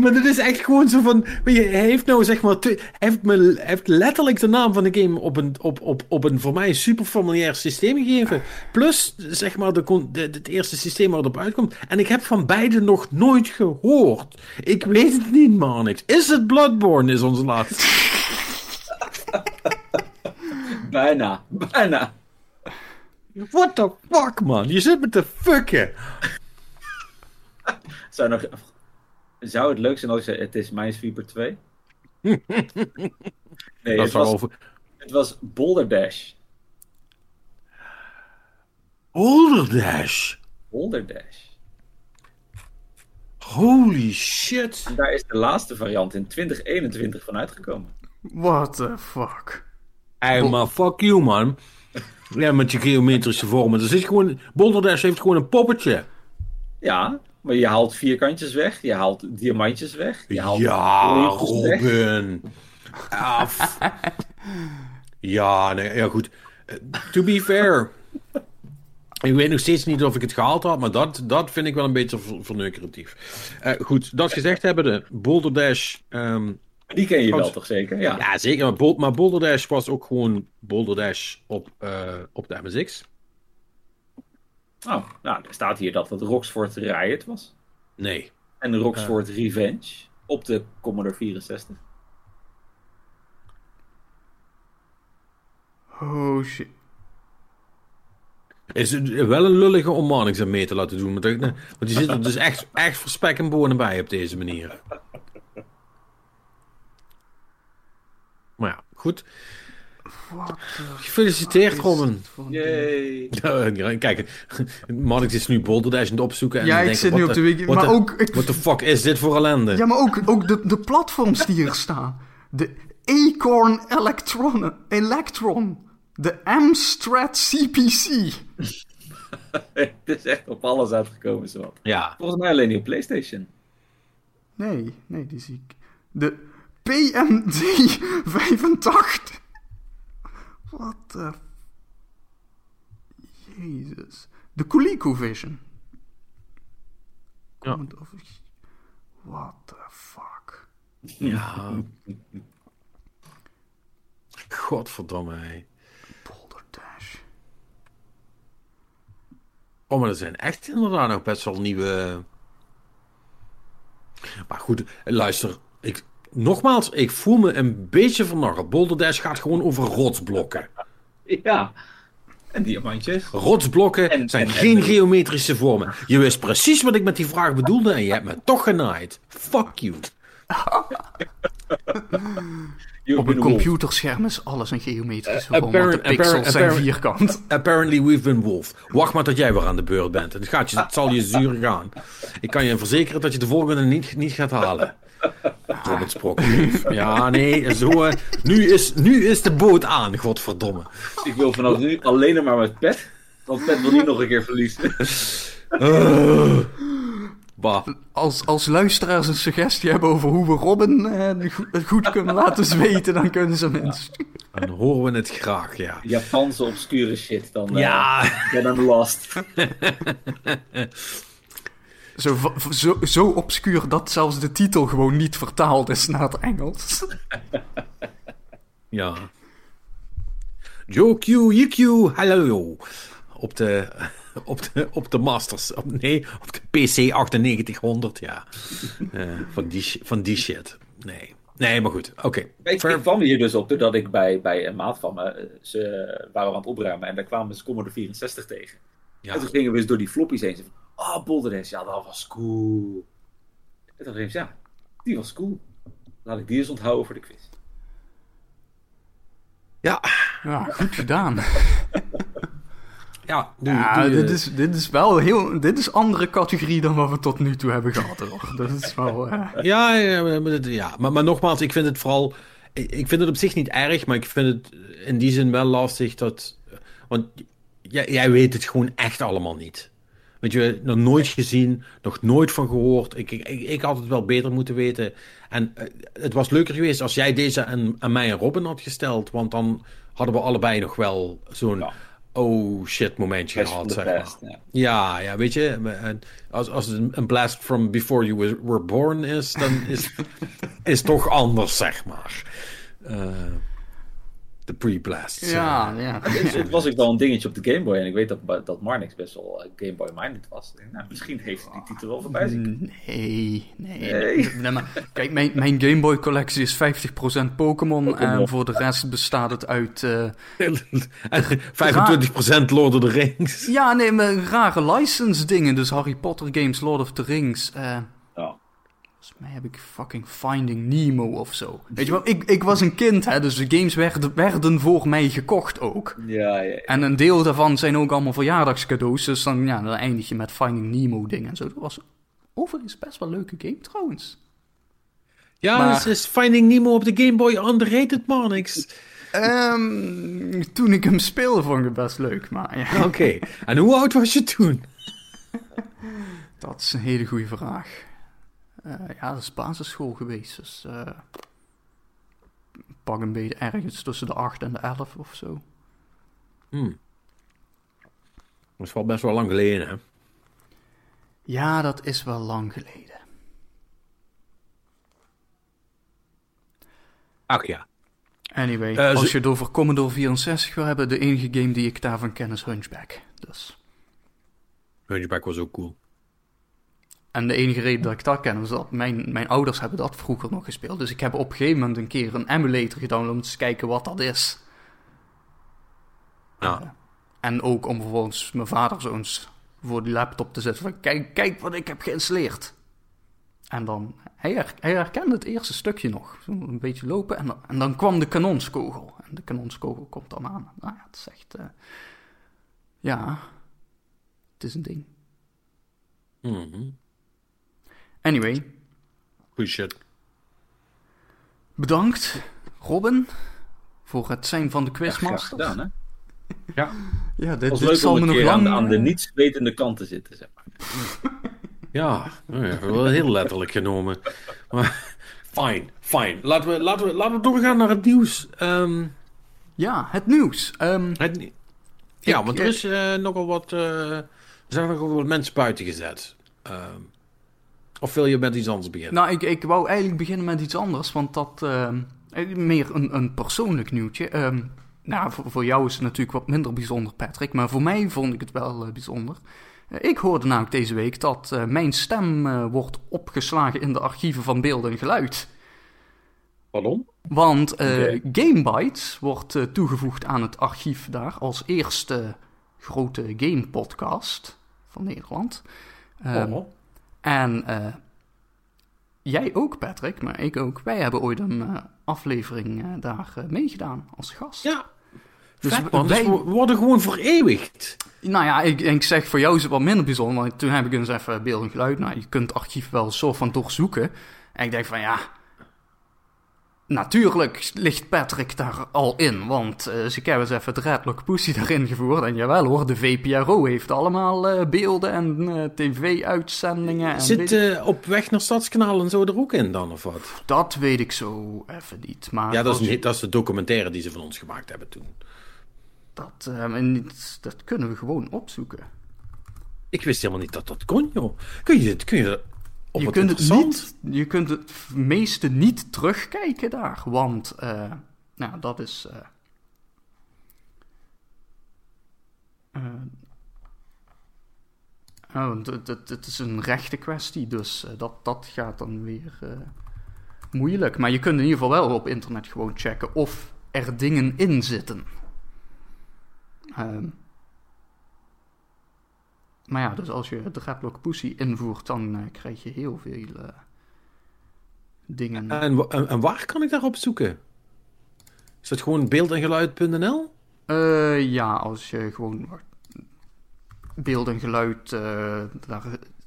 Maar dit is echt gewoon zo van... Je, hij heeft nou zeg maar... Hij heeft, me, hij heeft letterlijk de naam van de game op een, op, op, op een voor mij super familiair systeem gegeven. Plus zeg maar de, de, het eerste systeem waar het op uitkomt. En ik heb van beide nog nooit gehoord. Ik weet het niet, maar niks. Is het Bloodborne is onze laatste. bijna, bijna. What the fuck, man? Je zit me te fucken. Zou, nog... Zou het leuk zijn als je het is Minesweeper twee? nee, het was... Over... het was Boulder Dash. Boulder Dash? Boulder Dash. Holy shit. En daar is de laatste variant in twintig eenentwintig van uitgekomen. What the fuck? Hey, Bo- maar fuck you, man. Ja, met je geometrische vormen. Dus gewoon... Boulder Dash heeft gewoon een poppetje. Ja, maar je haalt vierkantjes weg. Je haalt diamantjes weg. Je haalt ja, Robin. Af. ja, nee, ja, goed. Uh, to be fair. Ik weet nog steeds niet of ik het gehaald had, maar dat, dat vind ik wel een beetje ver- verneukeratief. Uh, goed, dat gezegd hebbende, Boulder Dash... Um, Die ken je wel toch zeker? Ja, ja zeker. Maar, Bol- maar Boulder Dash was ook gewoon Boulder Dash op, uh, op de M S X. Oh, nou, er staat hier dat het Roxford Riot was. Nee. En Roxford uh, Revenge op de Commodore vierenzestig. Oh shit. Is het wel een lullige om Monix aan mee te laten doen. Want je zit er dus echt, echt voor spek en bonen bij op deze manier. Maar ja, goed. Gefeliciteerd, Robin. Yay. Ja, kijk, Monix is nu Boulder Dash aan het opzoeken. En ja, ik zit nu op de wiki. Wat de the fuck is dit voor ellende? Ja, maar ook, ook de, de platforms die hier staan. De Acorn Electron. Electron. De Amstrad C P C. Het is echt op alles uitgekomen, zo. Ja. Volgens mij alleen die op PlayStation. Nee, nee, die zie ik. De... P M D vijfentachtig. Wat de... Jezus. De ColecoVision. Ja. What the fuck. Ja. Godverdomme, hé. Boulder Dash. Oh, maar er zijn echt inderdaad nog best wel nieuwe... Maar goed, luister. Ik... Nogmaals, ik voel me een beetje vernarren. Boulder Dash gaat gewoon over rotsblokken. Ja, en diamantjes. Rotsblokken en, zijn en, geen en... geometrische vormen. Je wist precies wat ik met die vraag bedoelde en je hebt me toch genaaid. Fuck you. Op een computerscherm is alles een geometrische uh, vorm, want de pixels apparent, zijn apparent, vierkant. Apparently we've been wolf. Wacht maar tot jij weer aan de beurt bent. Het, gaat je, het zal je zuur gaan. Ik kan je verzekeren dat je de volgende niet, niet gaat halen. Robert Sprokkenlief. Ja, nee, zo... Uh, nu, is, nu is de boot aan, godverdomme. Ik wil vanaf nu alleen maar met Pet. Want Pet wil niet nog een keer verliezen. Uh. Bah. Als, als luisteraars een suggestie hebben over hoe we Robin eh, goed, goed kunnen laten zweten, dan kunnen ze mensen. Ja. Dan horen we het graag, ja. Japanse obscure shit, dan ja. uh, ben I'm lost. zo, zo, zo obscuur dat zelfs de titel gewoon niet vertaald is naar het Engels. Ja. Jokyu, Yikyu, hallo. Op de... Op de, op de Masters. Op, nee, op de P C negenduit acht honderd, ja. Uh, van, die, van die shit. Nee, nee maar goed. Oké. Okay. Ik, ik kwam hier dus op doordat ik bij, bij een maat van me... Ze waren aan het opruimen en daar kwamen ze Commodore vierenzestig tegen. Ja. En toen gingen we eens door die floppies heen. Ah, oh, Boulder Dash, ja, dat was cool. En toen dacht ik, ja, die was cool. Laat ik die eens onthouden voor de quiz. Ja. Ja, goed gedaan. Ja, die, ja die, dit, is, dit is wel heel... Dit is een andere categorie dan wat we tot nu toe hebben gehad. Hoor. Dat is wel... Uh... Ja, ja, ja. Maar, maar nogmaals, ik vind het vooral... Ik vind het op zich niet erg, maar ik vind het in die zin wel lastig dat... Want jij, jij weet het gewoon echt allemaal niet. Weet je, nog nooit gezien, nog nooit van gehoord. Ik, ik, ik had het wel beter moeten weten. En uh, het was leuker geweest als jij deze en, en mij en Robin had gesteld. Want dan hadden we allebei nog wel zo'n... Ja. Oh shit, momentje gehad, zeg maar. Ja. Ja, ja, weet je, als, als het een blast from before you were born is, dan is is toch anders, zeg maar. De uh, pre-blasts. Ja, uh. ja. Het, het was ik wel een dingetje op de Game Boy en ik weet dat, dat Monix best wel Game Boy minded was. Nou, misschien heeft hij die titel wel voorbij zien. Nee, nee. nee. nee maar, kijk, mijn, mijn Game Boy collectie is vijftig procent Pokémon en voor de rest bestaat het uit... Uh, vijfentwintig procent Lord of the Rings. Ja, nee, maar rare license dingen. Dus Harry Potter games, Lord of the Rings... Uh, volgens mij heb ik fucking Finding Nemo of zo. Weet je wel, ik, ik was een kind, hè, dus de games werden, werden voor mij gekocht ook. Ja, ja, ja. En een deel daarvan zijn ook allemaal verjaardagscadeaus, dus dan, ja, dan eindig je met Finding Nemo dingen en zo. Dat was overigens best wel een leuke game trouwens. Ja, maar... dus is Finding Nemo op de Game Boy underrated, man, niks. Um, toen ik hem speelde vond ik het best leuk, maar ja. Oké, okay. En hoe oud was je toen? Dat is een hele goede vraag. Uh, ja, dat is basisschool geweest, dus uh, pak een beetje ergens tussen de acht en de elf of zo. Hmm. Dat is wel best wel lang geleden, hè? Ja, dat is wel lang geleden. Ach ja. Anyway, uh, als z- je het over Commodore vierenzestig wil hebben, de enige game die ik daarvan ken is Hunchback. Dus. Hunchback was ook cool. En de enige reden dat ik dat ken, was dat mijn, mijn ouders hebben dat vroeger nog gespeeld. Dus ik heb op een gegeven moment een keer een emulator gedownload om te kijken wat dat is. Ja. Uh, en ook om vervolgens mijn vader zo eens voor die laptop te zetten van kijk, kijk wat ik heb geïnstalleerd. En dan, hij, her, hij herkende het eerste stukje nog. Zo een beetje lopen en dan, en dan kwam de kanonskogel. En de kanonskogel komt dan aan. Nou ja, het is echt, uh, ja, het is een ding. Mhm. Anyway. Goeie shit. Bedankt, Robin, voor het zijn van de Quizmaster. Ja, gedaan, hè? Ja. Ja, dit, dit zal me nog lang... Aan de, aan de nietswetende kant te zitten, zeg maar. Ja, ja, wel heel letterlijk genomen. Maar, fijn, fijn. Laten we, laten we, laten we doorgaan naar het nieuws. Um... Ja, het nieuws. Um, het ni- ja, ik, want er is uh, nogal wat... Uh, er zijn nogal wat mensen buiten gezet. Um... Of wil je met iets anders beginnen? Nou, ik, ik wou eigenlijk beginnen met iets anders, want dat... Uh, meer een, een persoonlijk nieuwtje. Uh, nou, voor, voor jou is het natuurlijk wat minder bijzonder, Patrick, maar voor mij vond ik het wel uh, bijzonder. Uh, ik hoorde namelijk deze week dat uh, mijn stem uh, wordt opgeslagen in de archieven van beeld en geluid. Pardon? Want uh, okay. Gamebytes wordt uh, toegevoegd aan het archief daar als eerste grote gamepodcast van Nederland. Uh, oh, En uh, jij ook, Patrick, maar ik ook. Wij hebben ooit een uh, aflevering uh, daar uh, meegedaan als gast. Ja, dus, vet, man, wij... dus we worden gewoon vereeuwigd. Nou ja, ik, ik zeg, voor jou is het wat minder bijzonder. Maar toen heb ik eens even beeld en geluid. Nou, je kunt het archief wel zo van doorzoeken. En ik denk van ja... Natuurlijk ligt Patrick daar al in, want uh, ze hebben eens even het Redlock Pussy daarin gevoerd. En jawel hoor, de V P R O heeft allemaal uh, beelden en uh, tv-uitzendingen. En zit uh, op weg naar Stadskanaal en zo er ook in dan, of wat? Dat weet ik zo even niet. Maar ja, dat is, je... dat is de documentaire die ze van ons gemaakt hebben toen. Dat, uh, dat kunnen we gewoon opzoeken. Ik wist helemaal niet dat dat kon, joh. Kun je dit... Kun je dat... Je kunt, het niet, je kunt het meeste niet terugkijken daar, want uh, nou, dat is uh, uh, oh, d- d- het is een rechte kwestie, dus uh, dat, dat gaat dan weer uh, moeilijk. Maar je kunt in ieder geval wel op internet gewoon checken of er dingen in zitten. Uh, Maar ja, dus als je de Redlock Pussy invoert, dan uh, krijg je heel veel uh, dingen. En, en, en waar kan ik daarop zoeken? Is dat gewoon beeldengeluid punt n l? Uh, ja, als je gewoon beeld en geluid... Uh, daar,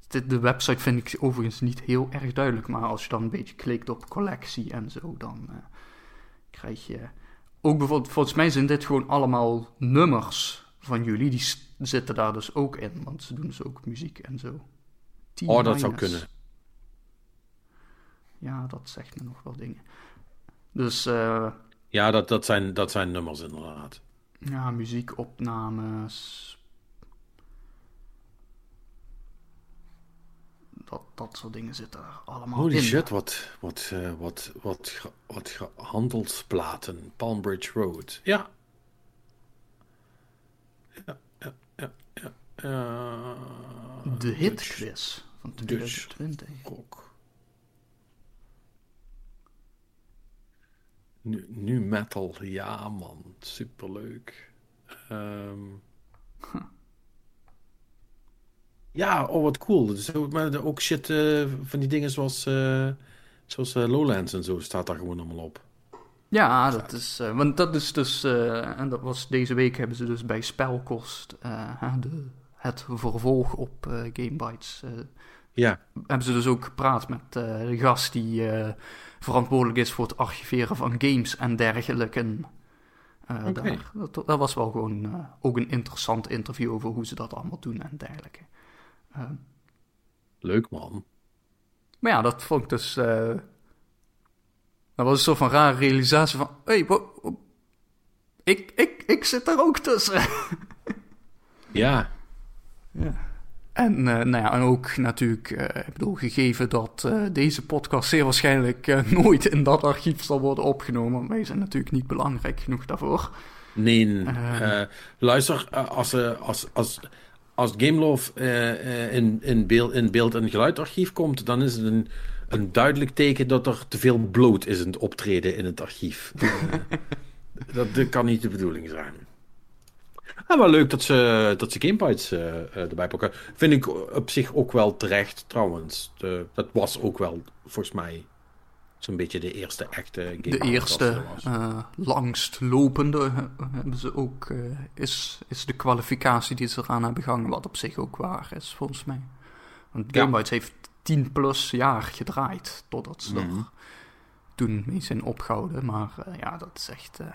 de, de website vind ik overigens niet heel erg duidelijk, maar als je dan een beetje klikt op collectie en zo, dan uh, krijg je... Ook bijvoorbeeld, volgens mij zijn dit gewoon allemaal nummers van jullie, die st- zitten daar dus ook in, want ze doen dus ook muziek en zo. T- oh, dat minus. Zou kunnen. Ja, dat zegt me nog wel dingen. Dus... Uh, ja, dat, dat, zijn, dat zijn nummers inderdaad. Ja, muziekopnames... Dat, dat soort dingen zitten er allemaal Holy in. Holy shit, wat, wat, uh, wat, wat, wat gehandelsplaten. Palmbridge Road. Ja. Ja. Uh, de hitquiz van twintig twintig. Rock. Nu, nu metal, ja man, superleuk. Um, huh. Ja, oh wat cool. Dus ook, maar ook shit uh, van die dingen zoals, uh, zoals uh, Lowlands en zo staat daar gewoon allemaal op. Ja, dat is, uh, want dat is dus, uh, en dat was deze week hebben ze dus bij Spelkost uh, de... het vervolg op uh, Gamebytes. Uh, ja. Hebben ze dus ook gepraat met uh, de gast die uh, verantwoordelijk is voor het archiveren van games en dergelijke. Uh, okay. daar, dat, dat was wel gewoon uh, ook een interessant interview over hoe ze dat allemaal doen en dergelijke. Uh, Leuk man. Maar ja, dat vond ik dus... Uh, dat was een soort van rare realisatie van... Hey, wo- wo- ik, ik, ik zit daar ook tussen. Ja. Ja. En, uh, nou ja, en ook natuurlijk, uh, ik bedoel, gegeven dat uh, deze podcast zeer waarschijnlijk uh, nooit in dat archief zal worden opgenomen, want wij zijn natuurlijk niet belangrijk genoeg daarvoor. Nee, uh, uh, luister, uh, als, uh, als, als, als Gameloft uh, in, in, beeld, in beeld- en geluidarchief komt, dan is het een, een duidelijk teken dat er te veel bloot is in het optreden in het archief. uh, dat, dat kan niet de bedoeling zijn. Ja, wel leuk dat ze, dat ze Gamebytes uh, erbij pakken. Vind ik op zich ook wel terecht, trouwens. De, dat was ook wel, volgens mij, zo'n beetje de eerste echte Gamebytes. De eerste, uh, langstlopende, uh, hebben ze ook, uh, is, is de kwalificatie die ze eraan hebben gehangen, wat op zich ook waar is, volgens mij. Want Gamebytes ja. heeft tien plus jaar gedraaid, totdat ze mm-hmm. er toen mee zijn opgehouden. Maar uh, ja, dat is echt... Uh,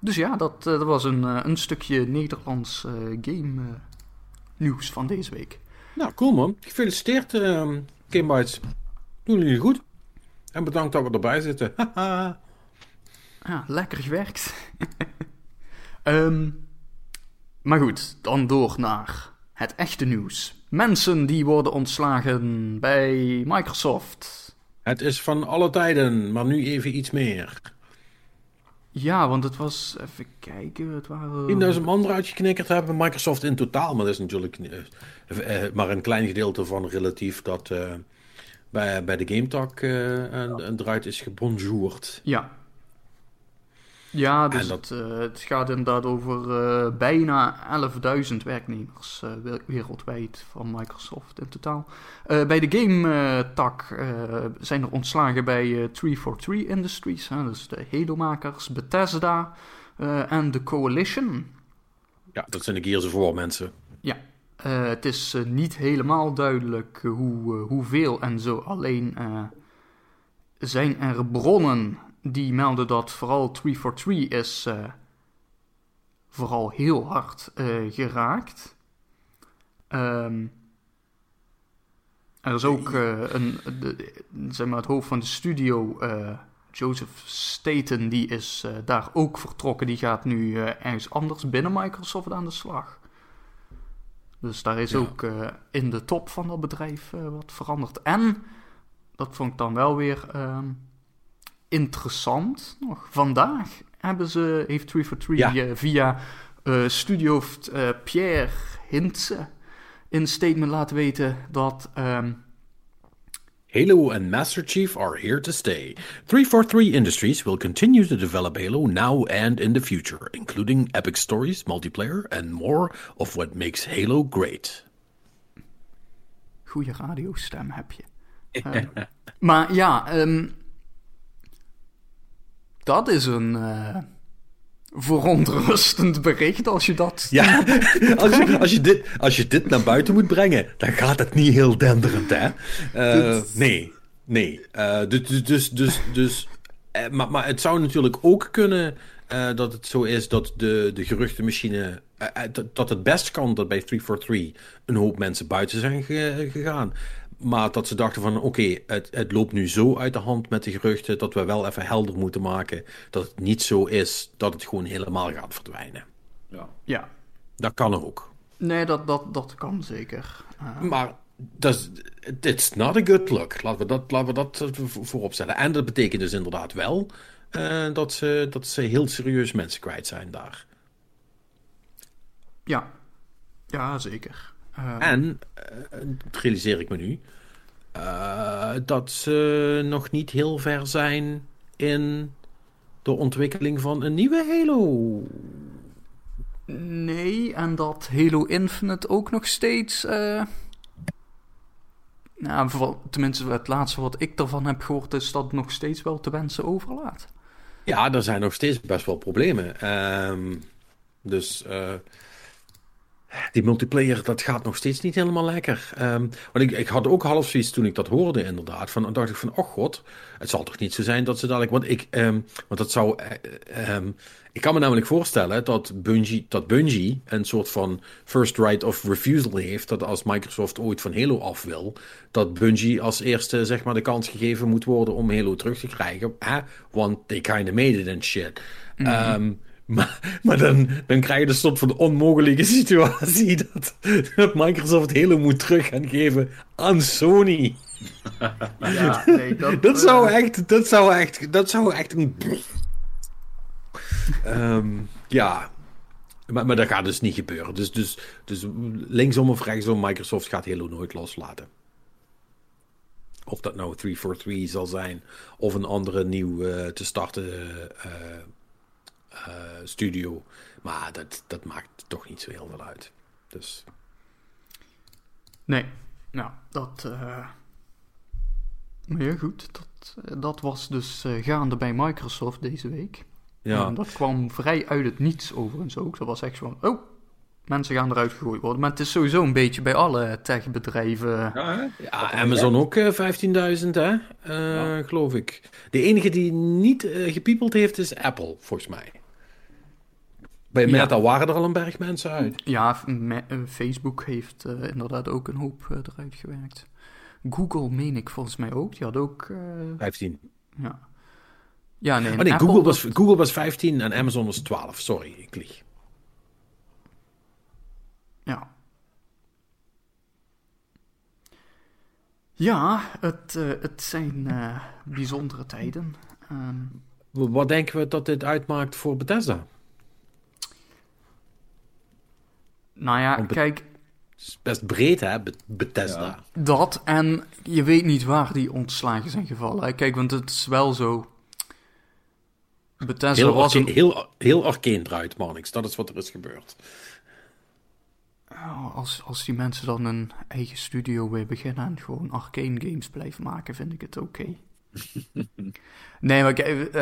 Dus ja, dat, dat was een, een stukje Nederlands uh, game uh, nieuws van deze week. Nou, cool man. Gefeliciteerd uh, Gamebytes. Doen jullie goed. En bedankt dat we erbij zitten. Haha. Ja, lekker gewerkt. um, maar goed, dan door naar het echte nieuws. Mensen die worden ontslagen bij Microsoft. Het is van alle tijden, maar nu even iets meer. Ja, want het was... Even kijken, het waren... tienduizend man eruit geknikkerd hebben Microsoft in totaal. Maar dat is natuurlijk uh, uh, maar een klein gedeelte van relatief dat uh, bij, bij de GameTalk uh, en, en eruit is gebonjourd. Ja. Ja, dus dat... het, uh, het gaat inderdaad over uh, bijna elfduizend werknemers uh, wereldwijd van Microsoft in totaal. Uh, bij de game-tak uh, uh, zijn er ontslagen bij uh, three forty-three Industries, hè, dus de Halo-makers, Bethesda en uh, de Coalition. Ja, dat zijn de Gears of War mensen. Ja, uh, het is uh, niet helemaal duidelijk hoe, uh, hoeveel en zo, alleen uh, zijn er bronnen... die melden dat vooral three forty-three is uh, vooral heel hard uh, geraakt. Um, er is ook uh, een, de, zeg maar het hoofd van de studio, uh, Joseph Staten, die is uh, daar ook vertrokken. Die gaat nu uh, ergens anders binnen Microsoft aan de slag. Dus daar is ja. ook uh, in de top van dat bedrijf uh, wat veranderd. En, dat vond ik dan wel weer... Uh, interessant nog. Vandaag hebben ze, heeft three forty-three ja. uh, via uh, studiohoofd uh, Pierre Hintze in een statement laten weten dat... Um... Halo and Master Chief are here to stay. three forty-three Industries will continue to develop Halo now and in the future, including epic stories, multiplayer and more of what makes Halo great. Goeie radiostem heb je. Uh, maar ja... Um... Dat is een uh, verontrustend bericht als je dat... Ja, als je, als, je dit, als je dit naar buiten moet brengen, dan gaat het niet heel denderend, hè? Uh, dit... Nee, nee. Uh, dus, dus, dus, dus, eh, maar, maar het zou natuurlijk ook kunnen uh, dat het zo is dat de, de geruchtenmachine... Uh, dat, dat het best kan dat bij three forty-three een hoop mensen buiten zijn ge, gegaan. Maar dat ze dachten van, oké, okay, het, het loopt nu zo uit de hand met de geruchten... dat we wel even helder moeten maken dat het niet zo is... dat het gewoon helemaal gaat verdwijnen. Ja. ja. Dat kan er ook. Nee, dat, dat, dat kan zeker. Uh... Maar dat it's not a good look. Laten we dat, laten we dat voorop stellen. En dat betekent dus inderdaad wel... Uh, dat, ze, dat ze heel serieus mensen kwijt zijn daar. Ja. Ja, zeker. Uh, en, uh, dat realiseer ik me nu, uh, dat ze nog niet heel ver zijn in de ontwikkeling van een nieuwe Halo. Nee, en dat Halo Infinite ook nog steeds... Uh, nou, voor, tenminste, het laatste wat ik ervan heb gehoord is dat het nog steeds wel te wensen overlaat. Ja, er zijn nog steeds best wel problemen. Uh, dus... Uh, Die multiplayer, dat gaat nog steeds niet helemaal lekker. Um, want ik, ik had ook half zoiets toen ik dat hoorde inderdaad. Van, dan dacht ik van, oh god, het zal toch niet zo zijn dat ze dadelijk... Want ik, um, want dat zou, uh, um, ik kan me namelijk voorstellen dat Bungie, dat Bungie een soort van first right of refusal heeft. Dat als Microsoft ooit van Halo af wil, dat Bungie als eerste zeg maar de kans gegeven moet worden om Halo terug te krijgen. Huh? Want they kinda made it and shit. Mm-hmm. Um, Maar, maar dan, dan krijg je de soort van de onmogelijke situatie dat, dat Microsoft Halo moet terug gaan geven aan Sony. Ja, nee, dat, dat, zou uh... echt, dat zou echt... Dat zou echt een... um, ja. Maar, maar dat gaat dus niet gebeuren. Dus, dus, dus linksom of rechtsom, Microsoft gaat Halo nooit loslaten. Of dat nou three forty-three zal zijn, of een andere nieuw uh, te starten... Uh, uh, Uh, studio, maar dat, dat maakt toch niet zo heel veel uit. Dus. Nee, nou, dat... Uh... Ja, goed, dat, dat was dus uh, gaande bij Microsoft deze week. Ja. En dat kwam vrij uit het niets overigens ook. Dat was echt van, oh, mensen gaan eruit gegooid worden. Maar het is sowieso een beetje bij alle techbedrijven. Ja, ja, Amazon ook uh, vijftienduizend, hè? Uh, ja. Geloof ik. De enige die niet uh, gepiepeld heeft is Apple, volgens mij. Bij Meta ja. waren er al een berg mensen uit. Ja, me- Facebook heeft uh, inderdaad ook een hoop uh, eruit gewerkt. Google meen ik volgens mij ook. Die had ook... Uh... vijftien. Ja. ja nee, oh, nee Google, was, was... Google was vijftien en Amazon was twaalf. Sorry, ik lieg. Ja. Ja, het, uh, het zijn uh, bijzondere tijden. Uh... Wat denken we dat dit uitmaakt voor Bethesda? Nou ja, Be- kijk... Het is best breed, hè, Be- Bethesda. Ja. Dat, en je weet niet waar die ontslagen zijn gevallen. Kijk, want het is wel zo... Bethesda heel was arcane, een... heel, heel arcane draait, Monix. Dat is wat er is gebeurd. Oh, als, als die mensen dan een eigen studio weer beginnen en gewoon arcane games blijven maken, vind ik het oké. Okay. Nee, maar kijk,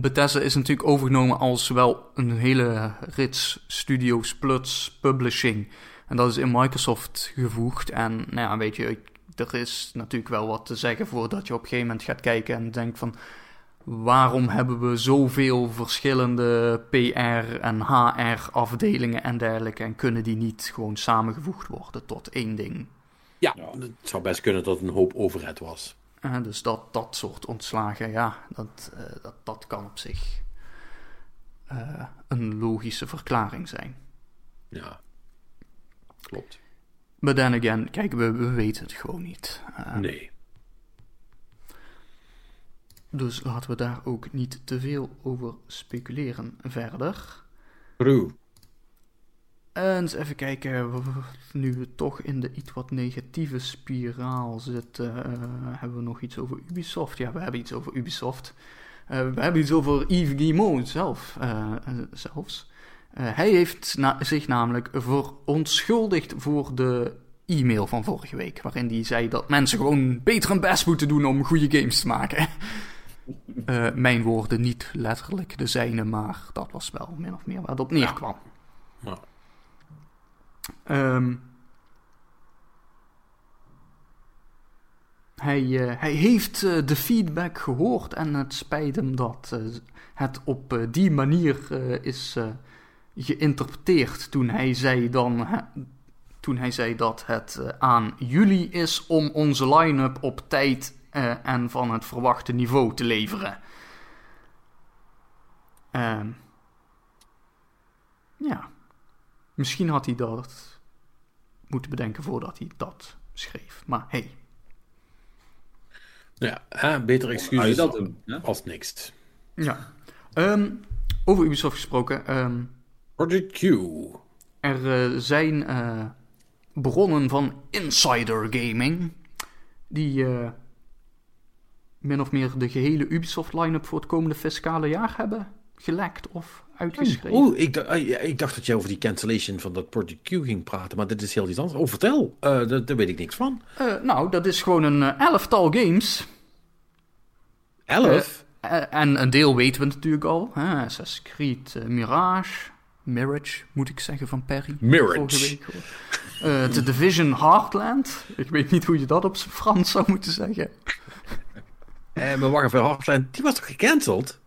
Bethesda is natuurlijk overgenomen als wel een hele rits studios plus publishing. En dat is in Microsoft gevoegd. En nou ja, weet je, er is natuurlijk wel wat te zeggen voordat je op een gegeven moment gaat kijken en denkt van... waarom hebben we zoveel verschillende P R en H R afdelingen en dergelijke... en kunnen die niet gewoon samengevoegd worden tot één ding? Ja, het zou best kunnen dat een hoop overhead was. Uh, dus dat, dat soort ontslagen, ja, dat, uh, dat, dat kan op zich uh, een logische verklaring zijn. Ja, klopt. Maar dan again, kijk, we, we weten het gewoon niet. Uh, nee. Dus laten we daar ook niet te veel over speculeren verder. True. En eens even kijken, nu we toch in de iets wat negatieve spiraal zitten, uh, hebben we nog iets over Ubisoft? Ja, we hebben iets over Ubisoft. Uh, we hebben iets over Yves Guillemot zelf, uh, zelfs. Uh, hij heeft na- zich namelijk verontschuldigd voor de e-mail van vorige week, waarin hij zei dat mensen gewoon beter hun best moeten doen om goede games te maken. uh, mijn woorden, niet letterlijk de zijne, maar dat was wel min of meer waar het op neerkwam. Ja. Ja. Um, hij, uh, hij heeft uh, de feedback gehoord en het spijt hem dat uh, het op uh, die manier uh, is uh, geïnterpreteerd toen hij zei dan, uh, toen hij zei dat het uh, aan jullie is om onze line-up op tijd uh, en van het verwachte niveau te leveren. Um, ja. Misschien had hij dat moeten bedenken voordat hij dat schreef. Maar hey. Ja, hè, beter excuses dan, dan, dan als niks. Ja. Um, over Ubisoft gesproken. Um, Project Q. Er uh, zijn uh, bronnen van insider gaming die uh, min of meer de gehele Ubisoft line-up voor het komende fiscale jaar hebben gelekt of uitgeschreven. Oh, ik, d- ik dacht dat jij over die cancellation van dat Project Q ging praten, maar dit is heel iets anders. Oh, vertel. Uh, d- daar weet ik niks van. Uh, nou, dat is gewoon een uh, elftal games. Elf? Uh, uh, en een deel weten we natuurlijk al. Huh? Assassin's Creed, uh, Mirage... Mirage, moet ik zeggen, van Perry. Mirage. Uh, The Division Heartland. Ik weet niet hoe je dat op zijn Frans zou moeten zeggen. Eh, maar wacht even, Heartland, die was toch gecanceld?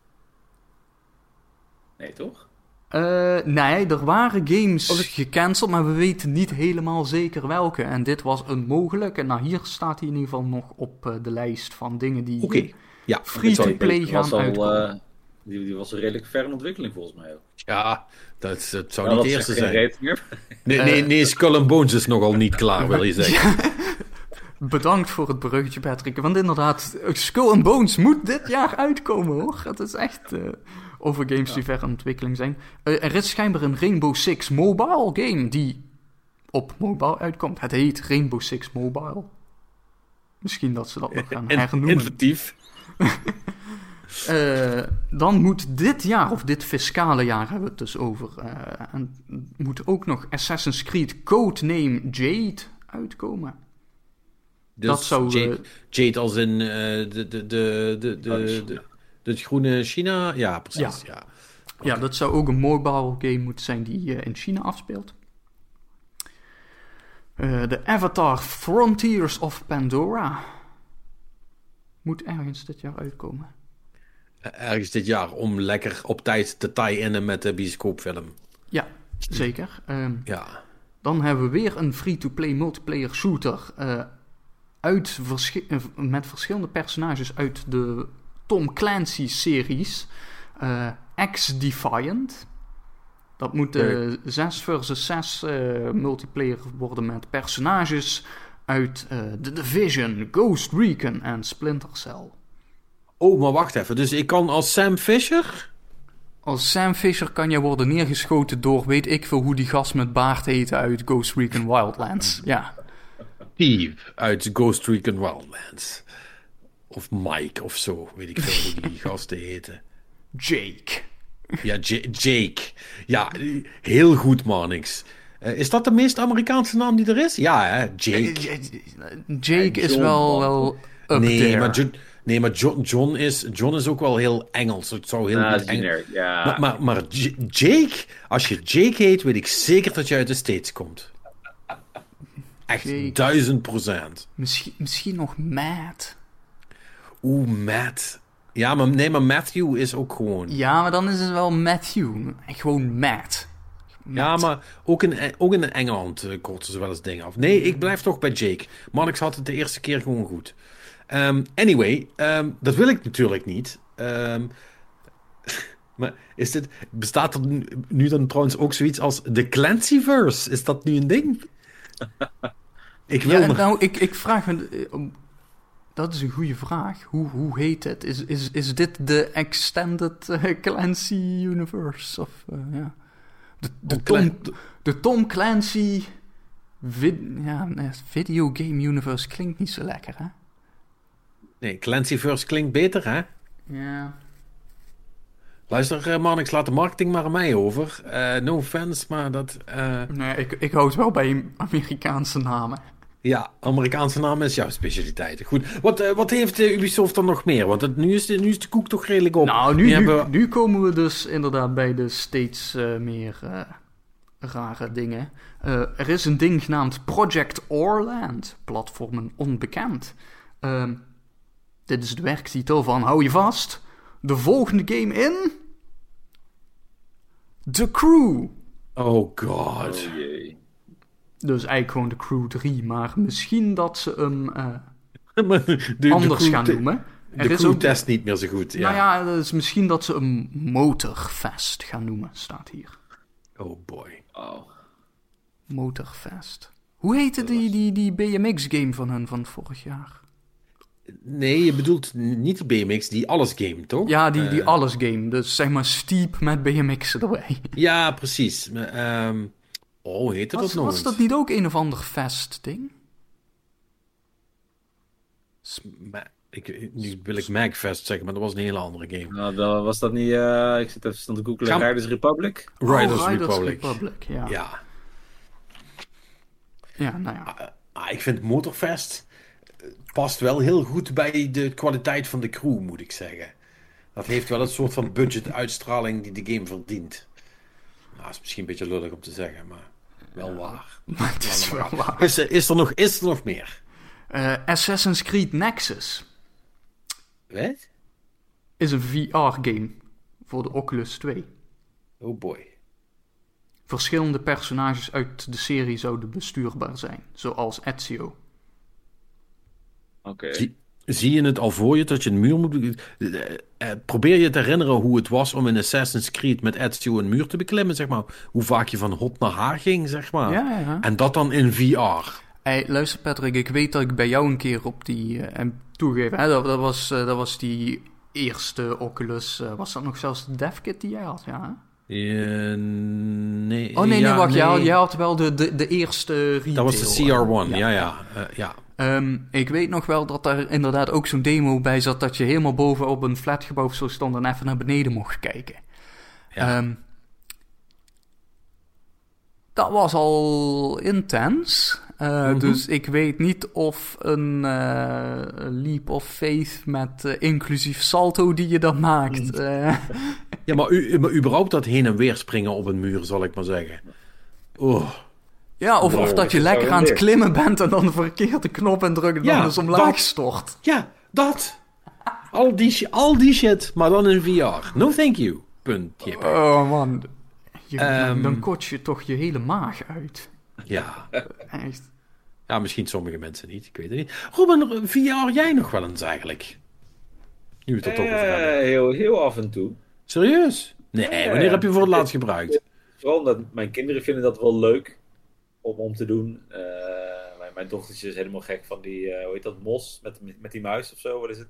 Nee, toch? Uh, nee, er waren games oh, gecanceld, maar we weten niet helemaal zeker welke. En dit was een mogelijke. Nou, hier staat hij in ieder geval nog op uh, de lijst van dingen die okay. ja, free-to-play gaan uitkomen. Uh... Die, die was een redelijk verre ontwikkeling volgens mij ook. Ja, dat, dat zou nou, niet dat de eerste zijn. Nee, nee, nee, Skull and Bones is nogal niet klaar, wil je zeggen. Ja, bedankt voor het bruggetje, Patrick. Want inderdaad, Skull and Bones moet dit jaar uitkomen, hoor. Dat is echt uh, over games ja. die verre ontwikkeling zijn. Uh, er is schijnbaar een Rainbow Six Mobile game die op mobile uitkomt. Het heet Rainbow Six Mobile. Misschien dat ze dat nog gaan hernoemen. Inventief. Uh, dan moet dit jaar, of dit fiscale jaar hebben we het dus over, uh, en moet ook nog Assassin's Creed Codename Jade uitkomen. Dus dat zou, Jade, Jade als in uh, de, de, de, de, de, het groene China? Ja, precies. Ja. Ja. Okay. Ja, dat zou ook een mobile game moeten zijn die uh, in China afspeelt. De uh, Avatar Frontiers of Pandora moet ergens dit jaar uitkomen. Ergens dit jaar om lekker op tijd te tie-innen met de bioscoopfilm. Ja, zeker. Um, ja. Dan hebben we weer een free-to-play multiplayer shooter. Uh, uit vers- met verschillende personages uit de Tom Clancy-series. Uh, X-Defiant. Dat moet uh, zes versus zes uh, multiplayer worden met personages uit uh, The Division, Ghost Recon en Splinter Cell. Oh, maar wacht even. Dus ik kan als Sam Fisher... Als Sam Fisher kan jij worden neergeschoten door... weet ik veel hoe die gast met baard heet uit Ghost Recon Wildlands. Ja. Steve uit Ghost Recon Wildlands. Of Mike of zo. Weet ik veel hoe die gasten heten. Jake. Ja, J- Jake. Ja, heel goed, Monix. Uh, is dat de meest Amerikaanse naam die er is? Ja, hè, Jake. J- J- Jake is wel, wel up nee, there. Maar J- nee, maar John, John, is, John is ook wel heel Engels. Het zou heel nah, generic, Eng- yeah. Maar, maar, maar J- Jake, als je Jake heet, weet ik zeker dat je uit de States komt. Echt, duizend procent. Misschien, misschien nog Matt. Oeh, Matt. Ja, maar, nee, maar Matthew is ook gewoon... Ja, maar dan is het wel Matthew. Gewoon Matt. Matt. Ja, maar ook in, ook in Engeland uh, korten ze wel eens dingen af. Nee, ik blijf toch bij Jake. Monix had het de eerste keer gewoon goed. Um, anyway, um, dat wil ik natuurlijk niet. Um, maar is dit, bestaat er nu, nu dan trouwens ook zoiets als de Clancyverse? Is dat nu een ding? ik wil ja, nou, ik, ik vraag me... Um, dat is een goede vraag. Hoe, hoe heet het? Is, is, is dit de Extended uh, Clancy Universe? Of, uh, ja. de, de, oh, Tom, de, de Tom Clancy vid, ja, Video Game Universe klinkt niet zo lekker, hè? Nee, Clancyverse klinkt beter, hè? Ja. Luister, uh, man, ik laat de marketing maar aan mij over. Uh, no offense, maar dat... Uh... Nee, ik, ik hou het wel bij Amerikaanse namen. Ja, Amerikaanse naam is jouw specialiteit. Goed, wat, uh, wat heeft uh, Ubisoft dan nog meer? Want het, nu, is de, nu is de koek toch redelijk op. Nou, nu, nu, hebben... nu komen we dus inderdaad bij de steeds uh, meer uh, rare dingen. Uh, er is een ding genaamd Project Orland. Platformen onbekend. Uh, dit is de werktitel van, hou je vast, de volgende game in... The Crew. Oh god. Oh, yeah. Dus eigenlijk gewoon de Crew drie, maar misschien dat ze hem uh, de, anders de gaan te, noemen. Er de is Crew ook, test niet meer zo goed. Ja. Nou ja, dus misschien dat ze hem Motorfest gaan noemen, staat hier. Oh boy. Oh. Motorfest. Hoe heette die, die, die B M X-game van hun van vorig jaar? Nee, je bedoelt niet de B M X, die alles-game, toch? Ja, die, die uh, alles-game. Dus zeg maar steep met B M X'en erbij. Ja, precies. Ehm... Um... Oh, heette dat was, nog was dat niet ook een of ander fest-ding? Sma- ik, nu wil ik Magfest zeggen, maar dat was een hele andere game. Nou, dan was dat niet... Uh, ik zit even aan te googlen. Gaan... Riders Republic? Riders, oh, Riders Republic. Republic, ja. Ja, ja nou ja. Uh, uh, ik vind Motorfest past wel heel goed bij de kwaliteit van de Crew, moet ik zeggen. Dat heeft wel een soort van budget-uitstraling die de game verdient. Nou, is misschien een beetje lullig om te zeggen, maar... Wel waar. Maar het is wel waar. Is, is, er, nog, is er nog meer? Uh, Assassin's Creed Nexus. Wat? Is een V R-game voor de Oculus twee. Oh boy. Verschillende personages uit de serie zouden bestuurbaar zijn, zoals Ezio. Oké. Okay. Zie, zie je het al voor je dat je een muur moet... Probeer je te herinneren hoe het was om in Assassin's Creed met Ezio een muur te beklimmen, zeg maar. Hoe vaak je van hot naar haar ging, zeg maar. Ja, ja. En dat dan in V R. Hey, luister Patrick, ik weet dat ik bij jou een keer op die... Uh, en toegeven, hè, dat, dat, was, uh, dat was die eerste Oculus... Uh, was dat nog zelfs de devkit die jij had, ja? Uh, nee. Oh nee, ja, nee wacht, nee. Jij, had, jij had wel de, de, de eerste retail. Dat was de C R one, uh, ja, ja. ja. Uh, ja. Um, ik weet nog wel dat daar inderdaad ook zo'n demo bij zat... dat je helemaal boven op een flatgebouw of zo stond... en even naar beneden mocht kijken. Ja. Um, dat was al intens. Uh, mm-hmm. Dus ik weet niet of een uh, leap of faith... met uh, inclusief salto die je dan maakt. Uh. Ja, maar, u, maar überhaupt dat heen en weer springen op een muur, zal ik maar zeggen. Oh. Ja, of, wow, of dat je lekker aan het klimmen bent en dan de verkeerde knop en drukt en ja, dan dus omlaag dat, stort. Ja, dat. Al die, al die shit, maar dan in V R. No thank you. Punt. Oh man, je, um, dan kot je toch je hele maag uit. Ja. Echt. Ja, misschien sommige mensen niet, ik weet het niet. Robin, V R jij nog wel eens eigenlijk? Nu we het er toch over hebben. Heel, heel af en toe. Serieus? Nee, ja, wanneer ja. heb je voor het laatst gebruikt? Vooral omdat mijn kinderen vinden dat wel leuk. Om, om te doen. Uh, mijn, mijn dochtertje is helemaal gek van die, uh, hoe heet dat, mos met, met die muis of zo, wat is het?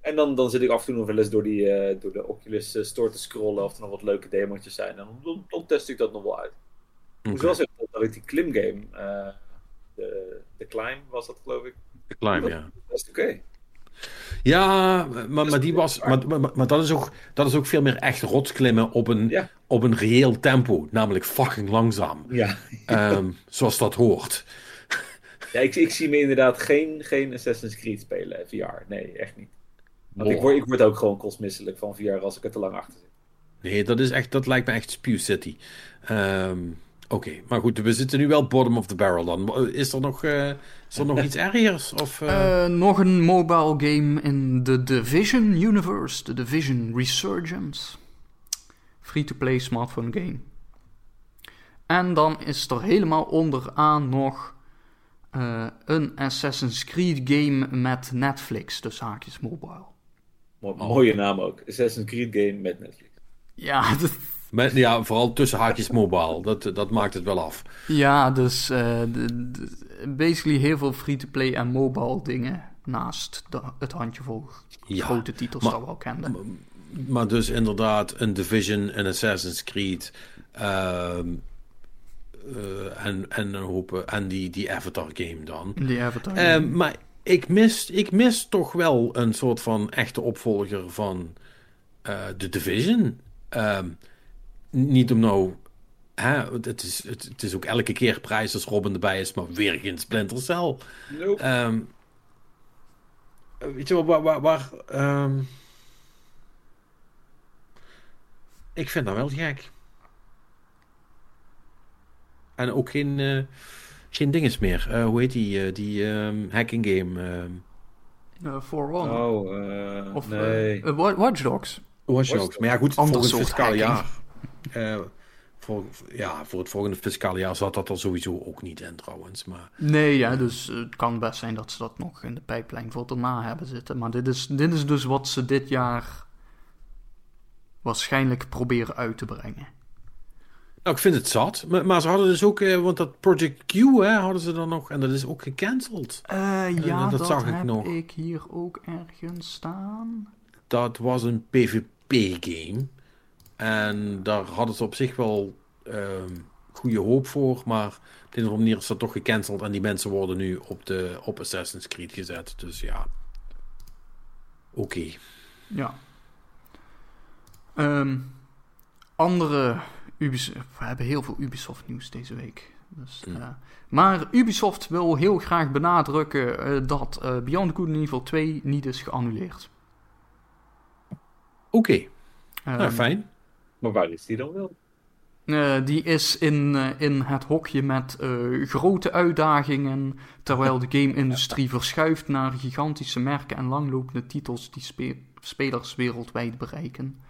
En dan, dan zit ik af en toe nog wel eens door, die, uh, door de Oculus Store te scrollen of er nog wat leuke demotjes zijn. En dan, dan, dan test ik dat nog wel uit. Okay. Zoals ik, dat ik die klimgame, uh, de, de Climb was dat geloof ik. De Climb, ja. Dat is oké. Ja, maar, maar, die was, maar, maar, maar dat, is ook, dat is ook veel meer echt rotsklimmen op een, ja. op een reëel tempo. Namelijk fucking langzaam. Ja. Um, zoals dat hoort. Ja, ik, ik zie me inderdaad geen, geen Assassin's Creed spelen in V R. Nee, echt niet. Want oh. ik, word, ik word ook gewoon kostmisselijk van V R als ik er te lang achter zit. Nee, dat, is echt, dat lijkt me echt Spew City. Um, Oké, okay. Maar goed, we zitten nu wel bottom of the barrel dan. Is er nog, uh, is er nog iets ergers? Of, uh... Uh, nog een mobile game in The Division universe. The Division Resurgence. Free-to-play smartphone game. En dan is er helemaal onderaan nog... Uh, een Assassin's Creed game met Netflix, dus haakjes mobile. Mo- mooie naam ook. Assassin's Creed game met Netflix. Ja, dat... met, ja vooral tussen haakjes mobile. Dat, dat maakt het wel af. Ja, dus uh, de, de, basically heel veel free-to-play en mobile dingen naast de, het handjevol ja, grote titels maar, dat we al kenden. Maar, maar dus inderdaad een Division, een Assassin's Creed... Uh, Uh, en, en, hopen, en die, die Avatar game dan. Die Avatar game. Uh, maar ik mis, ik mis toch wel een soort van echte opvolger van uh, The Division. Uh, niet om nou... Hè, het, is, het, het is ook elke keer prijs als Robin erbij is, maar weer geen Splinter Cell. Nope. Um, weet je wel, waar... waar, waar um... Ik vind dat wel gek. En ook geen, uh, geen dinges meer. Uh, hoe heet die? Uh, die um, hacking game. Um... Uh, For Honor. Oh, uh, of nee. uh, uh, Watch Dogs. Watch Dogs. Maar ja, goed, Ander volgend fiscale jaar. Uh, voor, ja, voor het volgende fiscale jaar zat dat er sowieso ook niet in trouwens. Maar, nee, ja, dus het kan best zijn dat ze dat nog in de pijplijn voor daarna hebben zitten. Maar dit is, dit is dus wat ze dit jaar waarschijnlijk proberen uit te brengen. Nou, ik vind het zat. Maar, maar ze hadden dus ook... Eh, want dat Project Q hè, hadden ze dan nog... En dat is ook gecanceld. Uh, ja, en, dat, dat zag heb ik, nog. ik hier ook ergens staan. Dat was een PvP-game. En daar hadden ze op zich wel... Um, goede hoop voor. Maar op de een of andere manier is dat toch gecanceld. En die mensen worden nu op, de, op Assassin's Creed gezet. Dus ja. Oké. Okay. Ja. Um, andere... Ubisoft, we hebben heel veel Ubisoft nieuws deze week. Dus, mm. uh, maar Ubisoft wil heel graag benadrukken uh, dat uh, Beyond Good and Evil twee niet is geannuleerd. Oké. Okay. Uh, nou, fijn. Maar waar is die dan wel? Uh, die is in, uh, in het hokje met uh, grote uitdagingen, terwijl de game-industrie verschuift naar gigantische merken en langlopende titels die spe- spelers wereldwijd bereiken.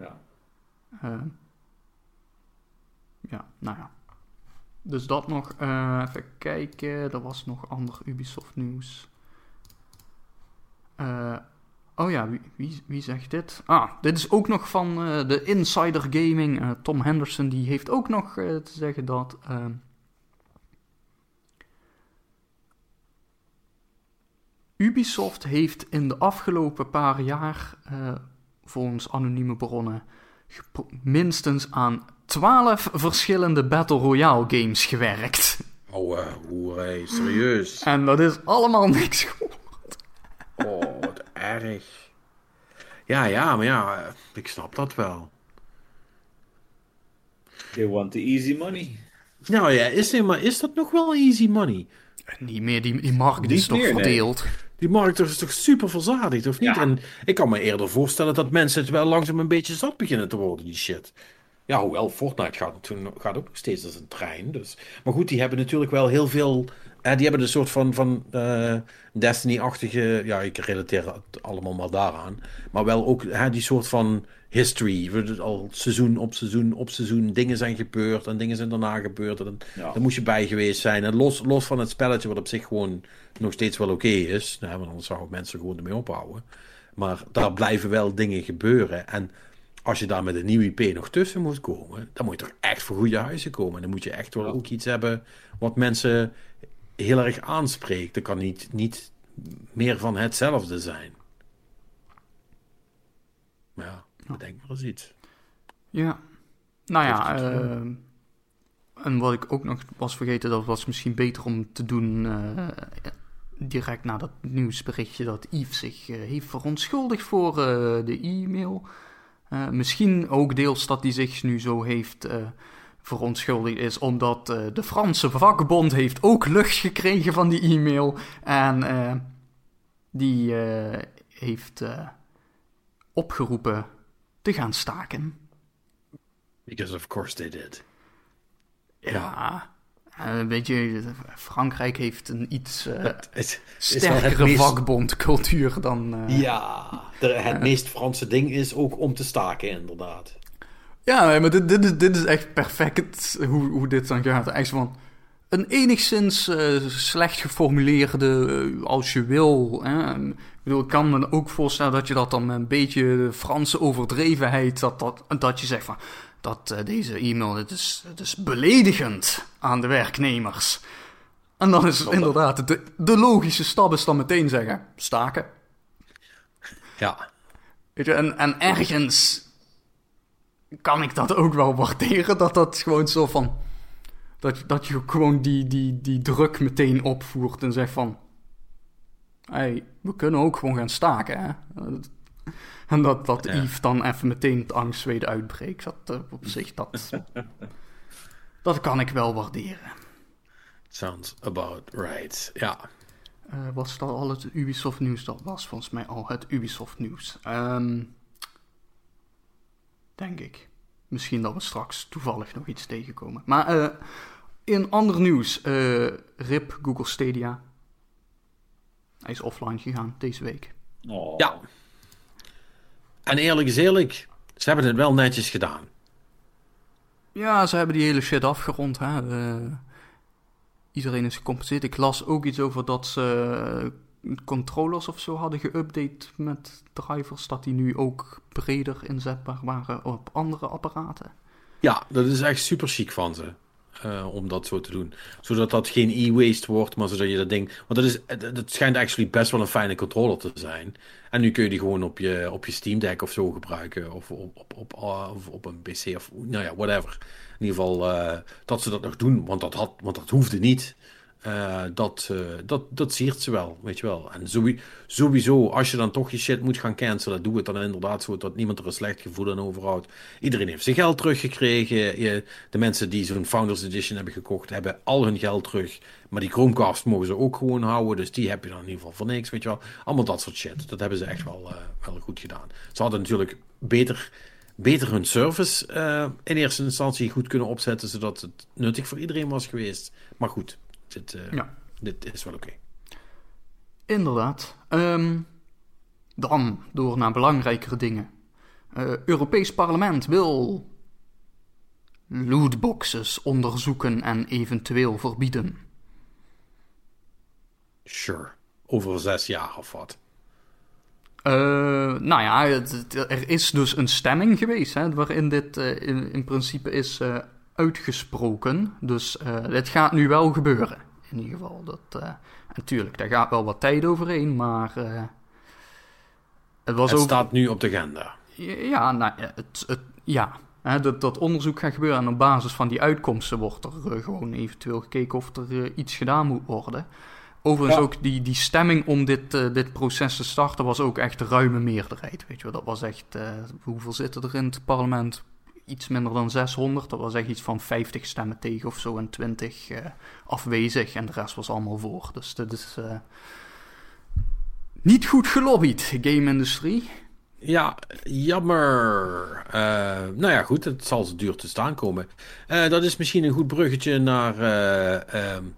Ja. Uh, Ja, nou ja. Dus dat nog. Uh, even kijken. Er was nog ander Ubisoft nieuws. Uh, oh ja, wie, wie, wie zegt dit? Ah, dit is ook nog van uh, de Insider Gaming. Uh, Tom Henderson die heeft ook nog uh, te zeggen dat... Uh, Ubisoft heeft in de afgelopen paar jaar... Uh, volgens anonieme bronnen... Gepro- minstens aan... twaalf verschillende Battle Royale games gewerkt. Oh, uh, hoerij, serieus. En dat is allemaal niks geworden. Oh, wat erg. Ja, ja, maar ja, ik snap dat wel. They want the easy money. Nou ja, is, die, maar is dat nog wel easy money? Niet meer, die, die markt Niet is toch meer, verdeeld. Nee. Die markt is toch super verzadigd, of niet? Ja. En ik kan me eerder voorstellen dat mensen het wel langzaam een beetje zat beginnen te worden, die shit. Ja, hoewel, Fortnite gaat, gaat ook nog steeds als een trein. Dus. Maar goed, die hebben natuurlijk wel heel veel... Eh, die hebben een soort van, van uh, Destiny-achtige... Ja, ik relateer het allemaal maar daaraan. Maar wel ook hè, die soort van history. Al seizoen op seizoen op seizoen. Dingen zijn gebeurd en dingen zijn daarna gebeurd. En ja. Daar moest je bij geweest zijn. En los, los van het spelletje, wat op zich gewoon nog steeds wel oké is. Nou, want anders zouden mensen gewoon ermee ophouden. Maar daar blijven wel dingen gebeuren. En... Als je daar met een nieuwe I P nog tussen moet komen... dan moet je toch echt voor goede huizen komen. Dan moet je echt wel ook iets hebben... wat mensen heel erg aanspreekt. Dat kan niet, niet meer van hetzelfde zijn. Maar ja, bedenk maar eens iets. Ja. Nou ja, uh, en wat ik ook nog was vergeten... dat was misschien beter om te doen... Uh, direct na dat nieuwsberichtje dat Yves zich uh, heeft verontschuldigd voor uh, de e-mail. Uh, misschien ook deels dat hij zich nu zo heeft uh, verontschuldigd is, omdat uh, de Franse vakbond heeft ook lucht gekregen van die e-mail. En uh, die uh, heeft uh, opgeroepen te gaan staken. Because of course they did. Ja... ja. Uh, weet je, Frankrijk heeft een iets uh, het, het, sterkere meest... vakbondcultuur dan... Uh, ja, de, het uh, meest Franse ding is ook om te staken, inderdaad. Ja, maar dit, dit, is, dit is echt perfect hoe, hoe dit dan gaat. Echt van een enigszins uh, slecht geformuleerde, uh, als je wil. Hè? Ik bedoel, ik kan me ook voorstellen dat je dat dan een beetje Franse overdrevenheid... dat, dat, dat je zegt van... dat uh, deze e-mail, het is, het is beledigend aan de werknemers. En dan is inderdaad, de, de logische stap is dan meteen zeggen, staken. Ja. Weet je, en, en ergens kan ik dat ook wel waarderen, dat dat gewoon zo van, dat, dat je gewoon die, die, die druk meteen opvoert en zegt van, hey, we kunnen ook gewoon gaan staken, hè. En dat, dat ja. Yves dan even meteen het angstzweet uitbreekt. Dat uh, op zich, dat, dat kan ik wel waarderen. Sounds about right, ja. Uh, was dat al het Ubisoft nieuws? Dat was volgens mij al het Ubisoft nieuws. Um, denk ik. Misschien dat we straks toevallig nog iets tegenkomen. Maar uh, in ander nieuws. Uh, R I P Google Stadia. Hij is offline gegaan deze week. Oh. Ja. En eerlijk is eerlijk, ze hebben het wel netjes gedaan. Ja, ze hebben die hele shit afgerond. Hè? Uh, iedereen is gecompenseerd. Ik las ook iets over dat ze uh, controllers of zo hadden geüpdate met drivers. Dat die nu ook breder inzetbaar waren op andere apparaten. Ja, dat is echt super chic van ze. Uh, om dat zo te doen. Zodat dat geen e-waste wordt, maar zodat je dat ding... Want dat, is, dat schijnt eigenlijk best wel een fijne controller te zijn. En nu kun je die gewoon op je, op je Steam Deck of zo gebruiken. Of op, op, op, of op een P C of... Nou ja, whatever. In ieder geval uh, dat ze dat nog doen. Want dat, had, want dat hoefde niet. Uh, dat, uh, dat, dat siert ze wel, weet je wel. En sowieso, als je dan toch je shit moet gaan cancelen, doe het dan inderdaad zo dat niemand er een slecht gevoel aan overhoudt. Iedereen heeft zijn geld teruggekregen. Je, de mensen die zo'n Founders Edition hebben gekocht, hebben al hun geld terug. Maar die Chromecast mogen ze ook gewoon houden. Dus die heb je dan in ieder geval voor niks, weet je wel. Allemaal dat soort shit. Dat hebben ze echt wel, uh, wel goed gedaan. Ze hadden natuurlijk beter... beter hun service uh, in eerste instantie goed kunnen opzetten, zodat het nuttig voor iedereen was geweest. Maar goed, dit, uh, ja. dit is wel oké. Okay. Inderdaad. Um, dan door naar belangrijkere dingen. Uh, Europees Parlement wil lootboxes onderzoeken en eventueel verbieden. Sure. Over zes jaar of wat. Uh, nou ja, het, er is dus een stemming geweest, hè, waarin dit uh, in, in principe is uh, uitgesproken. Dus uh, dit gaat nu wel gebeuren, in ieder geval. Dat, uh, natuurlijk, daar gaat wel wat tijd overheen, maar... Uh, het was het over... staat nu op de agenda. Ja, nou, het, het, ja. Hè, dat, dat onderzoek gaat gebeuren en op basis van die uitkomsten wordt er uh, gewoon eventueel gekeken of er uh, iets gedaan moet worden... Overigens ja. ook die, die stemming om dit, uh, dit proces te starten was ook echt de ruime meerderheid. Weet je wel, dat was echt, uh, hoeveel zitten er in het parlement? Iets minder dan zeshonderd. Dat was echt iets van vijftig stemmen tegen of zo en twintig uh, afwezig. En de rest was allemaal voor. Dus dat is uh, niet goed gelobbyd, game-industrie. Ja, jammer. Uh, nou ja, goed, het zal ze duur te staan komen. Uh, dat is misschien een goed bruggetje naar... Uh, um...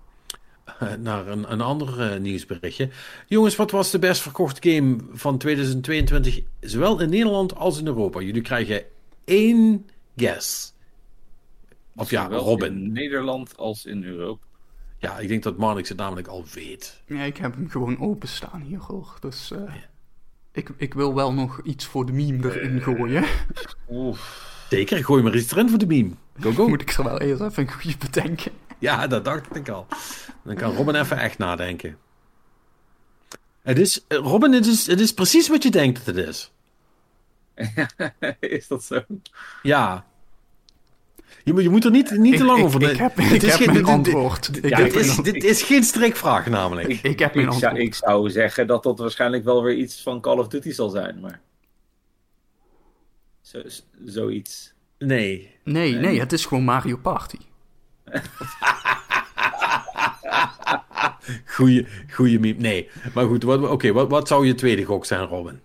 naar een, een ander uh, nieuwsberichtje. Jongens, wat was de best verkochte game van tweeduizend tweeëntwintig, zowel in Nederland als in Europa? Jullie krijgen één guess. Of zowel ja, Robin. In Nederland als in Europa. Ja, ik denk dat Monix het namelijk al weet. Ja, ik heb hem gewoon openstaan hier, hoor. Dus uh, ja. ik, ik wil wel nog iets voor de meme erin uh, gooien. Oef. Zeker, gooi maar iets erin voor de meme. Go, go. Moet ik er wel eerst even een goeie bedenken. Ja, dat dacht ik al. Dan kan Robin even echt nadenken. Het is, Robin, het is, het is precies wat je denkt dat het is. Is dat zo? Ja. Je, je moet er niet, niet ik, te lang ik, over denken. Ik heb, dit ik is heb geen, mijn antwoord. Dit, dit, ja, dit, is, dit ik, is geen strikvraag namelijk. Ik, ik, heb mijn ik, zou, ik zou zeggen dat dat waarschijnlijk wel weer iets van Call of Duty zal zijn, maar... Zo, zoiets. Nee. nee. Nee, nee, het is gewoon Mario Party. Goeie, goeie meme. Nee, maar goed, oké, okay, wat, wat zou je tweede gok zijn, Robin?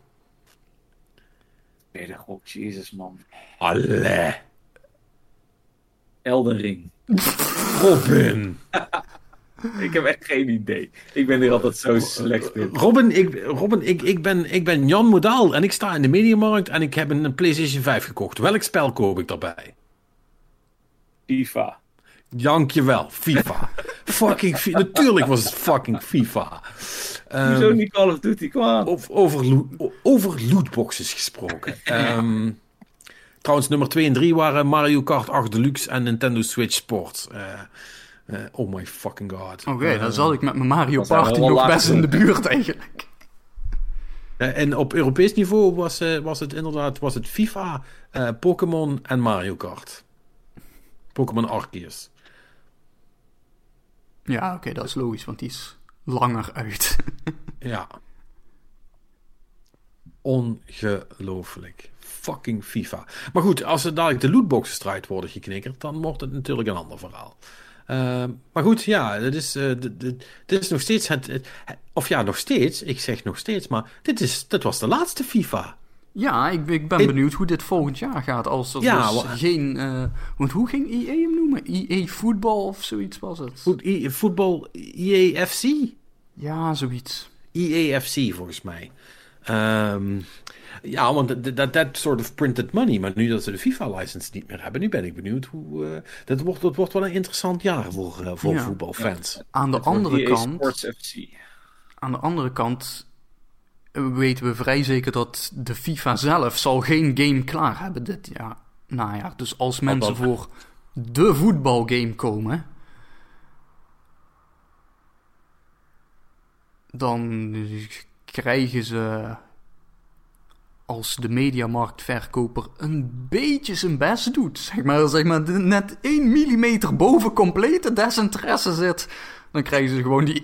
Tweede gok, jezus man. Allee. Elden Ring. Robin. Ik heb echt geen idee. Ik ben hier altijd zo slecht in. Robin, ik, Robin ik, ik, ben, ik ben Jan Modaal en ik sta in de Mediamarkt en ik heb een PlayStation vijf gekocht. Welk spel koop ik daarbij? FIFA. Dankjewel, FIFA. Fucking FIFA. Natuurlijk was het fucking FIFA. Hoezo um, niet Call of Duty kwaad? Of, over, lo- over lootboxes gesproken. Um, trouwens, nummer twee en drie waren Mario Kart acht Deluxe en Nintendo Switch Sport. Uh, Uh, oh my fucking god. Oké, okay, uh, dan zal ik met mijn Mario Party nog laatste. best in de buurt eigenlijk. Uh, en op Europees niveau was, uh, was het inderdaad was het FIFA, uh, Pokémon en Mario Kart. Pokémon Arceus. Ja, oké, okay, dat is logisch, want die is langer uit. Ja. Ongelooflijk. Fucking FIFA. Maar goed, als er dadelijk de lootboxen eruit worden geknikkerd, dan wordt het natuurlijk een ander verhaal. Uh, maar goed, ja, dit is, uh, dit, dit, dit is nog steeds het, het, of ja, nog steeds, ik zeg nog steeds, maar dit, is, dit was de laatste FIFA. Ja, ik, ik ben en, benieuwd hoe dit volgend jaar gaat, als er ja, dus w- geen, uh, want hoe ging E A hem noemen? E A Voetbal of zoiets was het? Voetbal, E A F C? Ja, zoiets. E A F C volgens mij. Um, ja, want dat that sort of printed money. Maar nu dat ze de FIFA-license niet meer hebben, nu ben ik benieuwd hoe... Uh, dat, wordt, dat wordt wel een interessant jaar voor, uh, voor ja. voetbalfans. Aan de andere kant... Aan de andere kant weten we vrij zeker dat de FIFA zelf zal geen game klaar hebben dit jaar. Nou ja, dus als mensen voor de voetbalgame komen... dan krijgen ze... als de mediamarktverkoper een beetje zijn best doet, zeg maar, zeg maar net één millimeter boven complete desinteresse zit, dan krijgen ze gewoon die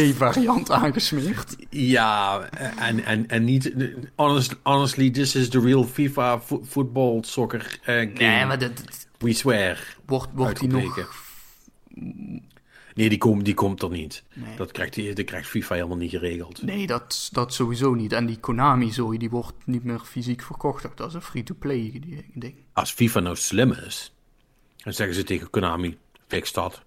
E A-variant aangesmeerd. Ja, en, en, en niet... Honest, honestly, this is the real FIFA vo- football soccer uh, game. Nee, maar dat... We swear. Wordt, wordt die nog... Nee, die, kom, die komt er niet. Nee. Dat, krijgt, dat krijgt FIFA helemaal niet geregeld. Nee, dat, dat sowieso niet. En die Konami-zooi, die wordt niet meer fysiek verkocht. Dat is een free-to-play ding. Als FIFA nou slim is, dan zeggen ze tegen Konami, fix dat.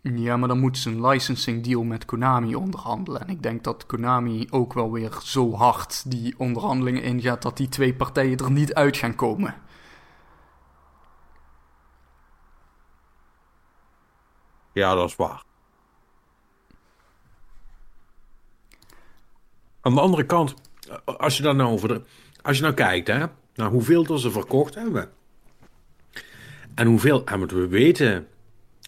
Ja, maar dan moeten ze een licensing deal met Konami onderhandelen. En ik denk dat Konami ook wel weer zo hard die onderhandelingen ingaat... dat die twee partijen er niet uit gaan komen. Ja, dat is waar. Aan de andere kant, als je dan nou over de, als je nou kijkt, hè, naar hoeveel er ze verkocht hebben. En hoeveel, en we weten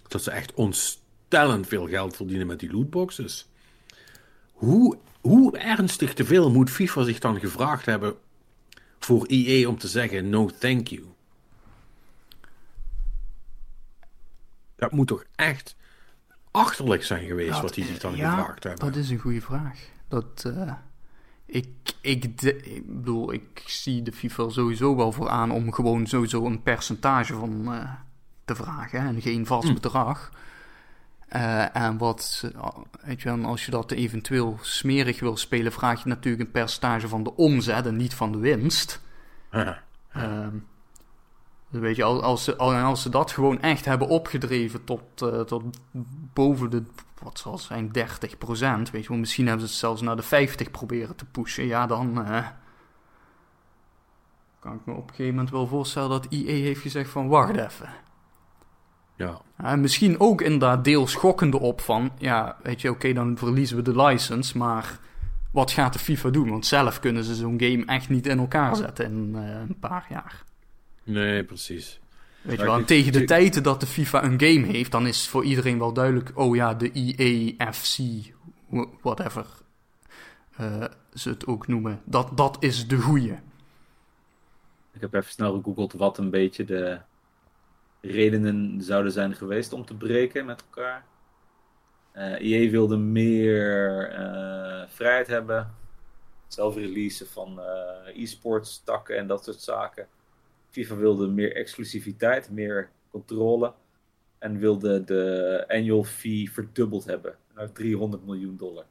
dat ze echt ontstellend veel geld verdienen met die lootboxes. Hoe, hoe ernstig te veel moet FIFA zich dan gevraagd hebben voor E A om te zeggen no thank you? Dat moet toch echt achterlijk zijn geweest dat, wat die zich dan ja, gevraagd hebben. Dat is een goede vraag. Dat, uh, ik, ik, de, ik bedoel, ik zie de FIFA sowieso wel voor aan om gewoon sowieso een percentage van uh, te vragen hè, en geen vast mm. bedrag. Uh, en wat, weet je, als je dat eventueel smerig wil spelen, vraag je natuurlijk een percentage van de omzet en niet van de winst. Ja. Uh, Weet je, als ze, als ze dat gewoon echt hebben opgedreven tot, uh, tot boven de, wat zal het zijn, dertig procent, weet je wel, misschien hebben ze het zelfs naar de vijftig proberen te pushen, ja dan uh, kan ik me op een gegeven moment wel voorstellen dat E A heeft gezegd van wacht even. Ja. Uh, misschien ook inderdaad deels schokkende op van, ja weet je, oké okay, dan verliezen we de license, maar wat gaat de FIFA doen? Want zelf kunnen ze zo'n game echt niet in elkaar zetten in uh, een paar jaar. Nee, precies. Weet je wel, en tegen de tijden dat de FIFA een game heeft, dan is voor iedereen wel duidelijk, oh ja, de E A F C, whatever uh, ze het ook noemen, dat, dat is de goeie. Ik heb even snel gegoogeld wat een beetje de redenen zouden zijn geweest om te breken met elkaar. Uh, E A wilde meer uh, vrijheid hebben. Zelf releasen van uh, e-sports takken en dat soort zaken. FIFA wilde meer exclusiviteit, meer controle. En wilde de annual fee verdubbeld hebben. Naar driehonderd miljoen dollar.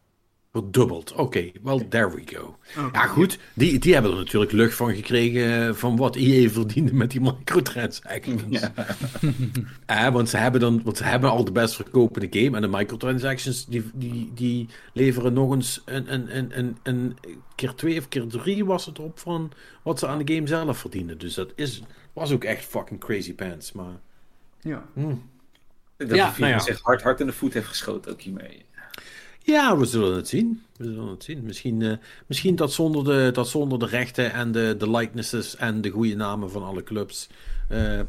Verdubbeld, oké. Okay. Well, there we go. Okay. Ja goed, die, die hebben er natuurlijk lucht van gekregen van wat E A verdiende met die microtransactions. Ja. eh, want, ze hebben dan, want ze hebben al de best verkopende game en de microtransactions die, die, die leveren nog eens een, een, een, een, een keer twee of keer drie was het op van wat ze aan de game zelf verdienden. Dus dat is, was ook echt fucking crazy pants. Maar... Ja. Hm. Dat ja, de nou ja. zich hard, hard in de voet heeft geschoten ook hiermee. Ja, we zullen het zien. We zullen het zien. Misschien, uh, misschien dat, zonder de, dat zonder de rechten en de, de likenesses en de goede namen van alle clubs. Uh,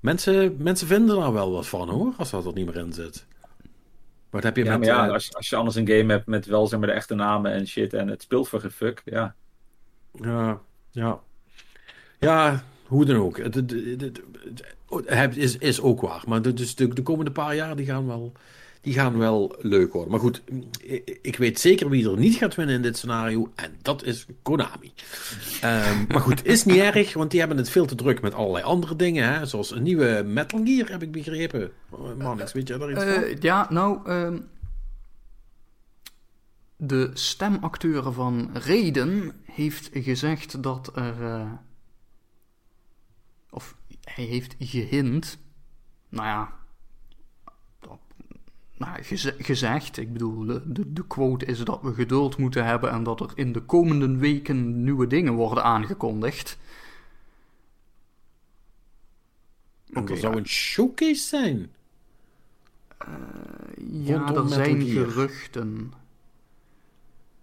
mensen, mensen vinden daar wel wat van hoor, als dat er niet meer in zit. Wat heb je ja, met, maar ja, als, als je anders een game hebt met wel zeg maar de echte namen en shit en het speelt voor geen fuck, ja. Ja, ja. Ja, hoe dan ook. Het, het, het, het, het is, is ook waar. Maar de, dus de, de komende paar jaar die gaan wel... Die gaan wel leuk worden. Maar goed, ik weet zeker wie er niet gaat winnen in dit scenario. En dat is Konami. Um, maar goed, is niet erg. Want die hebben het veel te druk met allerlei andere dingen. Hè? Zoals een nieuwe Metal Gear, heb ik begrepen. Manix, weet jij daar iets van? Uh, ja, nou... Um, de stemacteur van Raiden heeft gezegd dat er... Uh, of hij heeft gehint. Nou ja... Nou, geze- gezegd, ik bedoel, de, de quote is dat we geduld moeten hebben en dat er in de komende weken nieuwe dingen worden aangekondigd. Oké, okay, dat zou ja. een showcase zijn. Uh, ja, er zijn geruchten.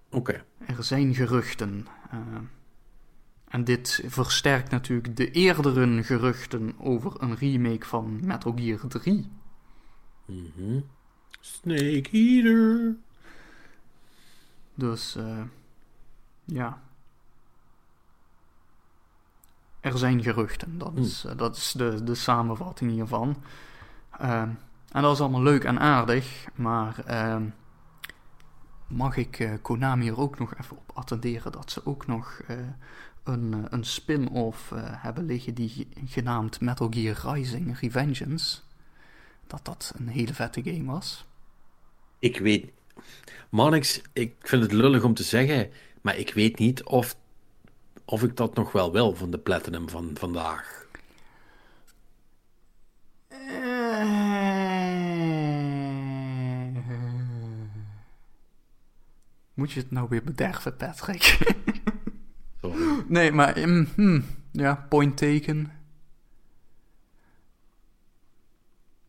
Oké. Okay. Er zijn geruchten. Uh, en dit versterkt natuurlijk de eerdere geruchten over een remake van Metal Gear drie. Mm-hmm. Snake Eater. Dus, uh, ja. Er zijn geruchten. Dat mm. is, uh, dat is de, de samenvatting hiervan. Uh, en dat is allemaal leuk en aardig. Maar uh, mag ik uh, Konami er ook nog even op attenderen dat ze ook nog uh, een, uh, een spin-off uh, hebben liggen die genaamd Metal Gear Rising Revengeance. Dat dat een hele vette game was. Ik weet... Monix, ik vind het lullig om te zeggen... maar ik weet niet of... of ik dat nog wel wil van de Platinum van vandaag. Uh... Moet je het nou weer bederven, Patrick? Sorry. Nee, maar... Mm, mm, ja, point taken...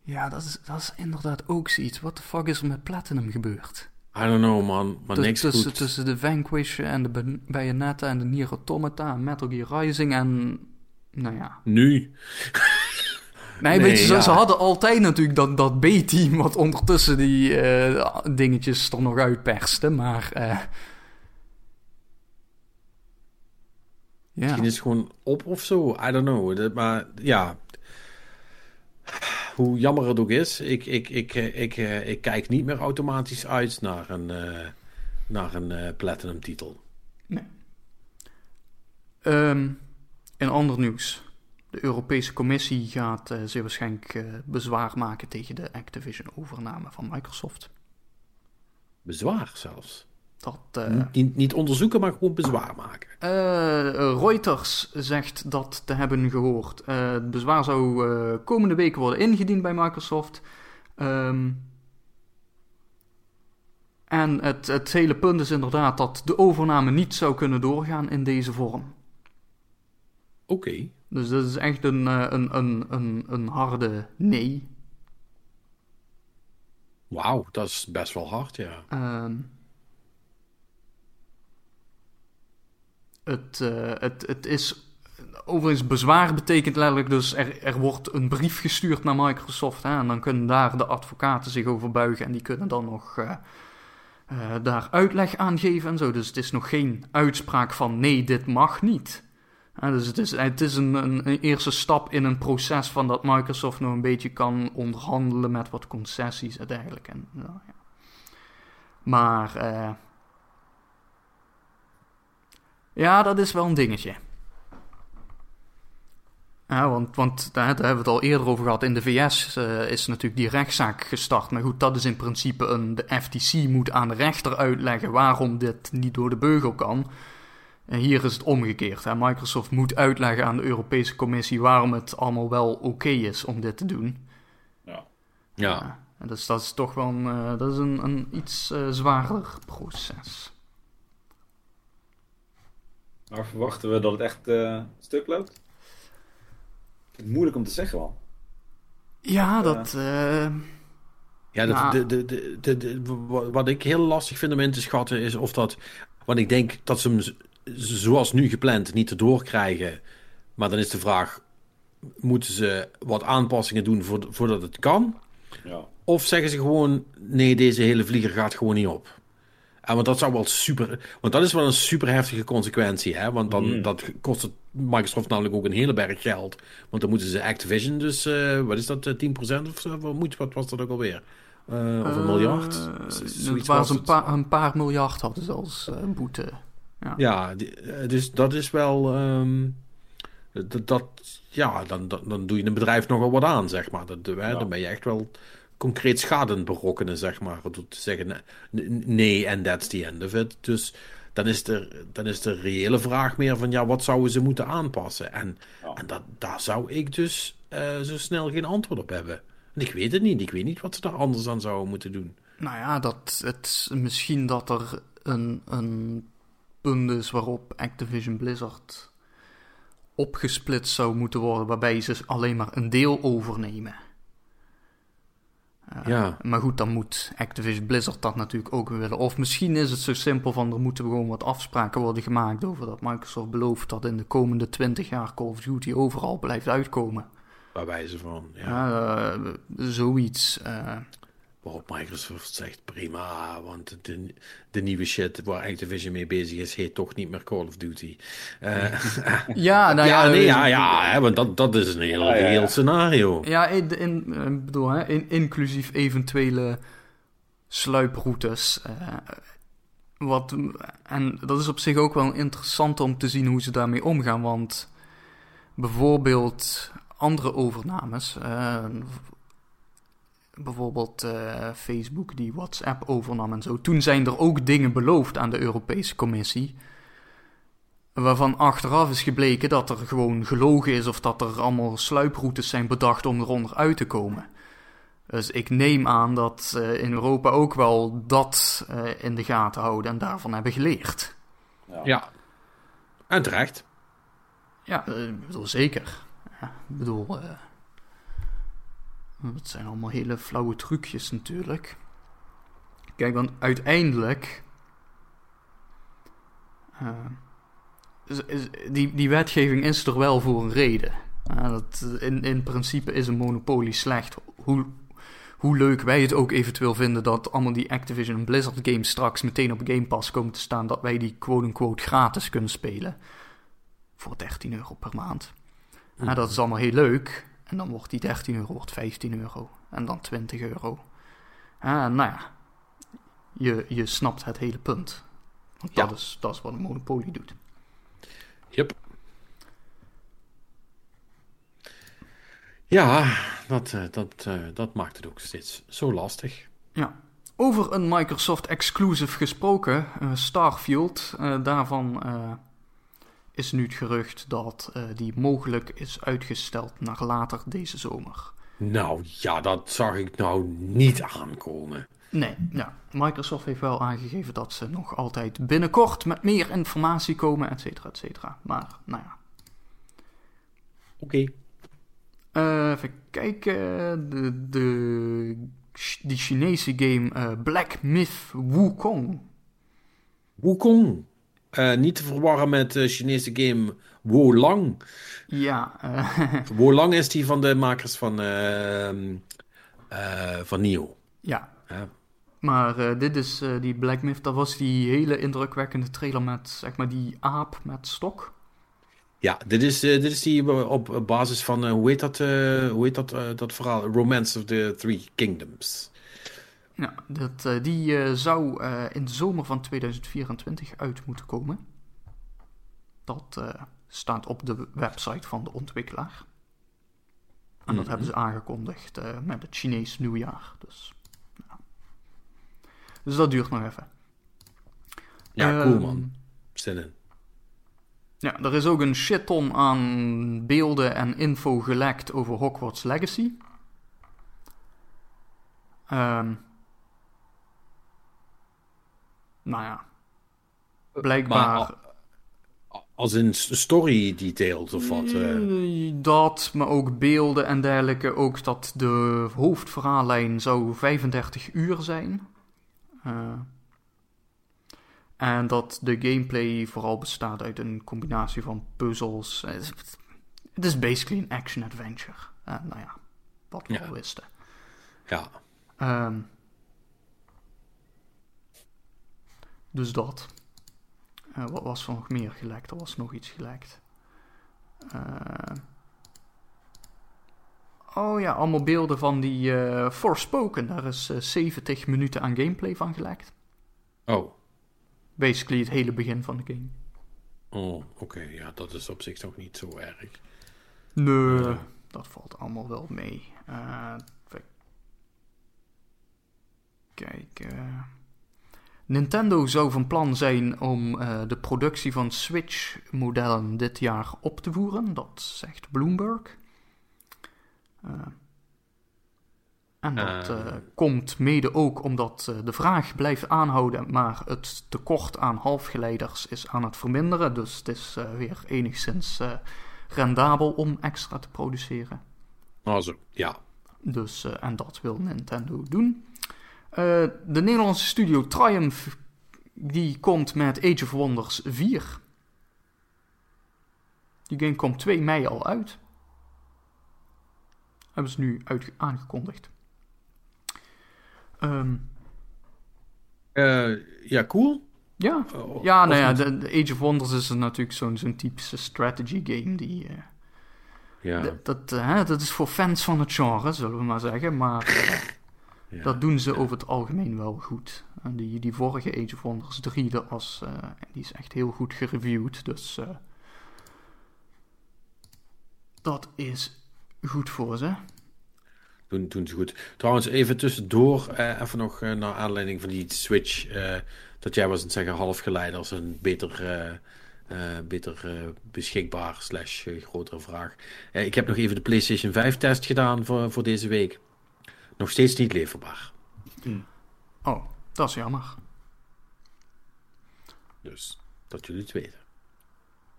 Ja, dat is, dat is inderdaad ook zoiets. What the fuck is er met Platinum gebeurd? I don't know, man. Maar T- niks tussen, goed. Tussen de Vanquish en de Bayonetta en de Nier Automata en Metal Gear Rising en... Nou ja. Nu? nee, nee, weet je, ja. ze, ze hadden altijd natuurlijk dat, dat B-team wat ondertussen die uh, dingetjes er nog uitperste, maar... Uh... Ja. Misschien is het gewoon op of zo. I don't know. Maar ja... Hoe jammer het ook is, ik, ik, ik, ik, ik, ik kijk niet meer automatisch uit naar een, uh, naar een uh, Platinum titel. Nee. Um, in ander nieuws. De Europese Commissie gaat uh, zeer waarschijnlijk uh, bezwaar maken tegen de Activision-overname van Microsoft. Bezwaar zelfs? Dat, uh, niet, niet onderzoeken, maar gewoon bezwaar maken. Uh, Reuters zegt dat te hebben gehoord. Uh, het bezwaar zou uh, komende week worden ingediend bij Microsoft. Um, en het, het hele punt is inderdaad dat de overname niet zou kunnen doorgaan in deze vorm. Oké. Okay. Dus dat is echt een, een, een, een, een harde nee. Wauw, dat is best wel hard, ja. Um, Het, uh, het, het is... Overigens, bezwaar betekent letterlijk dus... Er, er wordt een brief gestuurd naar Microsoft. Hè, en dan kunnen daar de advocaten zich over buigen. En die kunnen dan nog... Uh, uh, daar uitleg aan geven en zo. Dus het is nog geen uitspraak van... Nee, dit mag niet. Ja, dus het is, het is een, een, een eerste stap in een proces van dat Microsoft nog een beetje kan onderhandelen met wat concessies uiteindelijk. En, nou, ja. Maar uh, ja, dat is wel een dingetje. Ja, want, want daar, daar hebben we het al eerder over gehad. In de V S uh, is natuurlijk die rechtszaak gestart. Maar goed, dat is in principe een... De F T C moet aan de rechter uitleggen waarom dit niet door de beugel kan. En hier is het omgekeerd. Hè? Microsoft moet uitleggen aan de Europese Commissie waarom het allemaal wel oké is om dit te doen. Ja. Ja. Ja, en dus dat is toch wel een, uh, dat is een, een iets uh, zwaarder proces. Maar verwachten we dat het echt uh, stuk loopt? Het is moeilijk om te zeggen, man. Ja, dat... Uh... Ja, dat, nou. de, de, de, de, de, wat ik heel lastig vind om in te schatten is of dat... Want ik denk dat ze hem zoals nu gepland niet erdoor krijgen. Maar dan is de vraag... Moeten ze wat aanpassingen doen voordat het kan? Ja. Of zeggen ze gewoon... Nee, deze hele vlieger gaat gewoon niet op. En want dat zou wel super... Want dat is wel een super heftige consequentie, hè? Want dan mm. dat kost het Microsoft namelijk ook een hele berg geld. Want dan moeten ze Activision dus... Uh, wat is dat? tien procent of zo? Wat, wat was dat ook alweer? Uh, of een uh, miljard? Het was een, pa- een paar miljard hadden ze als uh, boete. Ja, ja die, dus dat is wel... Um, dat, dat, ja, dan, dan, dan doe je een bedrijf nogal wat aan, zeg maar. Dat, hè, ja. Dan ben je echt wel... concreet schade berokkenen, zeg maar. Te zeggen, nee, en that's the end of it. Dus dan is, er, dan is de reële vraag meer van... ja, wat zouden ze moeten aanpassen? En, ja. en dat, daar zou ik dus uh, zo snel geen antwoord op hebben. En ik weet het niet. Ik weet niet wat ze daar anders aan zouden moeten doen. Nou ja, dat het, misschien dat er een, een punt is waarop Activision Blizzard... opgesplitst zou moeten worden... waarbij ze alleen maar een deel overnemen... Uh, ja. Maar goed, dan moet Activision Blizzard dat natuurlijk ook willen. Of misschien is het zo simpel van... er moeten gewoon wat afspraken worden gemaakt over dat Microsoft belooft... dat in de komende twintig jaar Call of Duty overal blijft uitkomen. Waarbij ze van, ja... Uh, zoiets. Uh... Waarop Microsoft zegt, prima, want de, de nieuwe shit waar Activision mee bezig is... heet toch niet meer Call of Duty. Uh, ja, nou ja, ja, nee, ja, ja hè, want dat, dat is een heel, ja, heel ja. scenario. Ja, in, in, ik bedoel, hè, in, inclusief eventuele sluiproutes. Uh, wat, en dat is op zich ook wel interessant om te zien hoe ze daarmee omgaan. Want bijvoorbeeld andere overnames... Uh, Bijvoorbeeld uh, Facebook die WhatsApp overnam en zo. Toen zijn er ook dingen beloofd aan de Europese Commissie. Waarvan achteraf is gebleken dat er gewoon gelogen is... of dat er allemaal sluiproutes zijn bedacht om eronder uit te komen. Dus ik neem aan dat uh, in Europa ook wel dat uh, in de gaten houden... en daarvan hebben geleerd. Ja, ja. En terecht. Ja, ik bedoel, zeker. Ja, ik bedoel... Uh... Dat zijn allemaal hele flauwe trucjes natuurlijk. Kijk, want uiteindelijk... Uh, is, is, die, die wetgeving is er wel voor een reden. Uh, dat in, in principe is een monopolie slecht. Hoe, hoe leuk wij het ook eventueel vinden... dat allemaal die Activision en Blizzard games straks meteen op Game Pass komen te staan... dat wij die quote-unquote gratis kunnen spelen. Voor dertien euro per maand. Hm. Uh, dat is allemaal heel leuk... En dan wordt die dertien euro, wordt vijftien euro. En dan twintig euro. Ah, nou ja. Je, je snapt het hele punt. Want ja. dat, is, dat is wat een monopolie doet. Yep. Ja, dat, dat, dat maakt het ook steeds zo lastig. Ja. Over een Microsoft-exclusive gesproken. Uh, Starfield. Uh, daarvan... Uh, is nu het gerucht dat uh, die mogelijk is uitgesteld naar later deze zomer. Nou ja, dat zag ik nou niet aankomen. Nee, nou, Microsoft heeft wel aangegeven dat ze nog altijd binnenkort met meer informatie komen, et cetera, et cetera. Maar, nou ja. Oké. Okay. Uh, even kijken. De, de, die Chinese game uh, Black Myth Wukong. Wukong. Uh, niet te verwarren met de Chinese game Wo Long. Ja. Uh, Wo Long is die van de makers van, uh, uh, van Nioh. Ja. Uh. Maar uh, dit is uh, die Black Myth. Dat was die hele indrukwekkende trailer met, zeg maar, die aap met stok. Ja, dit is, uh, dit is die op basis van, uh, hoe heet dat, uh, hoe heet dat, uh, dat verhaal? Romance of the Three Kingdoms. Ja, dat, uh, die uh, zou uh, in de zomer van tweeduizend vierentwintig uit moeten komen. Dat uh, staat op de website van de ontwikkelaar. En mm-hmm. dat hebben ze aangekondigd uh, met het Chinees nieuwjaar. Dus, ja. dus dat duurt nog even. Ja, uh, cool man. Zin in. Ja, er is ook een shitton aan beelden en info gelekt over Hogwarts Legacy. Um, nou ja. Blijkbaar... Maar als in story details of wat? Uh... Dat, maar ook beelden en dergelijke. Ook dat de hoofdverhaallijn zou vijfendertig uur zijn. Uh, en dat de gameplay vooral bestaat uit een combinatie van puzzels. Het is basically een action-adventure. Uh, nou ja, wat we ja. al wisten. Ja. Um, dus dat. Uh, wat was er nog meer gelekt? Er was nog iets gelekt. Uh, oh ja, allemaal beelden van die uh, Forspoken. Daar is uh, zeventig minuten aan gameplay van gelekt. Oh. Basically het hele begin van de game. Oh, oké. Okay. Ja, dat is op zich toch niet zo erg. Nee, uh. dat valt allemaal wel mee. Uh, Kijk, uh... Nintendo zou van plan zijn om uh, de productie van Switch-modellen dit jaar op te voeren. Dat zegt Bloomberg. Uh, en dat uh... Uh, komt mede ook omdat uh, de vraag blijft aanhouden, maar het tekort aan halfgeleiders is aan het verminderen. Dus het is uh, weer enigszins uh, rendabel om extra te produceren. Oh zo, ja. Dus, uh, en dat wil Nintendo doen. Uh, de Nederlandse studio Triumph, die komt met Age of Wonders vier. Die game komt twee mei al uit. Hebben ze nu uitge- aangekondigd. Um. Uh, ja, cool. Ja, uh, ja, nou ja, de, de Age of Wonders is natuurlijk zo'n, zo'n typische strategy game die... Uh, ja. d- dat, uh, hè, dat is voor fans van het genre, zullen we maar zeggen, maar... Uh, Ja, dat doen ze ja. over het algemeen wel goed. En die, die vorige Age of Wonders drie, dat was, uh, die is echt heel goed gereviewd. Dus uh, dat is goed voor ze. Doen, doen ze goed. Trouwens, even tussendoor, uh, even nog uh, naar aanleiding van die Switch. Uh, dat jij was aan het zeggen halfgeleiders en beter... Uh, Uh, beter uh, beschikbaar slash uh, grotere vraag. Uh, ik heb nog even de PlayStation vijf test gedaan voor, voor deze week. Nog steeds niet leverbaar. Mm. Oh, dat is jammer. Dus, dat jullie het weten.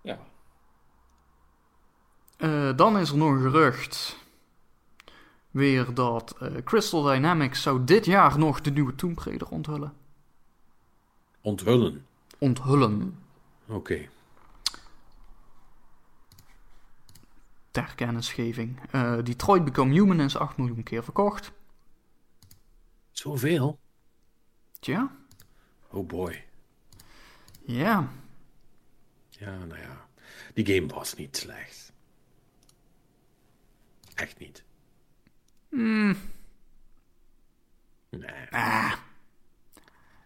Ja. Uh, dan is er nog een gerucht. Weer dat uh, Crystal Dynamics zou dit jaar nog de nieuwe Tomb Raider onthullen. Onthullen? Onthullen. Oké. Okay. Ter kennisgeving. Uh, Detroit Become Human is acht miljoen keer verkocht. Zoveel? Tja. Oh boy. Ja. Yeah. Ja, nou ja. Die game was niet slecht. Echt niet. Mm. Nee. Ah.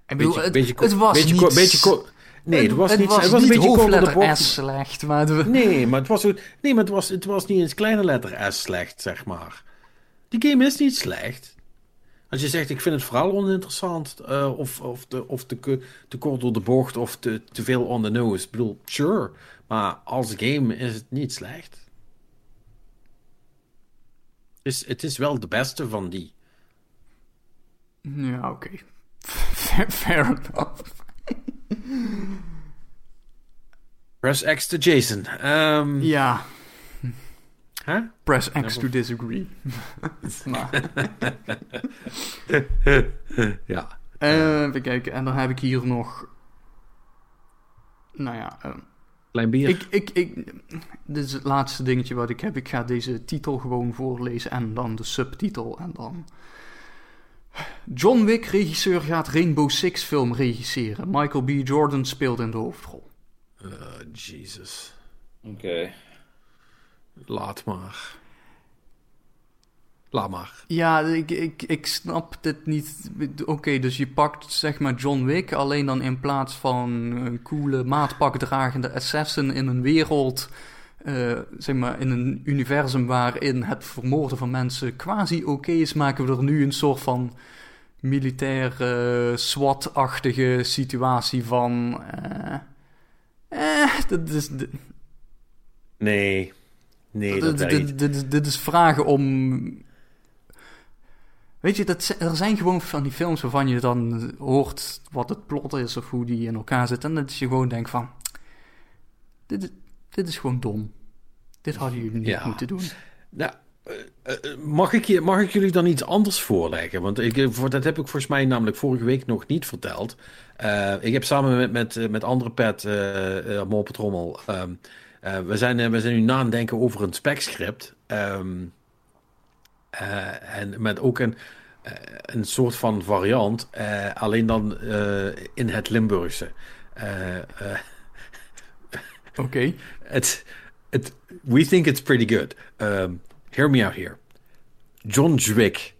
Ik bedoel, beetje, het, beetje ko- het was beetje niet... Ko- beetje ko- Nee, het, het was niet, het was het was niet een hoofdletter S slecht. Maar de... Nee, maar, het was, nee, maar het, was, het was niet eens kleine letter S slecht, zeg maar. Die game is niet slecht. Als je zegt, ik vind het verhaal oninteressant... Uh, of, of, te, of te, te kort door de bocht of te, te veel on the nose. Ik bedoel, sure. Maar als game is het niet slecht. Dus het is wel de beste van die. Ja, oké. Okay. Fair enough. Press X to Jason. Um... Ja. Huh? Press X no. to disagree. ja. Uh, even kijken. En dan heb ik hier nog... Nou ja. Uh... Klein bier. Ik, ik, ik... Dit is het laatste dingetje wat ik heb. Ik ga deze titel gewoon voorlezen en dan de subtitel en dan... John Wick-regisseur gaat Rainbow Six-film regisseren. Michael B. Jordan speelt in de hoofdrol. Uh, Jesus. Oké. Laat maar. Laat maar. Ja, ik, ik, ik snap dit niet. Oké, okay, dus je pakt zeg maar John Wick, alleen dan in plaats van een coole maatpakdragende assassin in een wereld, uh, zeg maar in een universum waarin het vermoorden van mensen quasi oké is, maken we er nu een soort van militair uh, SWAT-achtige situatie van. Uh, eh, dat is. D- nee. Nee, dat d- d- d- d- Dit is vragen om. Weet je, dat z- er zijn gewoon van die films waarvan je dan hoort wat het plot is of hoe die in elkaar zit. En dat je gewoon denkt van, dit, dit is gewoon dom. Dit hadden jullie niet ja. moeten doen. Nou, mag ik, je, mag ik jullie dan iets anders voorleggen? Want ik, dat heb ik volgens mij namelijk vorige week nog niet verteld. Uh, ik heb samen met, met, met andere pet, uh, uh, Mol Patrommel, um, uh, we, zijn, uh, we zijn nu na aan het denken over een specscript. Um, Uh, en met ook een, uh, een soort van variant, uh, alleen dan uh, in het Limburgse. Uh, uh, Oké. Okay. It's, it, we think it's pretty good. Um, hear me out here. John Zwick.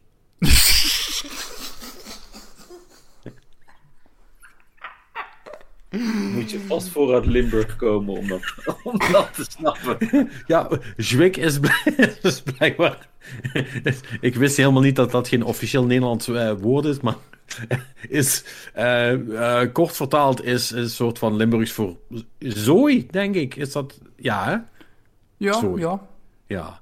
Moet je vast vooruit Limburg komen om dat, om dat te snappen. Ja, Zwick is, bl- is blijkbaar... Ik wist helemaal niet dat dat geen officieel Nederlands uh, woord is, maar is, uh, uh, kort vertaald is een soort van Limburgs voor zooi, denk ik. Is dat... Ja, hè? Ja, zooi. ja. Ja.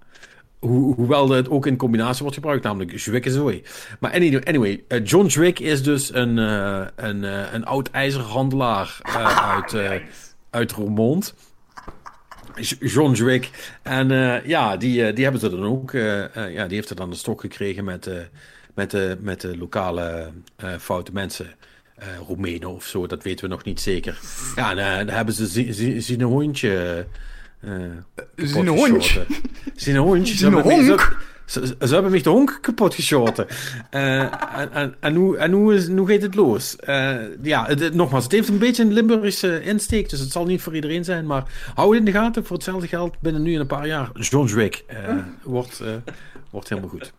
Ho- hoewel het ook in combinatie wordt gebruikt, namelijk Zwick en zooi. Maar anyway, anyway uh, John Zwick is dus een, uh, een, uh, een oud ijzerhandelaar uh, uit, uh, uit Roermond. John Zwick. En uh, ja, die, die hebben ze dan ook. Uh, uh, ja, die heeft er dan de stok gekregen met, uh, met, uh, met de lokale uh, foute mensen. Uh, Roemenen of zo, dat weten we nog niet zeker. Ja, en uh, daar hebben ze z- z- zien een hondje. Uh, zien een hondje? Zien een hondje? Zien een honk? Ze, ze hebben mij de honk kapot geschoten. Uh, en, en, en, hoe, en hoe, is, hoe gaat het los? Uh, ja, het, nogmaals, het heeft een beetje een Limburgse insteek, dus het zal niet voor iedereen zijn, maar hou het in de gaten. Voor hetzelfde geld, binnen nu en een paar jaar, John Zwick uh, huh? wordt, uh, wordt helemaal goed.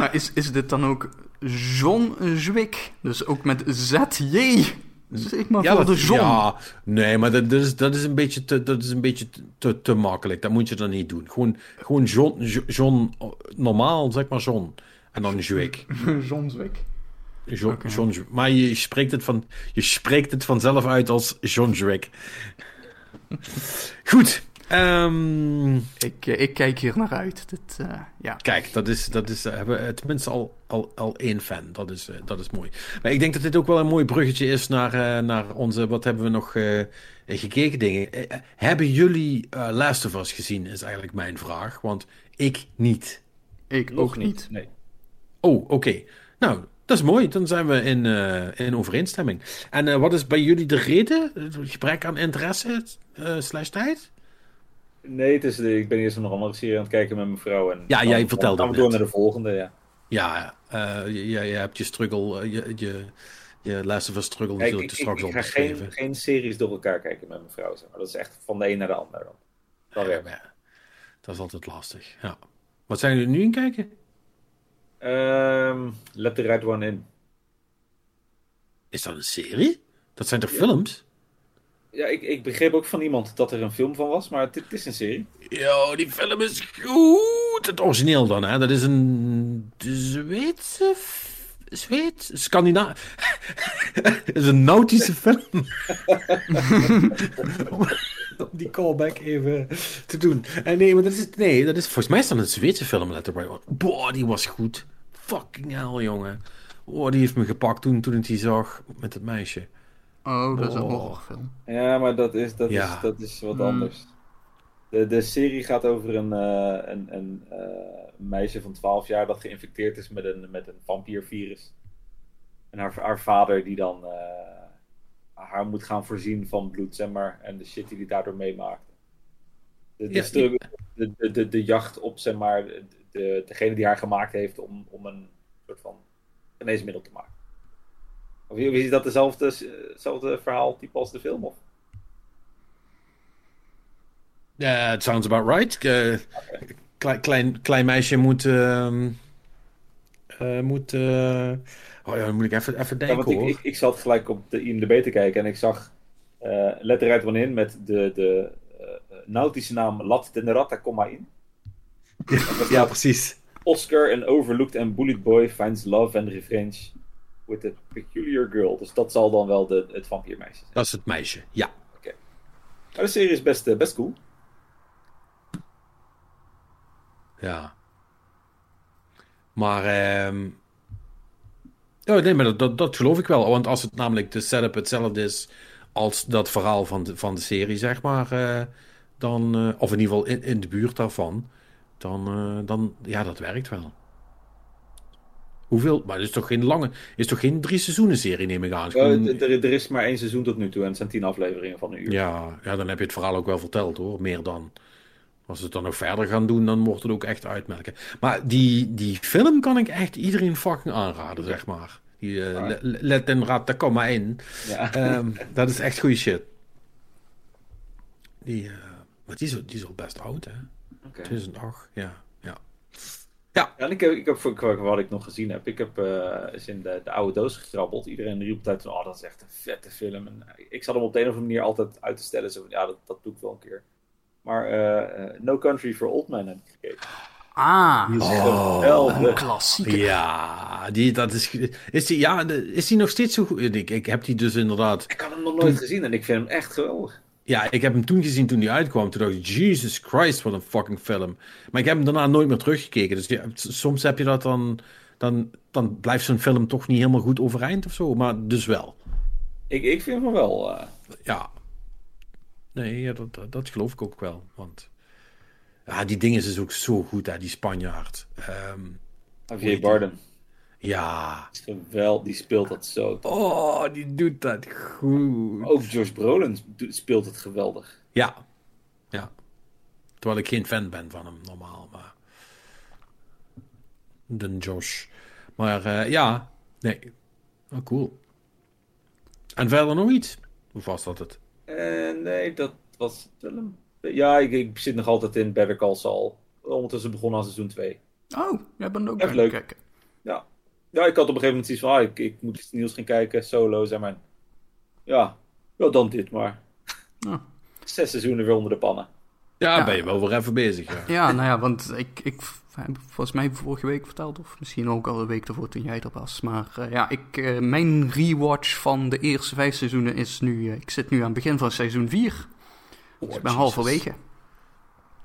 Maar is, is dit dan ook John Zwick? Dus ook met Z J? Zeg maar ja, voor dat, de zon. Ja, nee, maar dat, dat, is, dat is een beetje, te, dat is een beetje te, te makkelijk. Dat moet je dan niet doen. Gewoon, gewoon John, John, normaal, zeg maar John. En dan Zwick. John Zwick. John, okay. John Zwick. Maar je spreekt, het van, je spreekt het vanzelf uit als John Zwick. Goed. Um... Ik, ik kijk hier naar uit. Dit, uh, ja. Kijk, dat is, dat is, uh, hebben we tenminste al, al, al één fan. Dat is, uh, dat is mooi. Maar ik denk dat dit ook wel een mooi bruggetje is naar, uh, naar onze... Wat hebben we nog uh, gekeken dingen? Uh, hebben jullie uh, Last of Us gezien, is eigenlijk mijn vraag. Want ik niet. Ik nog ook niet. niet. Nee. Oh, oké. Okay. Nou, dat is mooi. Dan zijn we in, uh, in overeenstemming. En uh, wat is bij jullie de reden? Gebrek aan interesse uh, slash tijd? Nee, het is de, ik ben eerst nog een andere serie aan het kijken met mijn vrouw. En ja, dan, jij vertelde dat. Dan gaan we door naar de volgende, ja. Ja, uh, je, je, je hebt je struggle, uh, je, je, je Last of Us struggle natuurlijk ik, ik, straks op. Ik ga geen, geen series door elkaar kijken met mijn vrouw, zeg maar. Dat is echt van de een naar de ander dan. Dat, ja, ja. Dat is altijd lastig, ja. Wat zijn jullie nu in kijken? Um, Let the Right One In. Is dat een serie? Dat zijn toch ja. films? Ja, ik, ik begreep ook van iemand dat er een film van was, maar het, het is een serie. Yo, die film is goed! Het origineel dan, hè? Dat is een Zweedse... Zweed? Scandina... Het is een nautische film. om, om die callback even te doen. En nee, maar dat is... Nee, dat is... Volgens mij is dat een Zweedse film, Let the Right One. Boah, die was goed. Fucking hell, jongen. Oh, die heeft me gepakt toen, toen ik die zag met het meisje. Oh, dat is een oh. horrorfilm. Ja, maar dat is, dat ja. is, dat is wat anders. De, de serie gaat over een, uh, een, een uh, meisje van twaalf jaar dat geïnfecteerd is met een, met een vampiervirus. En haar, haar vader die dan uh, haar moet gaan voorzien van bloed, zeg maar. En de shit die hij daardoor meemaakt. De, de, ja, ja. de, de, de, de jacht op, zeg maar, de, de, degene die haar gemaakt heeft om, om een soort van geneesmiddel te maken. Of is dat hetzelfde verhaal type als de film? Of? Yeah, it sounds about right. Uh, klein, klein, klein meisje moet... Uh, uh, moet uh... Oh ja, dan moet ik even, even denken, ja, want hoor. Ik, ik, ik zat gelijk op de I M D B te kijken en ik zag uh, letter uit wanneer met de, de uh, nautische naam Lat de Nerata, komma in. Ja, ja, precies. Oscar, an overlooked and bullied boy, finds love and revenge with a peculiar girl. Dus dat zal dan wel de, het vampiermeisje zijn. Dat is het meisje, ja. Okay. Maar de serie is best, uh, best cool. Ja. Maar, ehm... Um... Oh, nee, maar dat, dat, dat geloof ik wel. Want als het namelijk de setup hetzelfde is als dat verhaal van de, van de serie, zeg maar, uh, dan... Uh, of in ieder geval in, in de buurt daarvan... Dan, uh, dan, ja, dat werkt wel. Hoeveel? Maar het is toch geen lange, is toch geen drie seizoenen serie, neem ik aan. Ja, er, er is maar één seizoen tot nu toe en het zijn tien afleveringen van een uur. Ja, ja, dan heb je het verhaal ook wel verteld, hoor. Meer dan. Als ze het dan nog verder gaan doen, dan wordt het ook echt uitmerken. Maar die, die film kan ik echt iedereen fucking aanraden, zeg maar. Die, uh, ja. le, le, let den rat, daar kom maar in. Ja. Um, dat is echt goede shit. Die, uh, maar die is, die is al best oud, hè. Okay. tweeduizend acht, ja. Ja, ja. Ja, en ik heb, ik heb voor wat ik nog gezien heb, ik heb uh, eens in de, de oude doos gekrabbeld. Iedereen riep altijd van, oh, dat is echt een vette film. En ik zat hem op de een of andere manier altijd uit te stellen. Zo van, ja, dat, dat doe ik wel een keer. Maar uh, No Country for Old Men heb ik gekeken. Ah, die is oh, een klassieker. Ja, die, dat is, is, die, ja, is die nog steeds zo goed? Ik, ik heb die dus inderdaad... Ik had hem nog nooit gezien en ik vind hem echt geweldig. Ja, ik heb hem toen gezien toen hij uitkwam. Toen dacht ik, Jesus Christ, wat een fucking film. Maar ik heb hem daarna nooit meer teruggekeken. Dus ja, soms heb je dat dan... Dan, dan blijft zo'n film toch niet helemaal goed overeind of zo. Maar dus wel. Ik, ik vind hem wel... Uh... Ja. Nee, ja, dat, dat, dat geloof ik ook wel. Want ja, die dingen is dus ook zo goed, hè, die Spanjaard. Um, Javier Bardem. Ja. Geweld, die speelt dat zo. Oh, die doet dat goed. Ook Josh Brolin speelt het geweldig. Ja. Ja. Terwijl ik geen fan ben van hem, normaal. Maar... Dan Josh. Maar uh, ja. Nee. Oh, cool. En verder nog iets? Hoe was dat het? Uh, nee, dat was wel een... Ja, ik, ik zit nog altijd in Better Call Saul. Ondertussen begonnen aan seizoen twee. Oh, jij bent ook bij kijken. Ja. Ja, ik had op een gegeven moment zoiets van, ah, ik, ik moet iets nieuws gaan kijken, solo, zeg maar. Ja, ja dan dit maar. Ja. Zes seizoenen weer onder de pannen. Ja, ja, ben je wel weer even bezig. Ja, ja, nou ja, want ik, ik heb volgens mij vorige week verteld, of misschien ook al een week ervoor toen jij er was. Maar uh, ja, ik, uh, mijn rewatch van de eerste vijf seizoenen is nu, uh, ik zit nu aan het begin van seizoen vier. Oh, dus ik ben halverwege.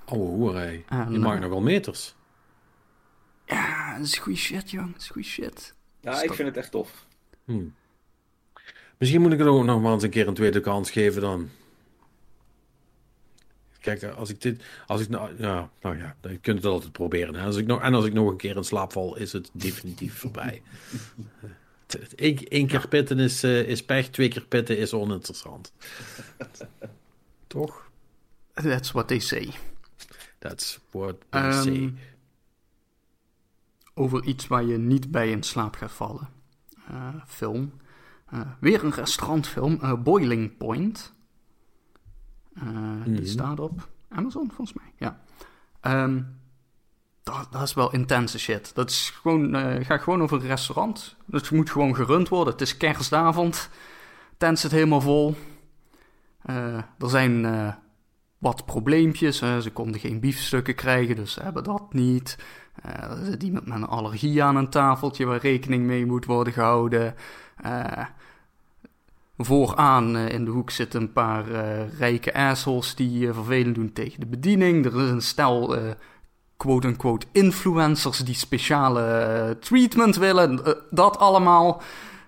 Ouwe hoerij, je maakt uh, nogal meters. Ja, dat is goede shit, jong. Dat is goede shit. Ja, Stop. Ik vind het echt tof. Hmm. Misschien moet ik het ook nog maar eens een keer een tweede kans geven dan. Kijk, als ik dit... Als ik nou, nou, nou ja, je kunt het altijd proberen. Hè? Als ik nog, en als ik nog een keer in slaap val, is het definitief voorbij. Eén Eén keer pitten is, uh, is pech, twee keer pitten is oninteressant. Toch? That's what they say. That's what they um... say. Over iets waar je niet bij in slaap gaat vallen. Uh, film. Uh, weer een restaurantfilm. Uh, Boiling Point. Uh, mm. Die staat op Amazon, volgens mij. Ja. Um, dat, dat is wel intense shit. Dat is gewoon, uh, gaat gewoon over een restaurant. Dat moet gewoon gerund worden. Het is kerstavond. Tent zit helemaal vol. Uh, er zijn... Uh, Wat probleempjes, hè. Ze konden geen biefstukken krijgen, dus ze hebben dat niet. Uh, er zit iemand met een allergie aan een tafeltje waar rekening mee moet worden gehouden. Uh, vooraan uh, in de hoek zitten een paar uh, rijke assholes die uh, vervelend doen tegen de bediening. Er is een stel, uh, quote-unquote, influencers die speciale uh, treatment willen. Uh, dat allemaal...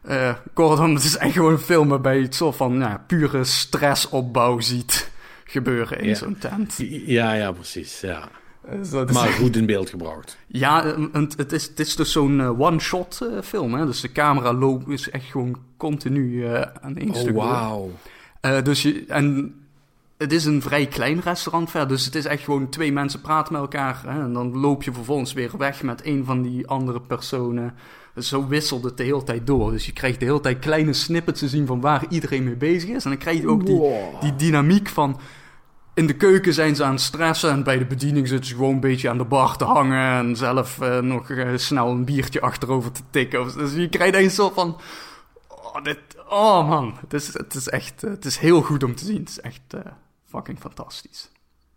Uh, kortom, het is echt gewoon een film waarbij je het zo van nou, pure stressopbouw ziet... gebeuren in ja. zo'n tent. Ja, ja, precies. Ja. Dus maar echt... goed in beeld gebracht. Ja, het is, het is dus zo'n one-shot uh, film. Hè? Dus de camera loopt is echt gewoon continu uh, aan één oh, stuk. Oh, wauw. Uh, dus je, en het is een vrij klein restaurant verder. Dus het is echt gewoon twee mensen praten met elkaar. Hè? En dan loop je vervolgens weer weg met een van die andere personen. Dus zo wisselt het de hele tijd door. Dus je krijgt de hele tijd kleine snippets te zien van waar iedereen mee bezig is. En dan krijg je ook die, wow. die dynamiek van... in de keuken zijn ze aan het stressen en bij de bediening zitten ze gewoon een beetje aan de bar te hangen en zelf uh, nog uh, snel een biertje achterover te tikken. Dus je krijgt eens zo van, oh, dit, oh man, het is, het is echt, uh, het is heel goed om te zien. Het is echt uh, fucking fantastisch.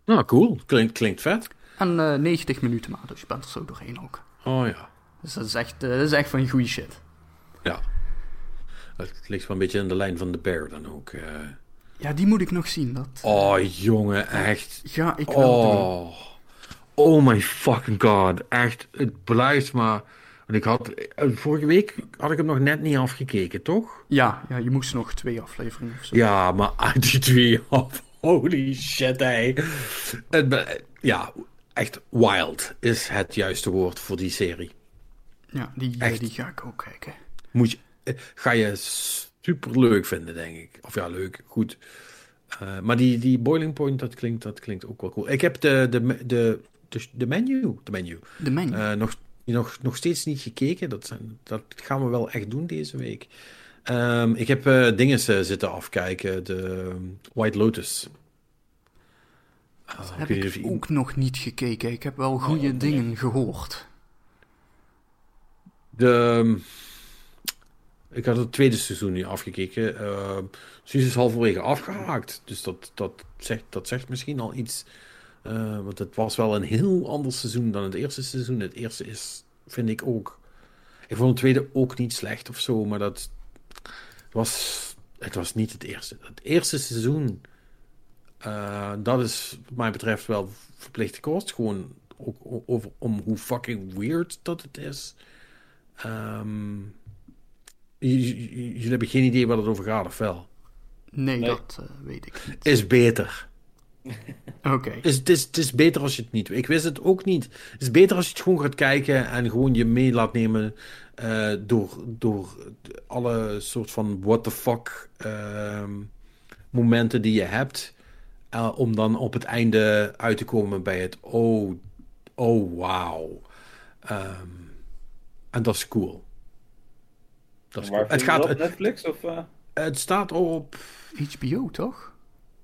Nou, cool. Klink, klinkt vet. En uh, negentig minuten maar, dus je bent er zo doorheen ook. Oh ja. Dus dat is echt, uh, dat is echt van goede shit. Ja. Het ligt wel een beetje in de lijn van The Bear dan ook. Uh... Ja, die moet ik nog zien. Dat... Oh, jongen, echt. Ja, ik wil oh. doen. Oh my fucking god. Echt, het blijft maar... Want ik had... Vorige week had ik hem nog net niet afgekeken, toch? Ja, ja, je moest nog twee afleveringen of zo. Ja, maar uit die twee af... Holy shit, hé. Hey. Ja, echt wild is het juiste woord voor die serie. Ja, die, die ga ik ook kijken. Moet je... Ga je super leuk vinden, denk ik. Of ja, leuk, goed. Uh, maar die, die Boiling Point, dat klinkt, dat klinkt ook wel cool. Ik heb de, de, de, de, de menu, de menu. De menu. Uh, nog, nog, nog steeds niet gekeken. Dat, zijn, dat gaan we wel echt doen deze week. Um, ik heb uh, dingen zitten afkijken. De White Lotus. Uh, dat heb ik je... ook nog niet gekeken. Ik heb wel goede oh, dingen nee. gehoord. De... Ik had het tweede seizoen nu afgekeken. Uh, Suus is halverwege afgehaakt. Dus dat, dat, zegt, dat zegt misschien al iets. Uh, want het was wel een heel ander seizoen dan het eerste seizoen. Het eerste is, vind ik ook... Ik vond het tweede ook niet slecht of zo. Maar dat was... Het was niet het eerste. Het eerste seizoen... Uh, dat is wat mij betreft wel verplichte kost. Gewoon ook over, om hoe fucking weird dat het is. Ehm... Um, Jullie hebben geen idee waar het over gaat, of wel? Nee, nee. dat uh, weet ik niet. Is beter. Oké. Okay. Is, het, is, het is beter als je het niet... Ik wist het ook niet. Het is beter als je het gewoon gaat kijken en gewoon je mee laat nemen uh, door, door alle soort van what the fuck uh, momenten die je hebt. Uh, om dan op het einde uit te komen bij het oh, oh wauw. Um, en dat is cool. Cool. Het gaat op Netflix of? Uh... Het staat op H B O, toch?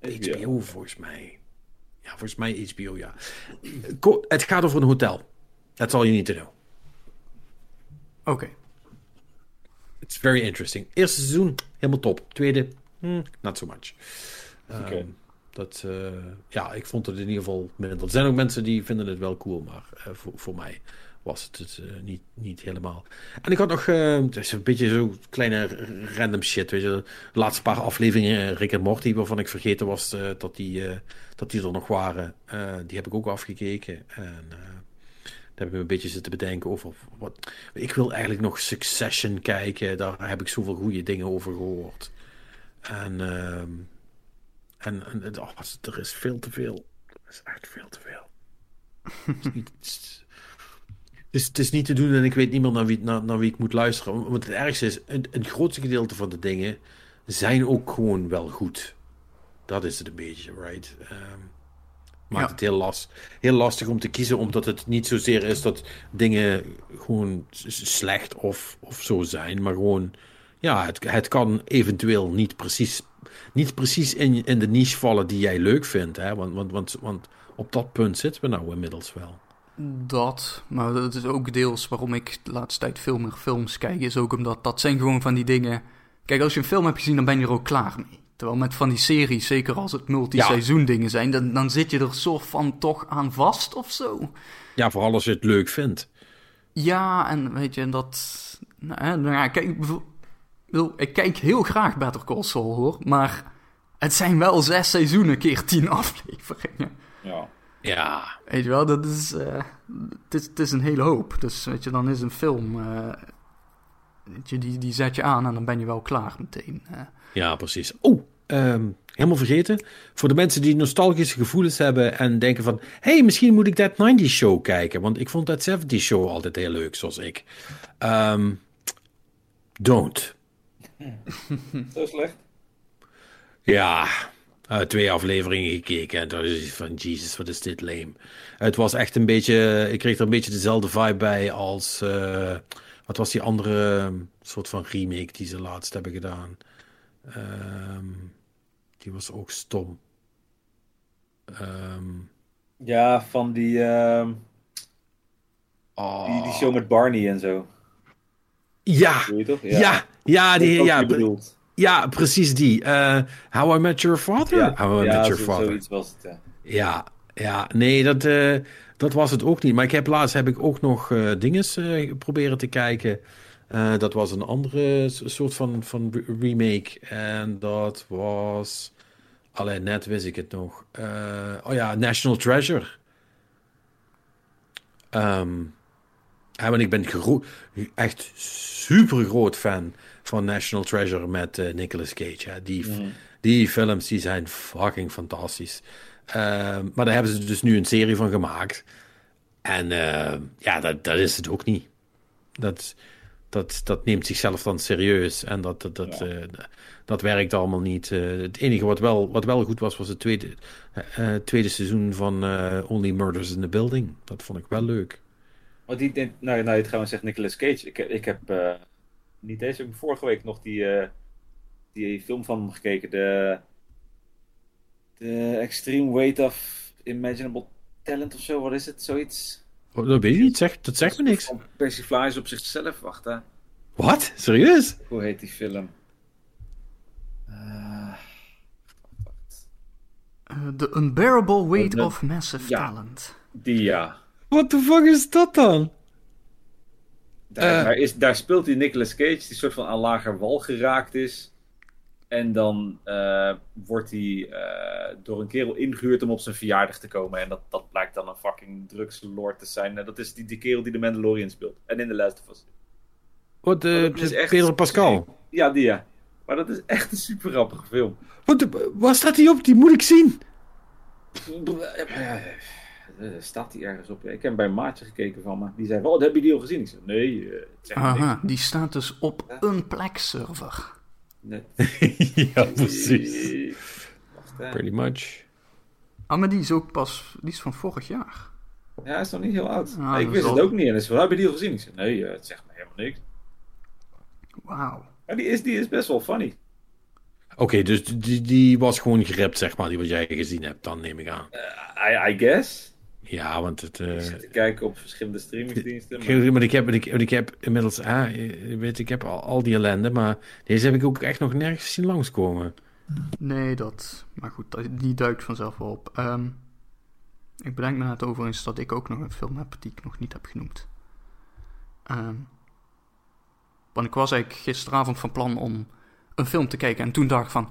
H B O volgens mij. Ja, volgens mij H B O, ja. Ko- het gaat over een hotel. Dat zal je niet te doen. Oké. Okay. It's very interesting. Eerste seizoen helemaal top. Tweede, hmm, not so much. Um, Oké. Okay. Dat, uh, ja, ik vond het in ieder geval minder. Er zijn ook mensen die vinden het wel cool, maar uh, voor, voor mij was het het uh, niet, niet helemaal. En ik had nog uh, het is een beetje zo kleine random shit, weet je. De laatste paar afleveringen Rick en Morty, waarvan ik vergeten was uh, dat, die, uh, dat die er nog waren. Uh, die heb ik ook afgekeken. En uh, daar heb ik me een beetje zitten bedenken over wat... Ik wil eigenlijk nog Succession kijken. Daar heb ik zoveel goede dingen over gehoord. En... Uh, En, en oh, er is veel te veel. Er is echt veel te veel. Het, is niet, het, is, het, is, het is niet te doen en ik weet niet meer naar wie, naar, naar wie ik moet luisteren. Want het ergste is, een, een grootste gedeelte van de dingen zijn ook gewoon wel goed. Dat is het een beetje, right? Um, maakt ja. het heel, last, heel lastig om te kiezen, omdat het niet zozeer is dat dingen gewoon slecht of, of zo zijn. Maar gewoon, ja, het, het kan eventueel niet precies... Niet precies in, in de niche vallen die jij leuk vindt, hè? Want, want, want, want op dat punt zitten we nou inmiddels wel. Dat, maar dat is ook deels waarom ik de laatste tijd veel meer films kijk, is ook omdat dat zijn gewoon van die dingen... Kijk, als je een film hebt gezien, dan ben je er ook klaar mee. Terwijl met van die series, zeker als het multiseizoen ja. dingen zijn, dan, dan zit je er soort van toch aan vast of zo. Ja, vooral als je het leuk vindt. Ja, en weet je, en dat... Nou, nou ja, kijk... Ik kijk heel graag Better Call Saul, hoor. Maar het zijn wel zes seizoenen keer tien afleveringen. Ja. ja. Weet je wel, dat is... Uh, het, is het is een hele hoop. Dus weet je, dan is een film... Uh, weet je, die, die zet je aan en dan ben je wel klaar meteen. Uh. Ja, precies. Oh, um, helemaal vergeten. Voor de mensen die nostalgische gevoelens hebben en denken van... Hé, hey, misschien moet ik dat negentig show kijken. Want ik vond dat zeventig show altijd heel leuk, zoals ik. Um, don't. Zo slecht. Ja, uh, twee afleveringen gekeken en dat is van Jesus, wat is dit lame. Het was echt een beetje, ik kreeg er een beetje dezelfde vibe bij als uh, wat was die andere soort van remake die ze laatst hebben gedaan. Um, die was ook stom. Um... Ja, van die, uh... oh. die... Die show met Barney en zo. Ja, je toch? ja, ja, ja, die, die ja, pre- ja, precies die. Uh, How I Met Your Father? Ja, How I ja, Met Your zo, Father. Zoiets was het, ja. Ja, ja, nee, dat, uh, dat was het ook niet. Maar ik heb laatst heb ik ook nog uh, dinges uh, proberen te kijken. Uh, dat was een andere soort van, van remake. En dat was... Allee, net wist ik het nog. Uh, oh ja, National Treasure. Um, ja, want ik ben gero- echt super groot fan van National Treasure met uh, Nicolas Cage. Hè. Die, mm. die films die zijn fucking fantastisch. Uh, maar daar hebben ze dus nu een serie van gemaakt. En uh, ja, dat, dat is het ook niet. Dat... Dat, dat neemt zichzelf dan serieus. En dat, dat, dat, ja. uh, dat werkt allemaal niet. Uh, het enige wat wel, wat wel goed was, was het tweede, uh, tweede seizoen van uh, Only Murders in the Building. Dat vond ik wel leuk. Oh, die, nou, nou, je trouwens zegt Nicolas Cage. Ik, ik heb uh, niet eens, ik heb vorige week nog die, uh, die film van hem gekeken. De, de Extreme Weight of Imaginable Talent of zo. Wat is het? Zoiets... Oh, dat weet je niet, zeg, dat zegt me niks. Van persiflage op zichzelf, wacht hè. Wat? Serieus? Hoe heet die film? Uh, the Unbearable Weight uh, of Massive ja. Talent. Die ja. What the fuck is dat dan? Daar, uh, daar, is, daar speelt die Nicolas Cage, die soort van aan lager wal geraakt is. En dan uh, wordt hij uh, door een kerel ingehuurd om op zijn verjaardag te komen. En dat, dat blijkt dan een fucking drugslord te zijn. Dat is die, die kerel die de Mandalorian speelt. En in The Last of Us. Wat, Pedro Pascal? Ja, die ja. Maar dat is echt een super grappige film. Wat, waar staat hij op? Die moet ik zien. Staat hij ergens op? Ik heb bij een maatje gekeken van me. Die zei, oh, heb je die al gezien? Ik zei, nee. Uh, zeg Aha, die staat dus op ja. een plekserver. Nee. Ja, precies. Wacht, pretty much. Ah, maar die is ook pas... Die is van vorig jaar. Ja, hij is nog niet heel oud. Ah, nee, ik wist al... het ook niet. En dus, heb je die al gezien? Ik zei, nee, het zegt me helemaal niks. Wauw. Ja, die is, die is best wel funny. Oké, okay, dus die, die was gewoon gerept, zeg maar, die wat jij gezien hebt. Dan neem ik aan. Uh, I, I guess. Ja, want het... Uh... Ik zit te kijken op verschillende streamingsdiensten. Maar, maar ik, heb, ik, ik heb inmiddels... Ah, weet, ik heb al, al die ellende, maar deze heb ik ook echt nog nergens zien langskomen. Nee, dat... Maar goed, die duikt vanzelf wel op. Um, ik bedenk me het overigens dat ik ook nog een film heb die ik nog niet heb genoemd. Um, want ik was eigenlijk gisteravond van plan om een film te kijken en toen dacht ik van...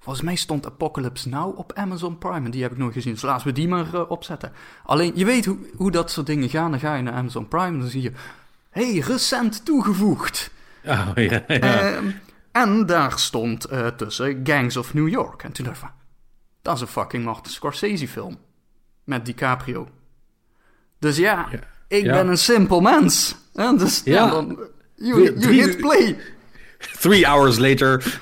Volgens mij stond Apocalypse Now op Amazon Prime. En die heb ik nooit gezien. Dus laten we die maar uh, opzetten. Alleen, je weet hoe, hoe dat soort dingen gaan. Dan ga je naar Amazon Prime en dan zie je... Hé, hey, recent toegevoegd. Oh, ja, ja. Uh, en daar stond uh, tussen Gangs of New York. En toen dacht ik van... Dat is een fucking Martin Scorsese film. Met DiCaprio. Dus ja, ja. ik ja. ben een simpel mens. Uh, dus ja. Ja, dan... You, you three, hit play. Three hours later.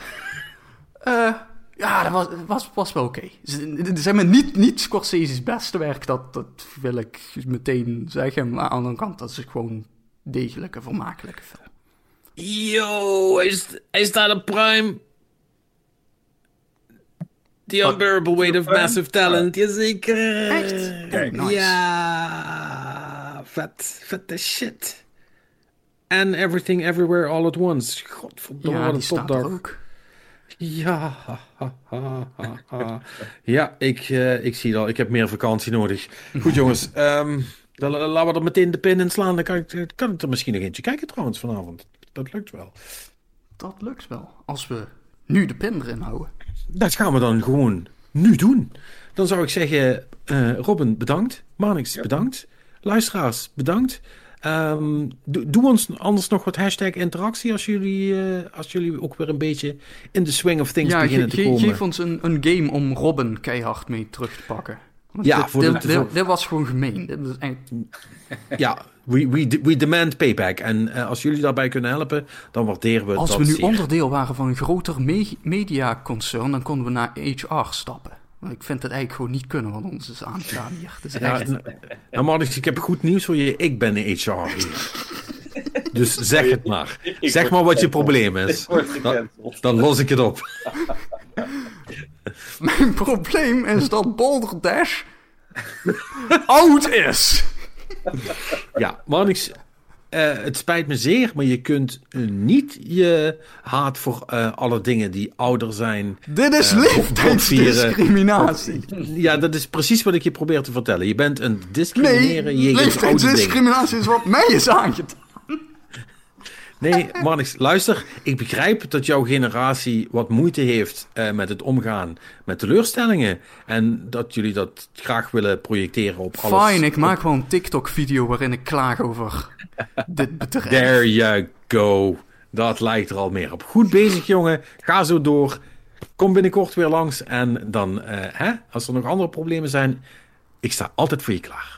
Eh... Uh, Ja, dat was, was, was wel oké. Okay. Zeg maar, niet, niet Scorsese's beste werk, dat, dat wil ik meteen zeggen. Maar aan de andere kant, dat is gewoon degelijke, vermakelijke film. Yo, hij staat op Prime. The Unbearable What? Weight of Massive Talent, jazeker. Echt? Kijk, nice. Ja, vet, vette shit. And Everything Everywhere All at Once. Godverdomme, ja, wat een topdag. Ook. Ja, ha, ha, ha, ha. Ja, ik, uh, ik zie het al. Ik heb meer vakantie nodig. Goed jongens, um, dan, dan laten we er meteen de pin in slaan. Dan kan ik, kan ik er misschien nog eentje kijken trouwens vanavond. Dat lukt wel. Dat lukt wel. Als we nu de pin erin houden. Dat gaan we dan gewoon nu doen. Dan zou ik zeggen, uh, Robin bedankt. Manix ja. bedankt. Luisteraars bedankt. Um, do, doe ons anders nog wat hashtag interactie als jullie, uh, als jullie ook weer een beetje in de swing of things ja, beginnen ge- te komen. Geef ons een, een game om Robin keihard mee terug te pakken. Want ja, dit, voor dit, de, dit, voor... dit was gewoon gemeen. Dit was echt... Ja, we, we, we demand payback. En uh, als jullie daarbij kunnen helpen, dan waarderen we als dat Als we nu zeer. onderdeel waren van een groter me- mediaconcern, dan konden we naar H R stappen. Ik vind het eigenlijk gewoon niet kunnen, want ons is aangedaan hier. Dus ja, echt... nou, nou Marnix, ik heb goed nieuws voor je. Ik ben een H R hier. Dus zeg het maar. Ik zeg maar wat je probleem is. Dan, dan los ik het op. mijn probleem is dat Boulder Dash oud is. Ja, Monix, uh, het spijt me zeer, maar je kunt uh, niet je haat voor uh, alle dingen die ouder zijn. Dit is uh, leeftijdsdiscriminatie. Ja, dat is precies wat ik je probeer te vertellen. Je bent een discrimineren. Nee, leeftijdsdiscriminatie is wat mij is aangedaan. Nee, Marnix, luister. Ik begrijp dat jouw generatie wat moeite heeft uh, met het omgaan met teleurstellingen. En dat jullie dat graag willen projecteren op Fine, alles. Fine, ik op... maak gewoon een TikTok-video waarin ik klaag over dit bedrijf. There you go. Dat lijkt er al meer op. Goed bezig, jongen. Ga zo door. Kom binnenkort weer langs. En dan, uh, hè, als er nog andere problemen zijn, ik sta altijd voor je klaar.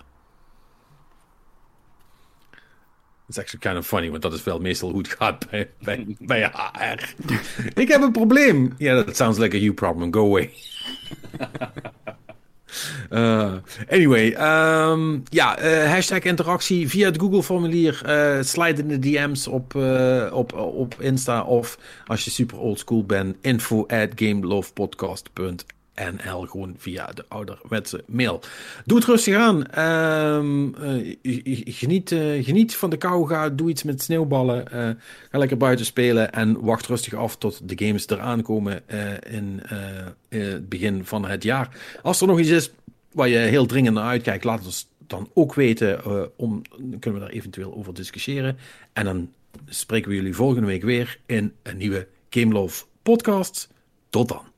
Dat is actually kind of funny, want dat is wel meestal hoe het gaat bij, bij, bij H R. Ik heb een probleem. Ja, yeah, that sounds like a you problem. Go away. uh, anyway, um, ja, uh, hashtag interactie via het Google-formulier. Uh, slide in de D M's op, uh, op, op Insta. Of als je super oldschool bent, info at gamelovepodcast.nl. Gewoon via de ouderwetse mail. Doe het rustig aan. Um, uh, geniet, uh, geniet van de kou. Ga, doe iets met sneeuwballen. Uh, ga lekker buiten spelen. En wacht rustig af tot de games eraan komen uh, in het uh, uh, begin van het jaar. Als er nog iets is waar je heel dringend naar uitkijkt, laat het ons dan ook weten. Uh, om, dan kunnen we daar eventueel over discussiëren. En dan spreken we jullie volgende week weer in een nieuwe Game Love podcast. Tot dan.